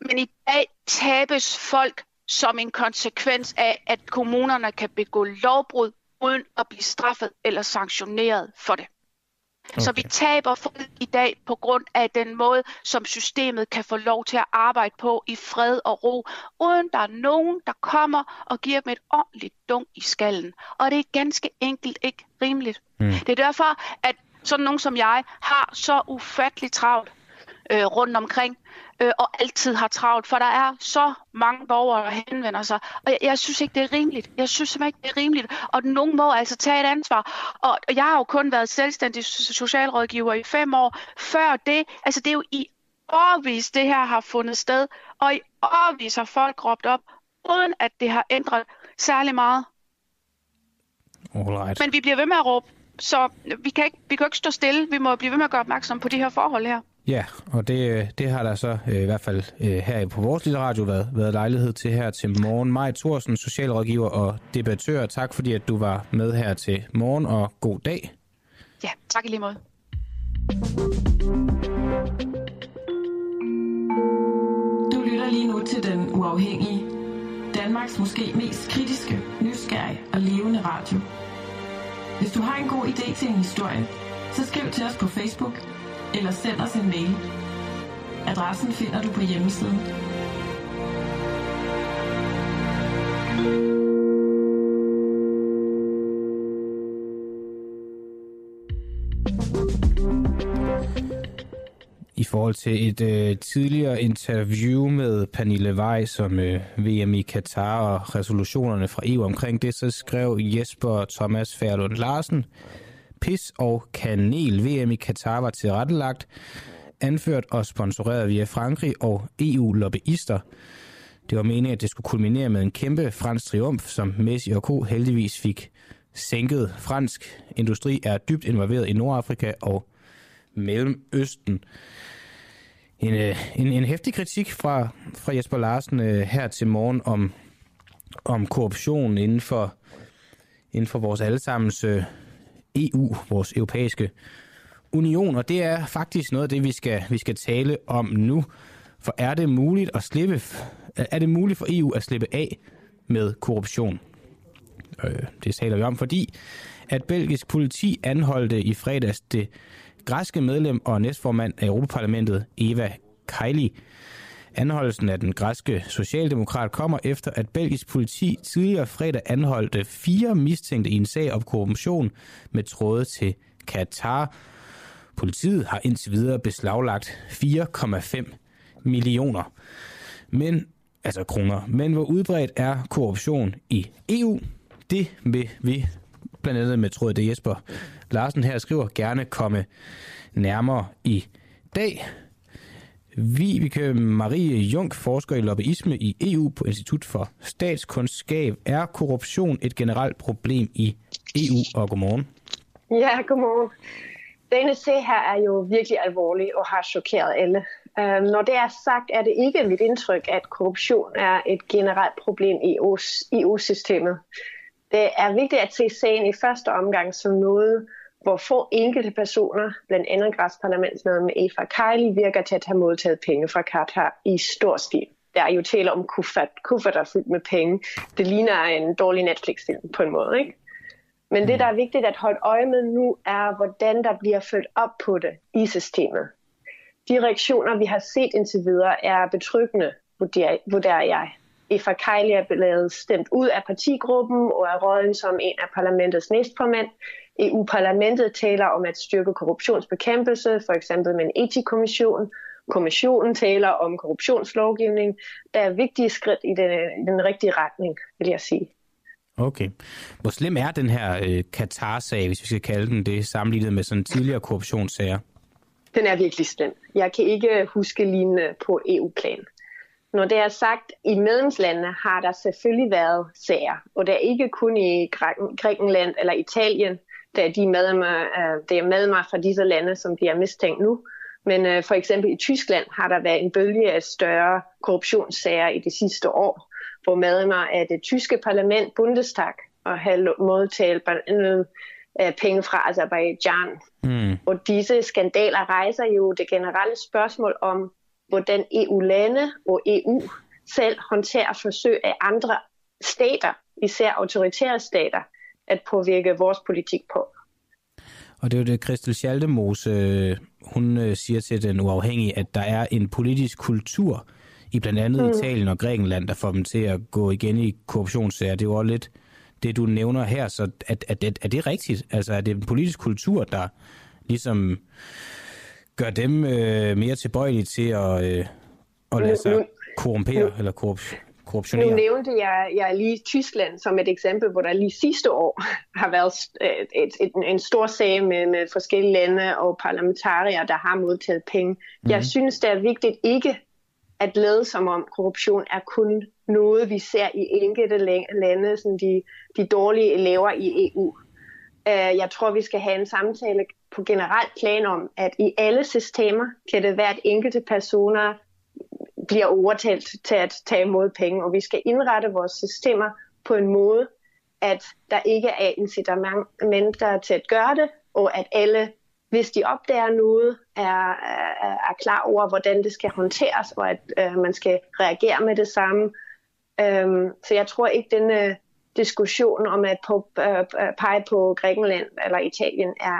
Men i dag tabes folk som en konsekvens af, at kommunerne kan begå lovbrud, uden at blive straffet eller sanktioneret for det. Okay. Så vi taber folk i dag på grund af den måde, som systemet kan få lov til at arbejde på i fred og ro, uden der er nogen, der kommer og giver dem et ordentligt dunk i skallen. Og det er ganske enkelt ikke rimeligt. Det er derfor, at sådan nogen som jeg har så ufatteligt travlt rundt omkring, og altid har travlt, for der er så mange borgere, der henvender sig. Og jeg synes ikke, det er rimeligt. Jeg synes simpelthen ikke, det er rimeligt. Og nogen må altså tage et ansvar. Og jeg har jo kun været selvstændig socialrådgiver i 5 år. Før det, altså det er jo i årvis, det her har fundet sted. Og i årvis har folk råbt op, uden at det har ændret særlig meget. Alright. Men vi bliver ved med at råbe, så vi kan ikke stå stille. Vi må blive ved med at gøre opmærksom på de her forhold her. Ja, og det har der så i hvert fald her på vores lille radio været lejlighed til her til morgen. Maj Thorsen, socialrådgiver og debattør. Tak fordi at du var med her til morgen, og god dag. Ja, tak i lige måde. Du lytter lige nu til Den Uafhængige. Danmarks måske mest kritiske, nysgerrige og levende radio. Hvis du har en god idé til en historie, så skriv til os på Facebook, eller send os en mail. Adressen finder du på hjemmesiden. I forhold til et tidligere interview med Pernille Weiss om VM i Qatar og resolutionerne fra EU omkring det, så skrev Jesper Thomas Færlund Larsen: Pis og kanel. VM i Qatar var tilrettelagt, anført og sponsoreret via Frankrig og EU-lobbyister. Det var meningen, at det skulle kulminere med en kæmpe fransk triumf, som Messi og Co. heldigvis fik sænket. Fransk industri er dybt involveret i Nordafrika og Mellemøsten. En heftig kritik fra Jesper Larsen her til morgen om korruption inden for vores allesammens EU, vores europæiske union, og det er faktisk noget af det, vi skal tale om nu. For er det muligt for EU at slippe af med korruption? Det taler vi om, fordi at belgisk politi anholdte i fredags det græske medlem og næstformand af Europaparlamentet, Eva Kaili. Anholdelsen af den græske socialdemokrat kommer efter, at belgisk politi tidligere fredag anholdte 4 mistænkte i en sag om korruption med tråde til Qatar. Politiet har indtil videre beslaglagt 4,5 millioner kroner. Men hvor udbredt er korruption i EU? Det vil vi, blandt andet med tråd til Jesper Larsen her skriver, gerne komme nærmere i dag. Vibeke Marie Jung, forsker i lobbyisme i EU på Institut for Statskundskab. Er korruption et generelt problem i EU? Og godmorgen. Ja, godmorgen. Denne sag her er jo virkelig alvorlig og har chokeret alle. Når det er sagt, er det ikke mit indtryk, at korruption er et generelt problem i EU-systemet. Det er vigtigt at se sagen i første omgang som noget, hvor få enkelte personer, blandt andet græsparlamentsmedlem Eva Kaili, virker til at have modtaget penge fra Qatar i stor stil. Der er jo tale om kufferter fyldt med penge. Det ligner en dårlig Netflix-film på en måde, ikke? Men det, der er vigtigt at holde øje med nu, er, hvordan der bliver følt op på det i systemet. De reaktioner, vi har set indtil videre, er betryggende, vurderer jeg. Eva Kaili er blevet stemt ud af partigruppen og er røget som en af parlamentets næstformænd. EU-parlamentet taler om at styrke korruptionsbekæmpelse, for eksempel med en etikkommission. Kommissionen taler om korruptionslovgivning. Der er vigtige skridt i den rigtige retning, vil jeg sige. Okay. Hvor slem er den her Qatar-sag, hvis vi skal kalde den det, sammenlignet med sådan tidligere korruptionssager? Den er virkelig slem. Jeg kan ikke huske lignende på EU-plan. Når det er sagt, i medlemslandene har der selvfølgelig været sager, og det er ikke kun i Grækenland eller Italien, der er medlemmer fra disse lande, som bliver mistænkt nu. Men for eksempel i Tyskland har der været en bølge af større korruptionssager i de sidste år, hvor medlemmer af det tyske parlament Bundestag og har modtaget penge fra Aserbajdsjan. Mm. Og disse skandaler rejser jo det generelle spørgsmål om, hvordan EU-lande og EU selv håndterer forsøg af andre stater, især autoritære stater, at påvirke vores politik på. Og det er jo det, Christel Schaldemose, hun siger til Den Uafhængige, at der er en politisk kultur i blandt andet Italien og Grækenland, der får dem til at gå igen i korruptionssager. Det er jo også lidt det, du nævner her, så er det rigtigt? Altså er det en politisk kultur, der ligesom gør dem mere tilbøjelige til at lade sig korrumpere eller korruptionere? Nu nævnte jeg lige Tyskland som et eksempel, hvor der lige sidste år har været en stor sag med forskellige lande og parlamentarikere, der har modtaget penge. Jeg synes, det er vigtigt ikke at lade som om korruption er kun noget, vi ser i enkelte lande, som de dårlige elever i EU. Jeg tror, vi skal have en samtale på generelt plan om, at i alle systemer kan det være, at enkelte personer bliver overtalt til at tage imod penge, og vi skal indrette vores systemer på en måde, at der ikke er incitamenter til at gøre det, og at alle, hvis de opdager noget, er klar over, hvordan det skal håndteres, og at man skal reagere med det samme. Så jeg tror ikke, denne diskussion om at pege på Grækenland eller Italien er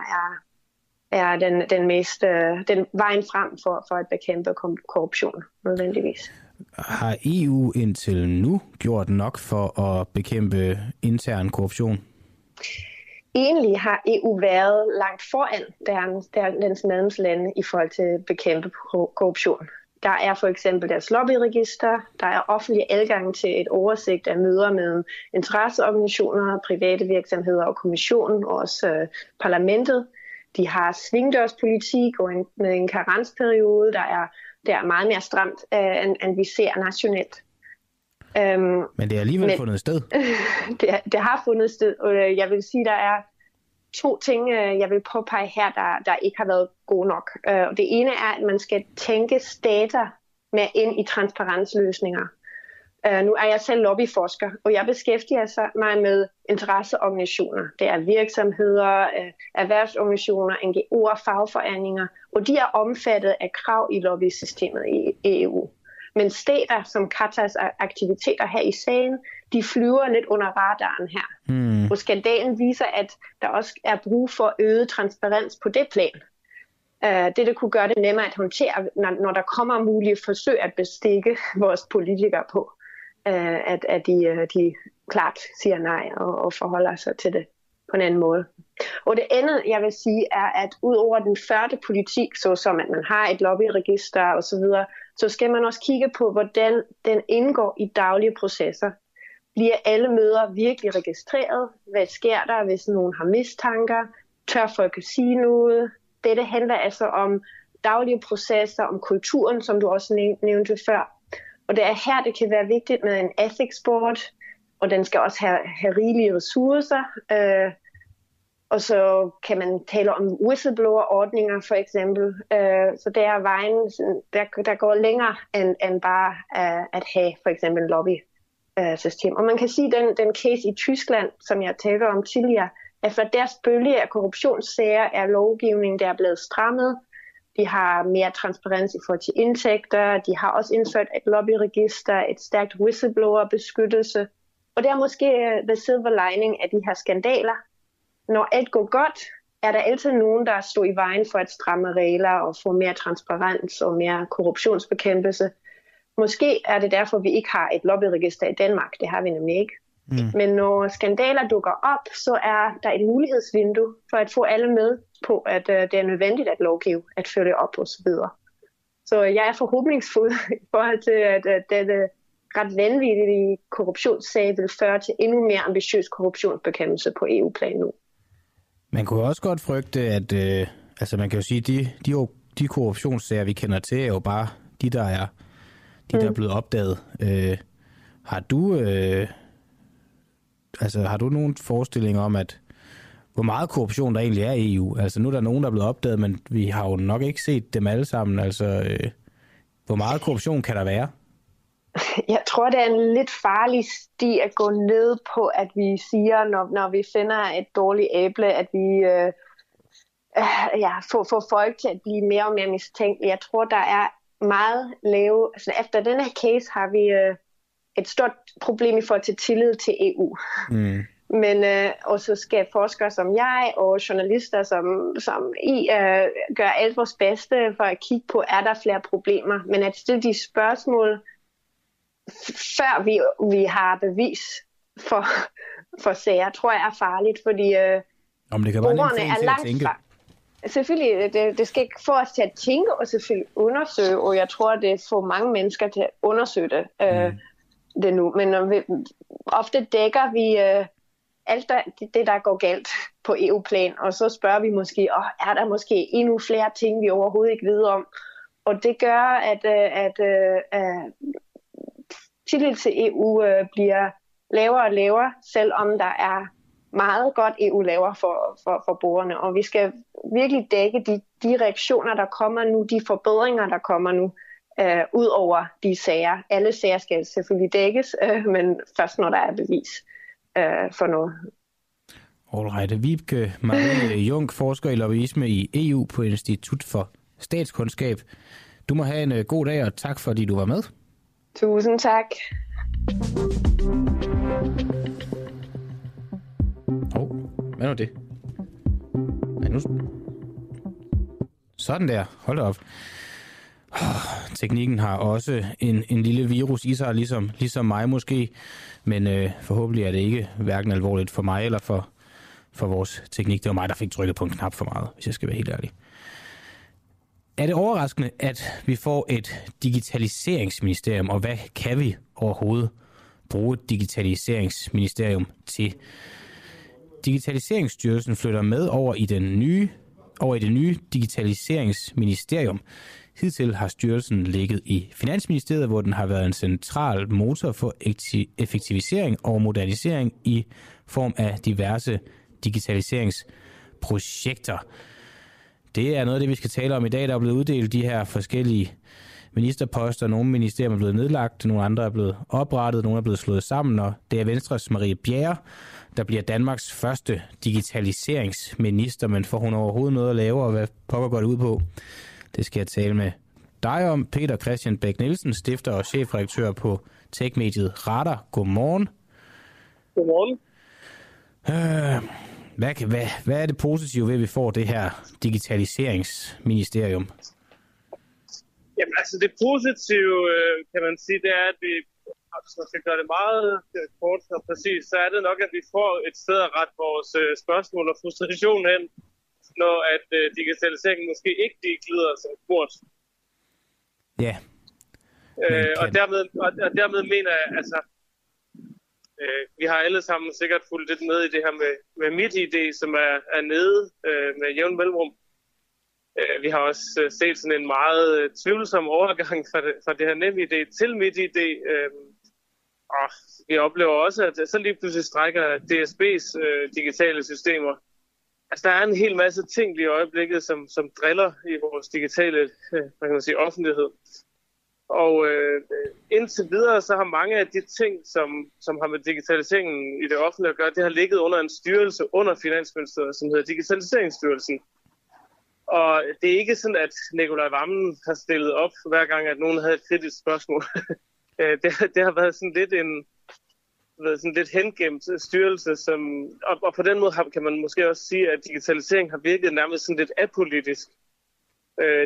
den vejen frem for at bekæmpe korruption nødvendigvis. Har EU indtil nu gjort nok for at bekæmpe intern korruption? Egentlig har EU været langt foran dens medlemslande i forhold til at bekæmpe korruption. Der er for eksempel deres lobbyregister, der er offentlig adgang til et oversigt af møder med interesseorganisationer, private virksomheder og kommissionen og også parlamentet. De har svingdørspolitik og med en karensperiode, der er meget mere stramt, end vi ser nationalt. Men det har alligevel fundet sted. Det har fundet sted, og jeg vil sige, der er to ting, jeg vil påpege her, der ikke har været gode nok. Og det ene er, at man skal tænke stater med ind i transparensløsninger. Nu er jeg selv lobbyforsker, og jeg beskæftiger mig med interesseorganisationer. Det er virksomheder, erhvervsorganisationer, NGO'er, fagforeninger, og de er omfattet af krav i lobbysystemet i EU. Men stater som Qatars aktiviteter her i sagen, de flyver lidt under radaren her. Og skandalen viser, at der også er brug for øget transparens på det plan. Det kunne gøre det nemmere at håndtere, når der kommer mulige forsøg at bestikke vores politikere på, at de klart siger nej og forholder sig til det på en anden måde. Og det andet, jeg vil sige, er, at ud over den førte politik, såsom at man har et lobbyregister osv., så skal man også kigge på, hvordan den indgår i daglige processer. Bliver alle møder virkelig registreret? Hvad sker der, hvis nogen har mistanker? Tør folk at sige noget? Dette handler altså om daglige processer, om kulturen, som du også nævnte før. Og det er her, det kan være vigtigt med en ethics board, og den skal også have rigelige ressourcer. Og så kan man tale om whistleblower-ordninger for eksempel. Så det er vejen, der går længere end bare at have for eksempel en lobby-system. Og man kan sige, at den case i Tyskland, som jeg talte om tidligere, at for deres bølge af korruptionssager er lovgivningen, der er blevet strammet. De har mere transparens i forhold til indtægter. De har også indført et lobbyregister, et stærkt whistleblower-beskyttelse. Og det er måske the silver lining af de her skandaler. Når alt går godt, er der altid nogen, der står i vejen for at stramme regler og få mere transparens og mere korruptionsbekæmpelse. Måske er det derfor, vi ikke har et lobbyregister i Danmark. Det har vi nemlig ikke. Men når skandaler dukker op, så er der et mulighedsvindue for at få alle med på, at det er nødvendigt at lovgive, at følge op osv. Så jeg er forhåbningsfuld i forhold til, at dette ret vanvittige korruptionssag vil føre til endnu mere ambitiøs korruptionsbekæmpelse på EU-plan nu. Man kunne også godt frygte, at man kan jo sige, de korruptionssager, vi kender til, er jo bare de der er blevet opdaget. Har du nogen forestilling om, at hvor meget korruption der egentlig er i EU? Altså nu er der nogen, der er blevet opdaget, men vi har jo nok ikke set dem alle sammen. Altså hvor meget korruption kan der være? Jeg tror, det er en lidt farlig sti at gå ned på, at vi siger, når vi finder et dårligt æble, at vi får folk til at blive mere og mere mistænkelige. Jeg tror, der er meget lave... Altså, efter den her case har vi et stort problem i forhold til tillid til EU. Mm. Men også skal forskere som jeg og journalister som I gør alt vores bedste for at kigge på, er der flere problemer. Men at stille de spørgsmål, før vi har bevis for sager, tror jeg er farligt, fordi borgerne er langt fra. Selvfølgelig, det skal ikke få os til at tænke og selvfølgelig undersøge, og jeg tror, det får mange mennesker til at undersøge det, det nu. Men ofte dækker vi alt det, der går galt på EU-plan, og så spørger vi måske, er der måske endnu flere ting, vi overhovedet ikke ved om? Og det gør, at tillid til EU bliver lavere og lavere, selvom der er meget godt EU laver for borgerne. Og vi skal virkelig dække de reaktioner, der kommer nu, de forbedringer, der kommer nu, ud over de sager. Alle sager skal selvfølgelig dækkes, men først når der er bevis for noget. Alright. Vibke Marie Jung, forsker i lobbyisme i EU på Institut for Statskundskab. Du må have en god dag, og tak fordi du var med. Tusind tak. Hvad nu det? Ja, nu... Sådan der. Hold op. Teknikken har også en lille virus i sig, ligesom mig måske. Men forhåbentlig er det ikke hverken alvorligt for mig eller for vores teknik. Det var mig, der fik trykket på en knap for meget, hvis jeg skal være helt ærlig. Er det overraskende, at vi får et digitaliseringsministerium, og hvad kan vi overhovedet bruge et digitaliseringsministerium til? Digitaliseringsstyrelsen flytter med over i det nye digitaliseringsministerium. Hidtil har styrelsen ligget i Finansministeriet, hvor den har været en central motor for effektivisering og modernisering i form af diverse digitaliseringsprojekter. Det er noget af det, vi skal tale om i dag. Der er blevet uddelt de her forskellige ministerposter. Nogle ministerier er blevet nedlagt, nogle andre er blevet oprettet, nogle er blevet slået sammen, og det er Venstres Marie Bjerre, der bliver Danmarks første digitaliseringsminister, men får hun overhovedet noget at lave, og hvad pokker går det ud på? Det skal jeg tale med dig om. Peter Christian Bæk-Nielsen, stifter og chefredaktør på tech-mediet Radar. Godmorgen. Godmorgen. Hvad er det positive ved, at vi får det her digitaliseringsministerium? Jamen, altså det positive, kan man sige, det er, at vi, hvis man skal gøre det meget kort og præcis, så er det nok, at vi får et sted at rette vores spørgsmål og frustration hen, når at digitaliseringen måske ikke glider som kurs. Ja. Og dermed mener jeg, altså, vi har alle sammen sikkert fulgt lidt med i det her med MitID, som er nede med jævn mellemrum. Vi har også set sådan en meget tvivlsom overgang fra det her NemID til MitID. Og vi oplever også, at så lige pludselig strækker DSB's digitale systemer. Altså der er en hel masse ting i øjeblikket, som driller i vores digitale offentlighed. Og indtil videre, så har mange af de ting, som har med digitaliseringen i det offentlige at gøre, det har ligget under en styrelse under Finansministeriet, som hedder Digitaliseringsstyrelsen. Og det er ikke sådan, at Nikolaj Vammen har stillet op, hver gang, at nogen havde et kritisk spørgsmål. Det har været sådan lidt en hengemt styrelse, og på den måde kan man måske også sige, at digitalisering har virket nærmest sådan lidt apolitisk.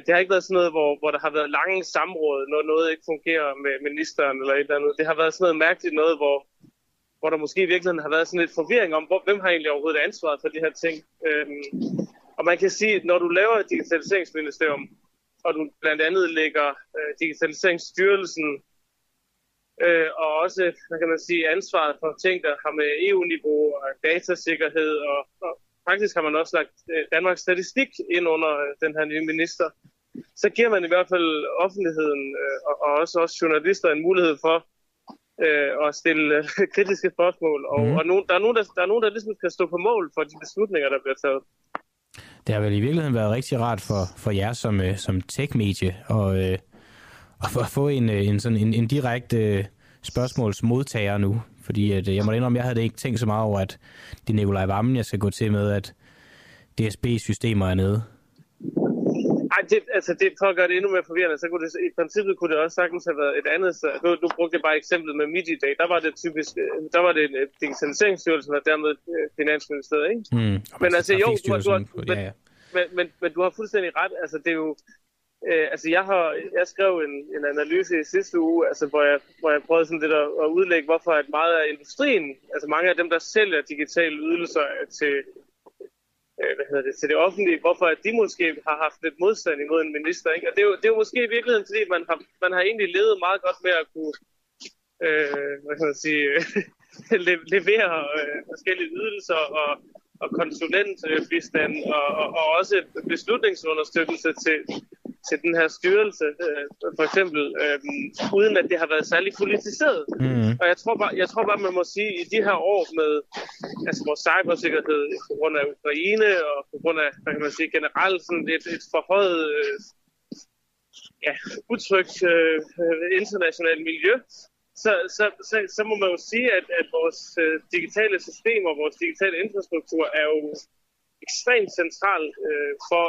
Det har ikke været sådan noget, hvor der har været lange samråd, når noget ikke fungerer med ministeren eller et eller andet. Det har været sådan noget mærkeligt noget, hvor der måske i virkeligheden har været sådan lidt forvirring om, hvem har egentlig overhovedet ansvaret for de her ting. Og man kan sige, at når du laver et digitaliseringsministerium, og du blandt andet lægger digitaliseringsstyrelsen og også, kan man sige, ansvaret for ting, der har med EU-niveau og datasikkerhed, og faktisk har man også lagt Danmarks Statistik ind under den her nye minister. Så giver man i hvert fald offentligheden og også journalister en mulighed for at stille kritiske spørgsmål. Og der er nogen, der ligesom kan stå på mål for de beslutninger, der bliver taget. Det har vel i virkeligheden været rigtig rart for jer som tech-medie at få en direkte spørgsmålsmodtager nu. Fordi at, jeg må indrømme, jeg havde ikke tænkt så meget over, at det er Nikolaj Vammen, jeg skal gå til med, at DSB-systemer er nede. Ej, det for at gøre det endnu mere forvirrende, så kunne det i princippet kunne det også sagtens have været et andet. Så du brugte jeg bare eksemplet med MidiDay. Der var det typisk, der var det Digitaliseringsstyrelsen og dermed Finansministeriet, ikke? Men altså jo, men du har fuldstændig ret. Altså det er jo, jeg skrev en analyse i sidste uge, altså hvor jeg prøvede sådan lidt at udlægge, hvorfor at meget af industrien, altså mange af dem der sælger digitale ydelser til det offentlige, hvorfor at de måske har haft lidt modstand imod en minister, ikke? Og det er jo måske i virkeligheden, fordi man har egentlig levet meget godt med at kunne levere forskellige ydelser og konsulentbistand og også beslutningsunderstøttelse til den her styrelse, for eksempel, uden at det har været særlig politiseret. Og jeg tror bare, man må sige, at i de her år med altså vores cybersikkerhed på grund af Ukraine og på grund af, hvad kan man sige, generelt sådan et forhøjet utrygt internationalt miljø, så må man jo sige, at vores digitale systemer og vores digitale infrastruktur er jo ekstremt central for,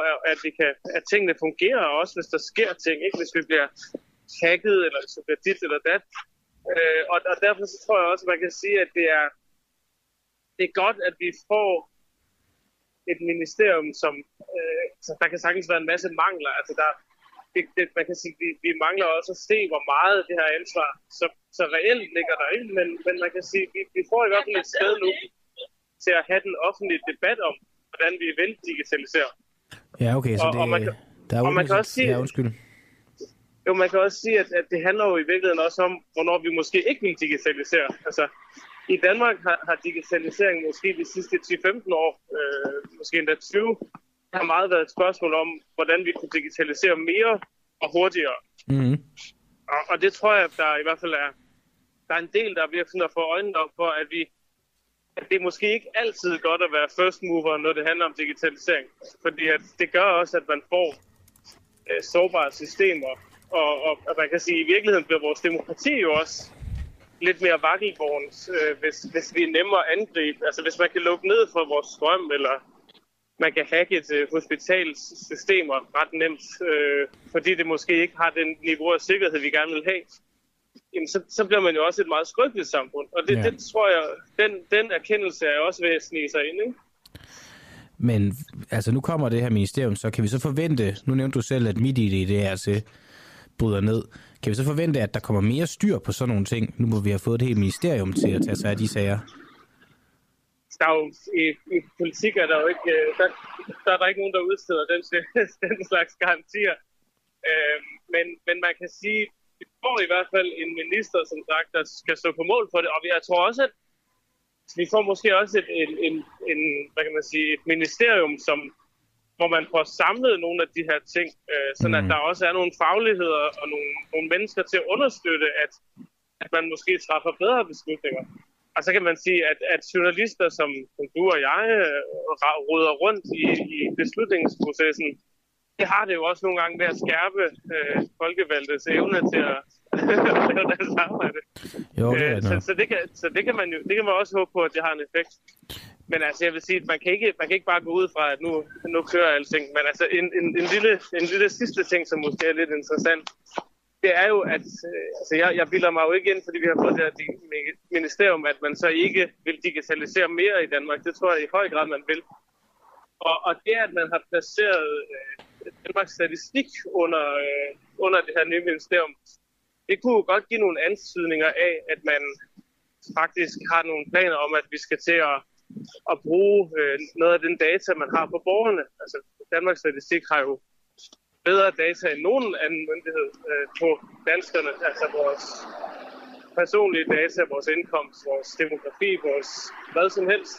at tingene fungerer, og også hvis der sker ting, ikke? Hvis vi bliver hacket, eller hvis vi bliver dit eller dat. Og derfor så tror jeg også, at man kan sige, at det er godt, at vi får et ministerium, som der kan sagtens være en masse mangler. Altså man kan sige, vi mangler også at se, hvor meget det her ansvar så reelt ligger der, ikke? Men man kan sige, vi får i hvert fald et sted nu til at have den offentlige debat om, hvordan vi vil digitalisere. Ja, okay, så man kan også sige, at det handler jo i virkeligheden også om, hvornår vi måske ikke vil digitalisere. Altså, i Danmark har digitaliseringen måske de sidste 10-15 år, måske endda 20, har meget været et spørgsmål om, hvordan vi kunne digitalisere mere og hurtigere. Mm-hmm. Og det tror jeg, at der i hvert fald er en del, der er ved at få øjnene op for, at vi det er måske ikke altid godt at være first mover, når det handler om digitalisering. Fordi at det gør også, at man får sårbare systemer. Og man kan sige, at i virkeligheden bliver vores demokrati jo også lidt mere vakkelvogns, hvis vi er nemmere at angribe. Altså hvis man kan lukke ned for vores strøm, eller man kan hacke et hospitalssystemer ret nemt, fordi det måske ikke har den niveau af sikkerhed, vi gerne vil have. Jamen, så bliver man jo også et meget skrøbeligt samfund. Og det tror jeg, den erkendelse er også ved at snige sig ind, ikke? Men altså, nu kommer det her ministerium, så kan vi så forvente, nu nævnte du selv, at MitID det altså bryder ned. Kan vi så forvente, at der kommer mere styr på sådan nogle ting, nu hvor vi har fået det her ministerium til at tage sig af de sager? Der er jo, i politik er der jo ikke, der er der ikke nogen, der udsteder den slags garantier. Men man kan sige, vi får i hvert fald en minister, som sagt, der skal stå på mål for det, og jeg tror også, at vi får måske også et ministerium, hvor man får samlet nogle af de her ting, sådan at der også er nogle fagligheder og nogle mennesker til at understøtte, at man måske træffer bedre beslutninger. Og så kan man sige, at journalister som du og jeg roder rundt i beslutningsprocessen, det har det jo også nogle gange ved at skærpe folkevalgtes evne til at lave deres arbejde. Jo, det er det kan man også håbe på, at det har en effekt. Men altså, jeg vil sige, at man kan ikke bare gå ud fra, at nu kører alting. Men altså, en lille sidste ting, som måske er lidt interessant, det er jo, at jeg bilder mig jo ikke ind, fordi vi har fået det her ministerium, at man så ikke vil digitalisere mere i Danmark. Det tror jeg i høj grad, man vil. Og det, at man har placeret Danmarks Statistik under det her nye ministerium, det kunne jo godt give nogle antydninger af, at man faktisk har nogle planer om, at vi skal til at bruge noget af den data, man har på borgerne. Altså, Danmarks Statistik har jo bedre data end nogen anden myndighed på danskerne, altså vores personlige data, vores indkomst, vores demografi, vores hvad som helst.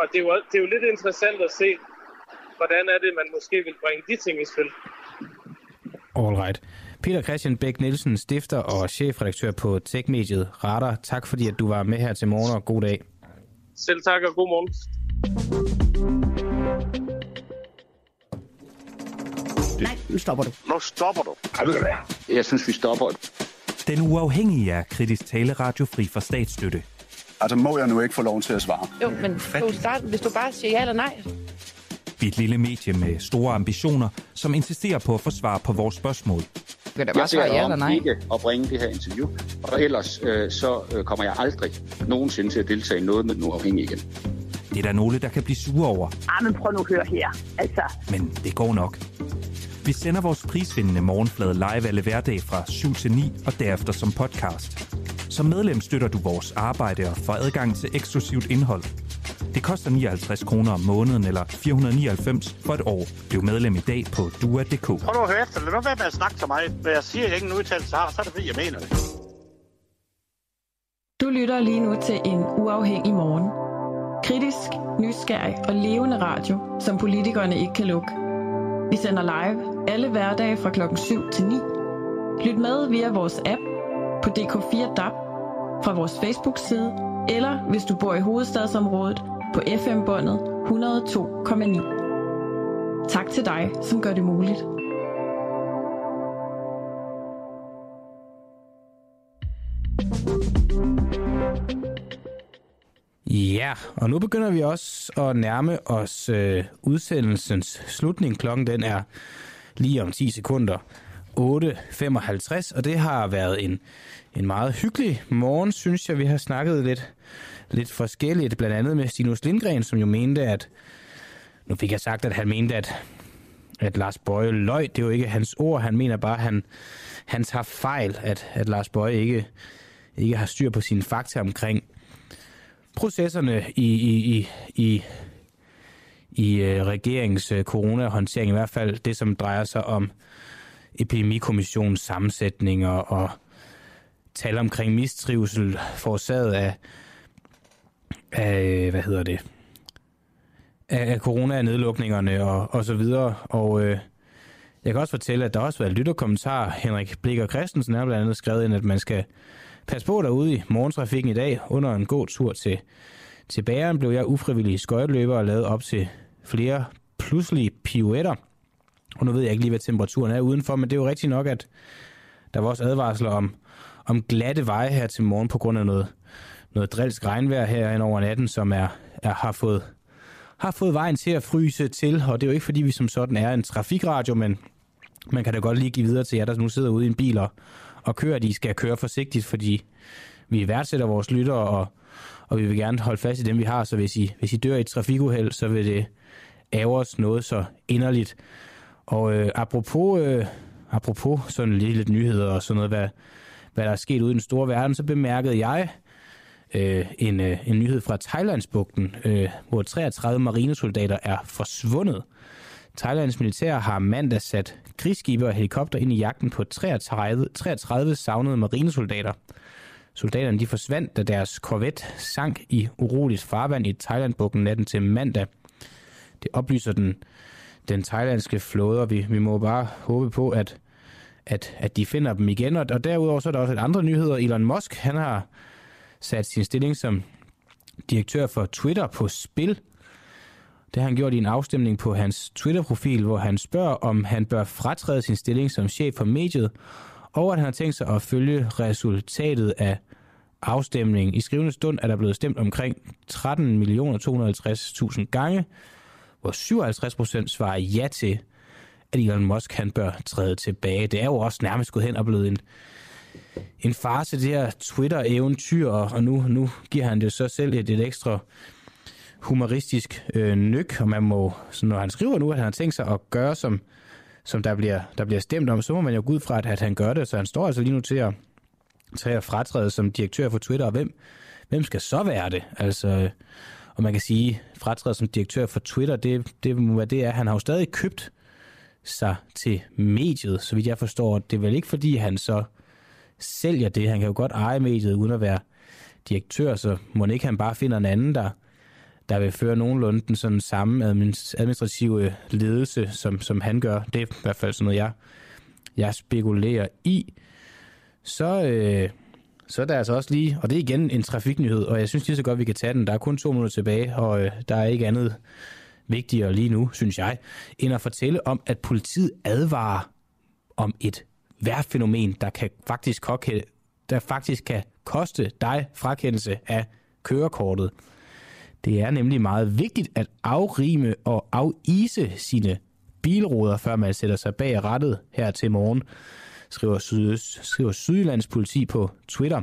Og det er jo lidt interessant at se, hvordan er det, man måske vil bringe de ting i spil. Alright. Peter Christian Bæk Nielsen, stifter og chefredaktør på techmediet Radar. Tak fordi at du var med her til morgen, og god dag. Selv tak, og god morgen. Nej, nu stopper du. Nu stopper du. Jeg synes, vi stopper. Den uafhængige er kritisk taleradio fri for statsstøtte. Altså må jeg nu ikke få lov til at svare? Jo, men hvis du bare siger ja eller nej. Vi er et lille medie med store ambitioner, som insisterer på at få svar på vores spørgsmål. Jeg beder om ikke at bringe det her interview, og ellers så kommer jeg aldrig nogensinde til at deltage i noget med den uafhængige igen. Det er der nogle, der kan blive sure over. Men prøv nu at høre her. Altså. Men det går nok. Vi sender vores prisvindende morgenflade live alle hverdage fra 7 til 9 og derefter som podcast. Som medlem støtter du vores arbejde og får adgang til eksklusivt indhold. Det koster 59 kroner om måneden eller 499 for et år. Bliv medlem i dag på dua.dk. Prøv nu at høre efter. Lad nu være med at snakke til mig. Når jeg siger, at jeg ingen udtalelse har, så er det fordi, jeg mener det. Du lytter lige nu til en uafhængig morgen. Kritisk, nysgerrig og levende radio, som politikerne ikke kan lukke. Vi sender live alle hverdage fra klokken 7 til 9. Lyt med via vores app på DK4 DAB, fra vores Facebook-side, eller hvis du bor i hovedstadsområdet på FM-båndet 102,9. Tak til dig, som gør det muligt. Ja, og nu begynder vi også at nærme os udsendelsens slutning. Klokken den er lige om 10 sekunder 8:55, og det har været en meget hyggelig morgen, synes jeg. Vi har snakket lidt forskelligt, blandt andet med Stinus Lindgreen, som jo mente, at... Nu fik jeg sagt, at han mente, at Lars Boje løj. Det er jo ikke hans ord. Han mener bare, at han tager fejl, at Lars Boje ikke har styr på sine fakta omkring processerne i regeringens coronahåndtering, i hvert fald det, som drejer sig om epidemikommissionens sammensætninger og tal omkring mistrivsel forårsaget af af coronanedlukningerne og så videre. Og jeg kan også fortælle, at der også har været lytterkommentarer. Henrik Blikker Christensen har blandt andet skrevet ind, at man skal pas på derude i morgentrafikken i dag. Under en god tur til bageren blev jeg ufrivillig skøjteløber og lavede op til flere pludselige piruetter. Og nu ved jeg ikke lige, hvad temperaturen er udenfor, men det er jo rigtigt nok, at der var også advarsler om glatte veje her til morgen på grund af noget drilsk regnvejr her hen over natten, som har fået vejen til at fryse til. Og det er jo ikke, fordi vi som sådan er en trafikradio, men man kan da godt lige give videre til jer, der nu sidder ude i en bil og kører. De skal køre forsigtigt, fordi vi værdsætter vores lyttere, og vi vil gerne holde fast i dem, vi har. Så hvis I dør i et trafikuheld, så vil det ære os noget så inderligt. Og apropos sådan lidt nyheder og sådan noget, hvad der er sket ude i den store verden, så bemærkede jeg en nyhed fra Thailandsbugten, hvor 33 marinesoldater er forsvundet. Thailands militær har mandag sat krigsskibe og helikopter ind i jagten på 33 savnede marinesoldater. Soldaterne de forsvandt, da deres korvet sank i uroligt farvand i Thailandbugten natten til mandag. Det oplyser den thailandske flåde, og vi må bare håbe på, at de finder dem igen. Og derudover så er der også et andre nyheder. Elon Musk, han har sat sin stilling som direktør for Twitter på spil. Det har han gjort i en afstemning på hans Twitter-profil, hvor han spørger, om han bør fratræde sin stilling som chef for mediet, og at han har tænkt sig at følge resultatet af afstemningen. I skrivende stund er der blevet stemt omkring 13.250.000 gange, hvor 57% svarer ja til, at Elon Musk han bør træde tilbage. Det er jo også nærmest gået hen og blevet en farce, det her Twitter-eventyr, og nu giver han det så selv et ekstra humoristisk nyk, og man må, så når han skriver nu, at han har tænkt sig at gøre, som der bliver stemt om, så må man jo gå ud fra, at han gør det, så han står altså lige nu til at tage fratræde som direktør for Twitter, og hvem skal så være det? Altså, og man kan sige, fratræde som direktør for Twitter, det er, han har jo stadig købt sig til mediet, så vidt jeg forstår. Det er vel ikke, fordi han så sælger det. Han kan jo godt eje mediet uden at være direktør, så må ikke han bare finder en anden, der vil føre nogenlunde den sådan samme administrative ledelse, som han gør. Det er i hvert fald sådan noget, jeg spekulerer i. Så er der altså også lige, og det er igen en trafiknyhed, og jeg synes lige så godt, vi kan tage den. Der er kun 2 minutter tilbage, og der er ikke andet vigtigere lige nu, synes jeg, end at fortælle om, at politiet advarer om et vejrfænomen, der faktisk kan koste dig frakendelse af kørekortet. Det er nemlig meget vigtigt at afrime og afise sine bilruder, før man sætter sig bag rattet her til morgen, skriver Sydjyllands politi på Twitter.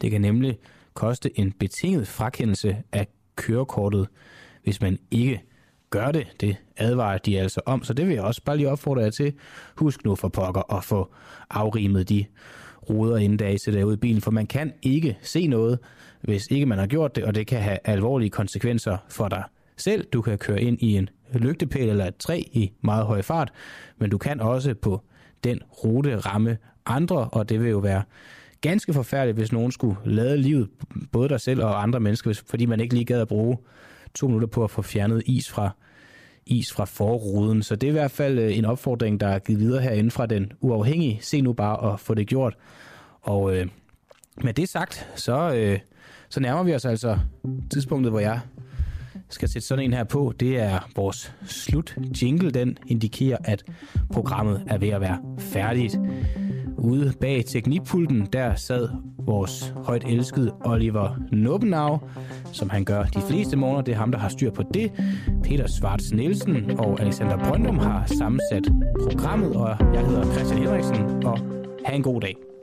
Det kan nemlig koste en betinget frakendelse af kørekortet, hvis man ikke gør det. Det advarer de altså om, så det vil jeg også bare lige opfordre jer til. Husk nu for pokker at få afrimet de ruder, inden da I sætter ud i bilen, for man kan ikke se noget, hvis ikke man har gjort det, og det kan have alvorlige konsekvenser for dig selv. Du kan køre ind i en lygtepæl eller et træ i meget høj fart, men du kan også på den rute ramme andre, og det vil jo være ganske forfærdeligt, hvis nogen skulle lade livet, både dig selv og andre mennesker, fordi man ikke lige gad at bruge 2 minutter på at få fjernet is fra forruden. Så det er i hvert fald en opfordring, der er givet videre herinde fra den uafhængige. Se nu bare at få det gjort. Og med det sagt, så nærmer vi os altså tidspunktet, hvor jeg skal sætte sådan en her på. Det er vores slutjingle. Den indikerer, at programmet er ved at være færdigt. Ude bag teknikpulten, der sad vores højt elskede Oliver Nubbenau, som han gør de fleste morgener. Det er ham, der har styr på det. Peter Schwartz Nielsen og Alexander Brøndum har sammensat programmet, og jeg hedder Christian Henriksen, og have en god dag.